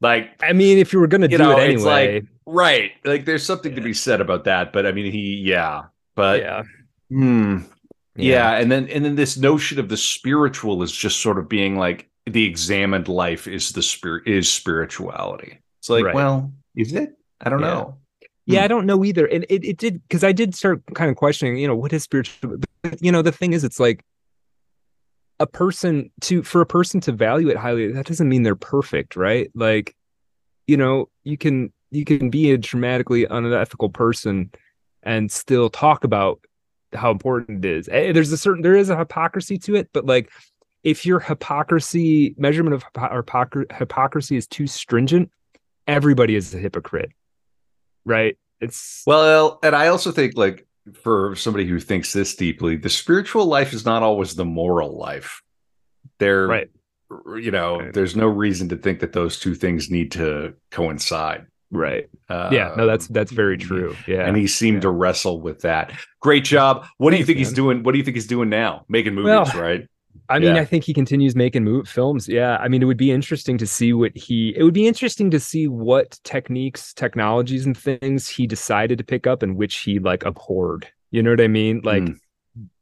Like, I mean, if you were going to do know, it anyway. It's like, right. Like, there's something yeah. to be said about that. But I mean, he, yeah. But, yeah. Hmm. Yeah. yeah, and then and then this notion of the spiritual is just sort of being like the examined life is the spirit is spirituality. It's like, right. well, is it? I don't yeah. know. Yeah, hmm. I don't know either. And it, it did, because I did start kind of questioning, you know, what is spiritual? But, you know, the thing is, it's like a person to for a person to value it highly, that doesn't mean they're perfect, right? Like, you know, you can you can be a dramatically unethical person and still talk about how important it is. There's a certain, there is a hypocrisy to it, but like, if your hypocrisy measurement of hypocr- hypocrisy is too stringent, everybody is a hypocrite, right? It's well, and I also think, like, for somebody who thinks this deeply, the spiritual life is not always the moral life. There, right. you know, right. there's no reason to think that those two things need to coincide. Right. Uh, yeah. No, that's that's very true. Yeah. And he seemed yeah. to wrestle with that. Great job. What do you think he's doing? What do you think he's doing now? Making movies, well, right? I mean, yeah. I think he continues making move films. Yeah. I mean, it would be interesting to see what he. It would be interesting to see what techniques, technologies, and things he decided to pick up and which he like abhorred. You know what I mean? Like, mm.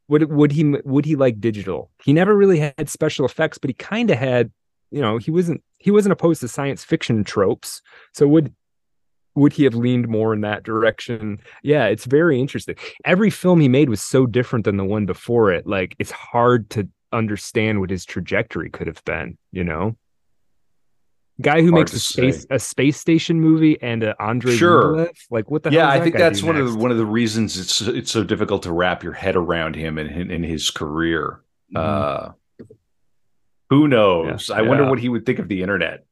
would would he would he like digital? He never really had special effects, but he kind of had. You know, he wasn't he wasn't opposed to science fiction tropes. So would. Would he have leaned more in that direction? Yeah, it's very interesting. Every film he made was so different than the one before it. Like, it's hard to understand what his trajectory could have been, you know? Guy who hard makes a space, a space station movie and an Andrei sure. Rublev? Like, what the yeah, hell is I that think that's one next? of the, one of the reasons it's it's so difficult to wrap your head around him and in, in his career. Mm-hmm. Uh, who knows? Yeah. I yeah. wonder what he would think of the internet.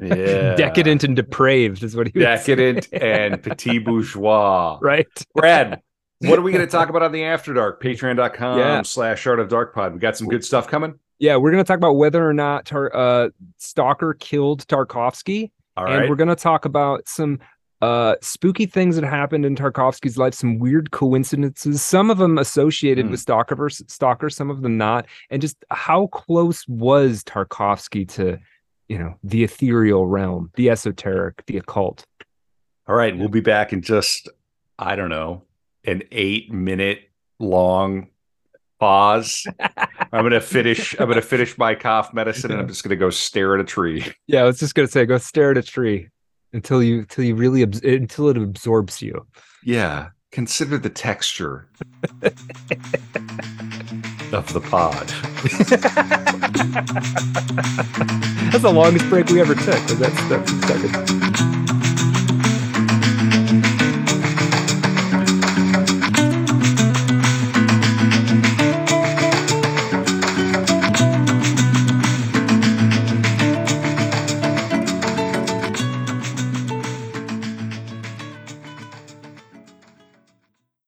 yeah. Decadent and depraved is what he was decadent and petit bourgeois. Right. Brad, what are we going to talk about on the After Dark? Patreon.com yeah. slash Art of Dark Pod. We got some good stuff coming. Yeah, we're going to talk about whether or not tar- uh, Stalker killed Tarkovsky. All right. And we're going to talk about some uh, spooky things that happened in Tarkovsky's life, some weird coincidences, some of them associated mm. with Stalker, Stalker, some of them not. And just how close was Tarkovsky to, you know, the ethereal realm, the esoteric, the occult. All right. We'll be back in just, I don't know, an eight minute long pause. I'm going to finish. I'm going to finish my cough medicine and I'm just going to go stare at a tree. Yeah. I was just going to say, go stare at a tree until you, until you really, until it absorbs you. Yeah. Consider the texture of the pod. That's the longest break we ever took. Was that seven seconds?